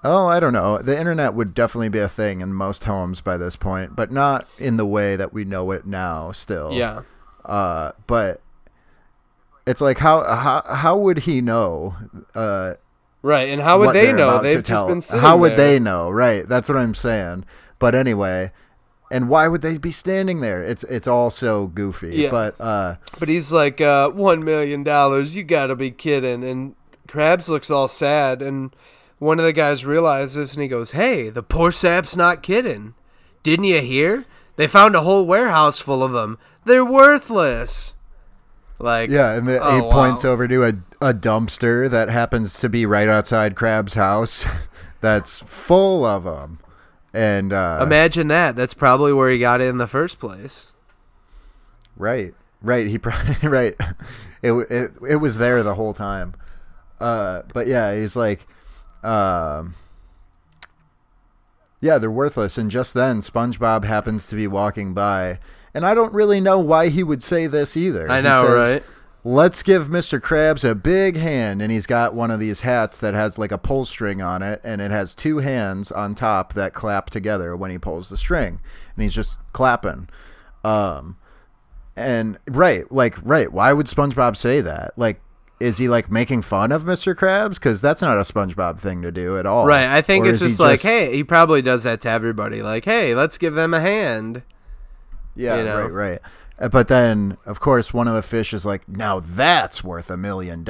I don't know. The internet would definitely be a thing in most homes by this point, but not in the way that we know it now still. Yeah. But it's like, how would he know? Right, and how would they know? They've just been sitting there. How would they know? Right, that's what I'm saying. But anyway, and why would they be standing there? It's all so goofy. Yeah. But he's like, $1 million. You gotta be kidding. And Krabs looks all sad, and one of the guys realizes, and he goes, "Hey, the poor sap's not kidding. Didn't you hear? They found a whole warehouse full of them. They're worthless." Like, yeah, and he points over to a dumpster that happens to be right outside Crab's house that's full of them. And imagine that. That's probably where he got it in the first place. Right. He probably right. It was there the whole time. But yeah, he's like yeah, they're worthless. And just then SpongeBob happens to be walking by. And I don't really know why he would say this either. I know, right? Let's give Mr. Krabs a big hand. And he's got one of these hats that has like a pull string on it. And it has two hands on top that clap together when he pulls the string. And he's just clapping. Right. Why would SpongeBob say that? Like, is he like making fun of Mr. Krabs? Because that's not a SpongeBob thing to do at all. Right. I think it's just like, hey, he probably does that to everybody. Like, hey, let's give them a hand. Yeah, you know? Right. But then, of course, one of the fish is like, now that's worth $1 million.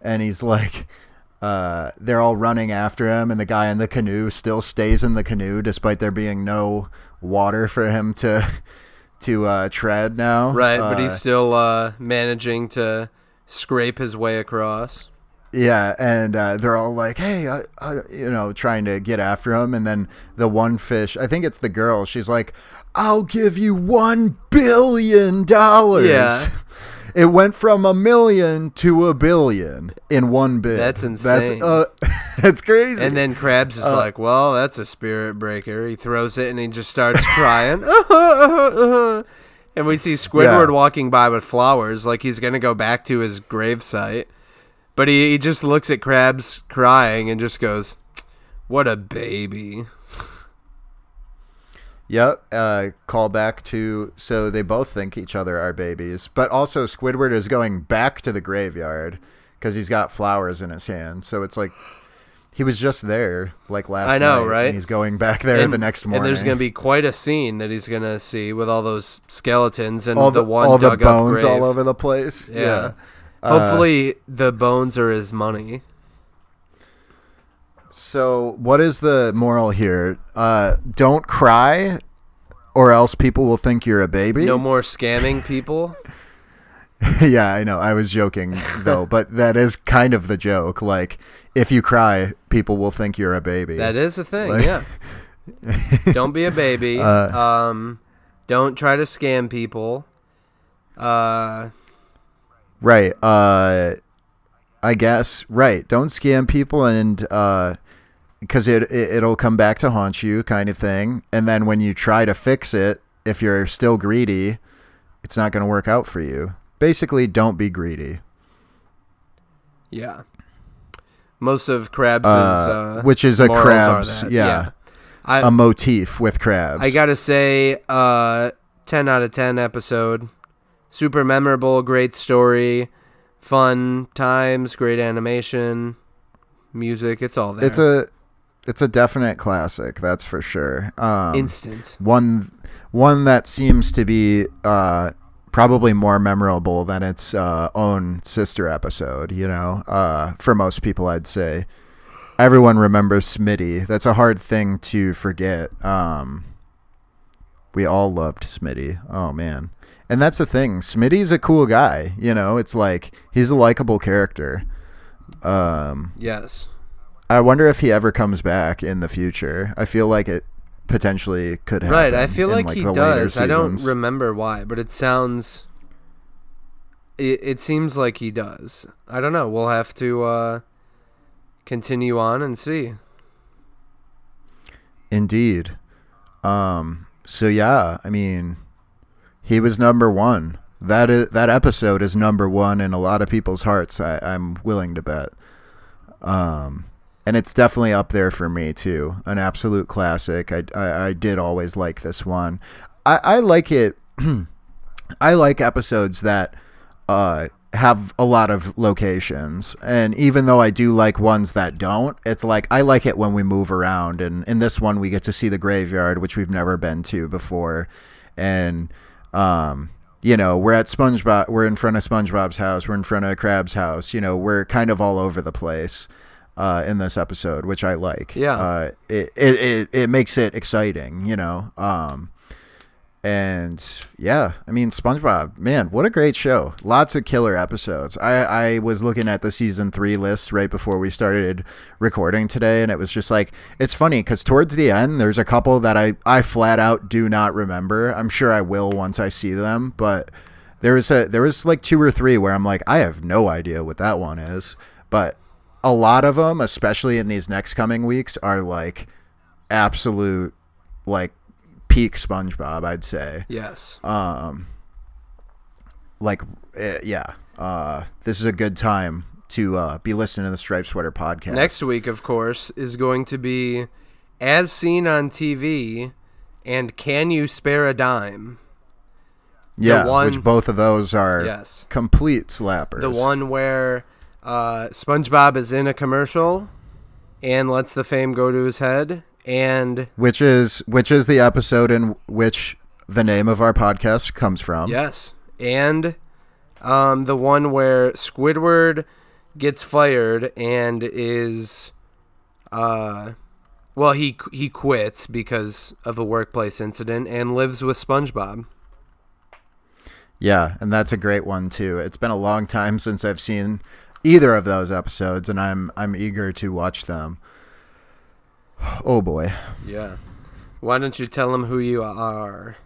And he's like, they're all running after him. And the guy in the canoe still stays in the canoe, despite there being no water for him to tread now. Right, but he's still managing to scrape his way across. Yeah, and they're all like, hey, trying to get after him. And then the one fish, I think it's the girl, she's like, I'll give you $1 billion. Yeah. It went from $1 million to $1 billion in one bid. That's insane. That's crazy. And then Krabs is like, well, that's a spirit breaker. He throws it and he just starts crying. And we see Squidward walking by with flowers, like he's going to go back to his gravesite. But he just looks at Krabs crying and just goes, what a baby. Yep. Call back to, so they both think each other are babies. But also Squidward is going back to the graveyard because he's got flowers in his hand. So it's like he was just there like last night. I know, right? And he's going back there the next morning. And there's going to be quite a scene that he's going to see with all those skeletons and all the one all dug the bones up grave. All over the place. Yeah. Hopefully the bones are his money. So what is the moral here? Don't cry or else people will think you're a baby. No more scamming people. Yeah, I know. I was joking, though. But that is kind of the joke. Like, if you cry, people will think you're a baby. That is a thing, like, yeah. Don't be a baby. Don't try to scam people. Right. I guess. Right. Don't scam people and because it'll come back to haunt you kind of thing. And then when you try to fix it, if you're still greedy, it's not going to work out for you. Basically, don't be greedy. Yeah. Most of Krabs' which is a Krabs. Yeah. A motif with Krabs. I got to say 10 out of 10 episode. Super memorable, great story, fun times, great animation, music, it's all there. It's a definite classic, that's for sure. Instant. One that seems to be probably more memorable than its own sister episode, you know, for most people, I'd say. Everyone remembers Smitty. That's a hard thing to forget. We all loved Smitty. Oh, man. And that's the thing. Smitty's a cool guy. You know, it's like he's a likable character. Yes. I wonder if he ever comes back in the future. I feel like it potentially could happen. Right. I feel like he does. I don't remember why, but it seems like he does. I don't know. We'll have to continue on and see. Indeed. So, yeah, I mean, he was number one. That episode is number one in a lot of people's hearts, I'm willing to bet. And it's definitely up there for me, too. An absolute classic. I did always like this one. I like it. I like episodes that have a lot of locations. And even though I do like ones that don't, it's like I like it when we move around. And in this one, we get to see the graveyard, which we've never been to before. And, you know, we're in front of SpongeBob's house, we're in front of Krab's house, you know, we're kind of all over the place in this episode, which I like. Yeah. It makes it exciting, you know. And yeah, I mean, SpongeBob, man, what a great show. Lots of killer episodes. I was looking at the season 3 list right before we started recording today, and it was just like, it's funny because towards the end there's a couple that I flat out do not remember. I'm sure I will once I see them, but there was like 2 or 3 where I'm like, I have no idea what that one is. But a lot of them, especially in these next coming weeks, are like absolute, like peak SpongeBob, I'd say. Yes. This is a good time to be listening to the Striped Sweater podcast. Next week, of course, is going to be As Seen on TV and Can You Spare a Dime? Yeah, which both of those are complete slappers. The one where SpongeBob is in a commercial and lets the fame go to his head, and which is the episode in which the name of our podcast comes from. Yes. And the one where Squidward gets fired and is he quits because of a workplace incident and lives with SpongeBob. Yeah, and that's a great one too. It's been a long time since I've seen either of those episodes, and I'm eager to watch them. Oh boy. Yeah. Why don't you tell them who you are?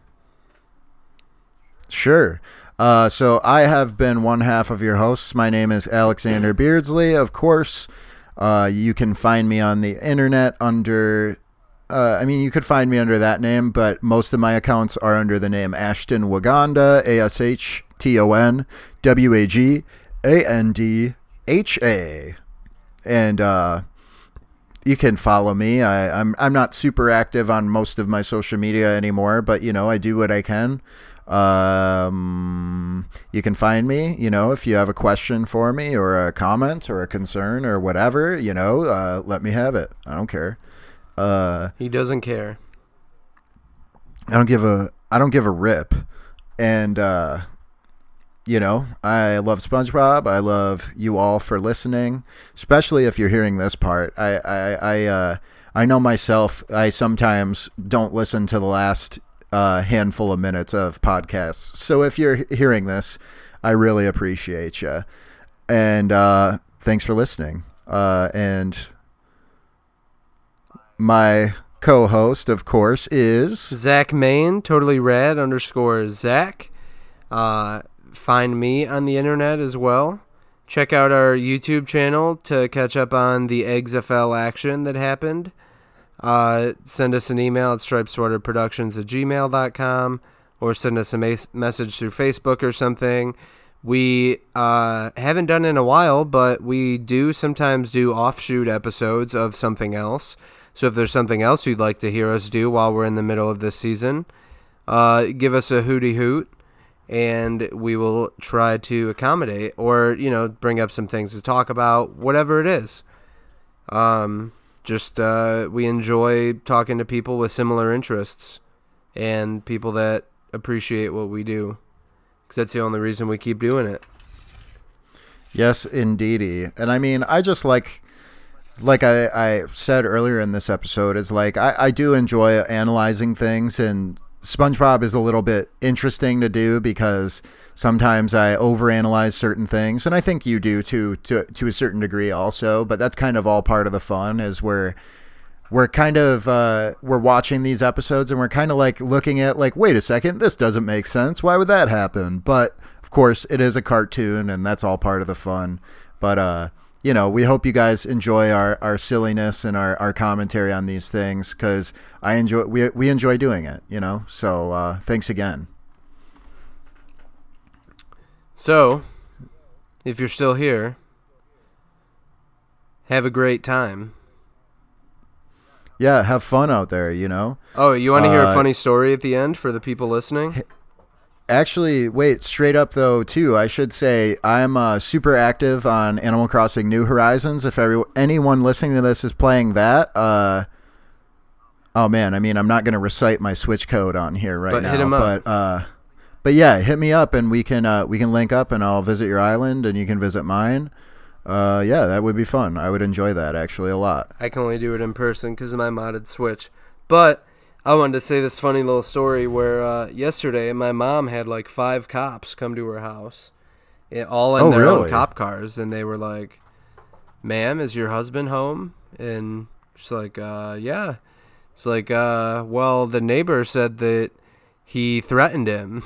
Sure. So I have been one half of your hosts. My name is Alexander Beardsley, of course. You can find me on the internet under you could find me under that name, but most of my accounts are under the name Ashton Waganda, AshtonWagandha. And you can follow me. I'm not super active on most of my social media anymore, but you know, I do what I can. You can find me, you know, if you have a question for me or a comment or a concern or whatever, you know, let me have it. I don't care. He doesn't care. I don't give a rip. And you know, I love SpongeBob. I love you all for listening, especially if you're hearing this part. I know myself. I sometimes don't listen to the last handful of minutes of podcasts. So if you're hearing this, I really appreciate you. And thanks for listening. And my co-host, of course, is Zach Mayne, @TotallyRad_Zach. Find me on the internet as well. Check out our YouTube channel to catch up on the EggsFL action that happened. Send us an email at stripedsorterproductions@gmail.com or send us a message through Facebook or something. We haven't done in a while, but we do sometimes do offshoot episodes of something else. So if there's something else you'd like to hear us do while we're in the middle of this season, give us a hooty hoot. And we will try to accommodate or, you know, bring up some things to talk about, whatever it is. We enjoy talking to people with similar interests and people that appreciate what we do, because that's the only reason we keep doing it. Yes, indeedy. And I mean, I just like I said earlier in this episode, is like, I do enjoy analyzing things, and SpongeBob is a little bit interesting to do because sometimes I overanalyze certain things, and I think you do too, to a certain degree also, but that's kind of all part of the fun, is we're kind of, we're watching these episodes and we're kind of like looking at like, wait a second, this doesn't make sense. Why would that happen? But of course it is a cartoon, and that's all part of the fun. But, you know, we hope you guys enjoy our silliness and our commentary on these things, because we enjoy doing it, you know. So thanks again. So if you're still here, have a great time. Yeah, have fun out there, you know. Oh, you want to hear a funny story at the end for the people listening? Actually, wait, straight up though, too, I should say I'm super active on Animal Crossing New Horizons. If anyone listening to this is playing that, I'm not going to recite my Switch code on here now. Hit him up. But yeah, hit me up and we can link up, and I'll visit your island and you can visit mine. Yeah, that would be fun. I would enjoy that actually a lot. I can only do it in person because of my modded Switch. But I wanted to say this funny little story where yesterday my mom had like 5 cops come to her house, all in their own cop cars, and they were like, "Ma'am, is your husband home?" And she's like, "Yeah." It's like, "Well, the neighbor said that he threatened him,"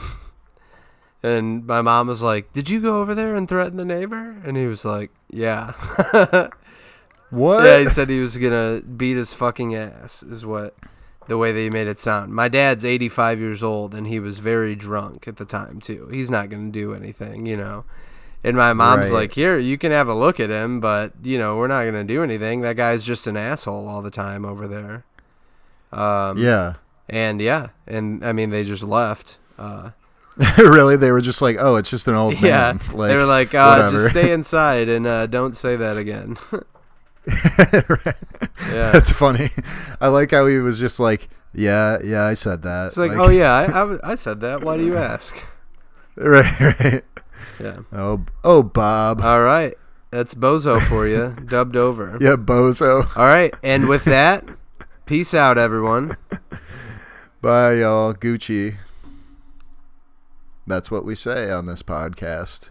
and my mom was like, "Did you go over there and threaten the neighbor?" And he was like, "Yeah." What? Yeah, he said he was gonna beat his fucking ass, is what. The way they made it sound. My dad's 85 years old, and he was very drunk at the time too. He's not going to do anything, you know. And my mom's like, "Here, you can have a look at him, but you know, we're not going to do anything. That guy's just an asshole all the time over there." And I mean, they just left. Really, they were just like, "Oh, it's just an old man." Yeah, like, they were like, "Just stay inside and don't say that again." Right. Yeah. That's funny. I like how he was just like, yeah, I said that. It's like, "Oh yeah, I said that. Why do you ask?" Right. Yeah. Oh, Bob. All right, that's Bozo for you, dubbed over. Yeah, Bozo. All right, and with that, peace out, everyone. Bye, y'all. Gucci. That's what we say on this podcast.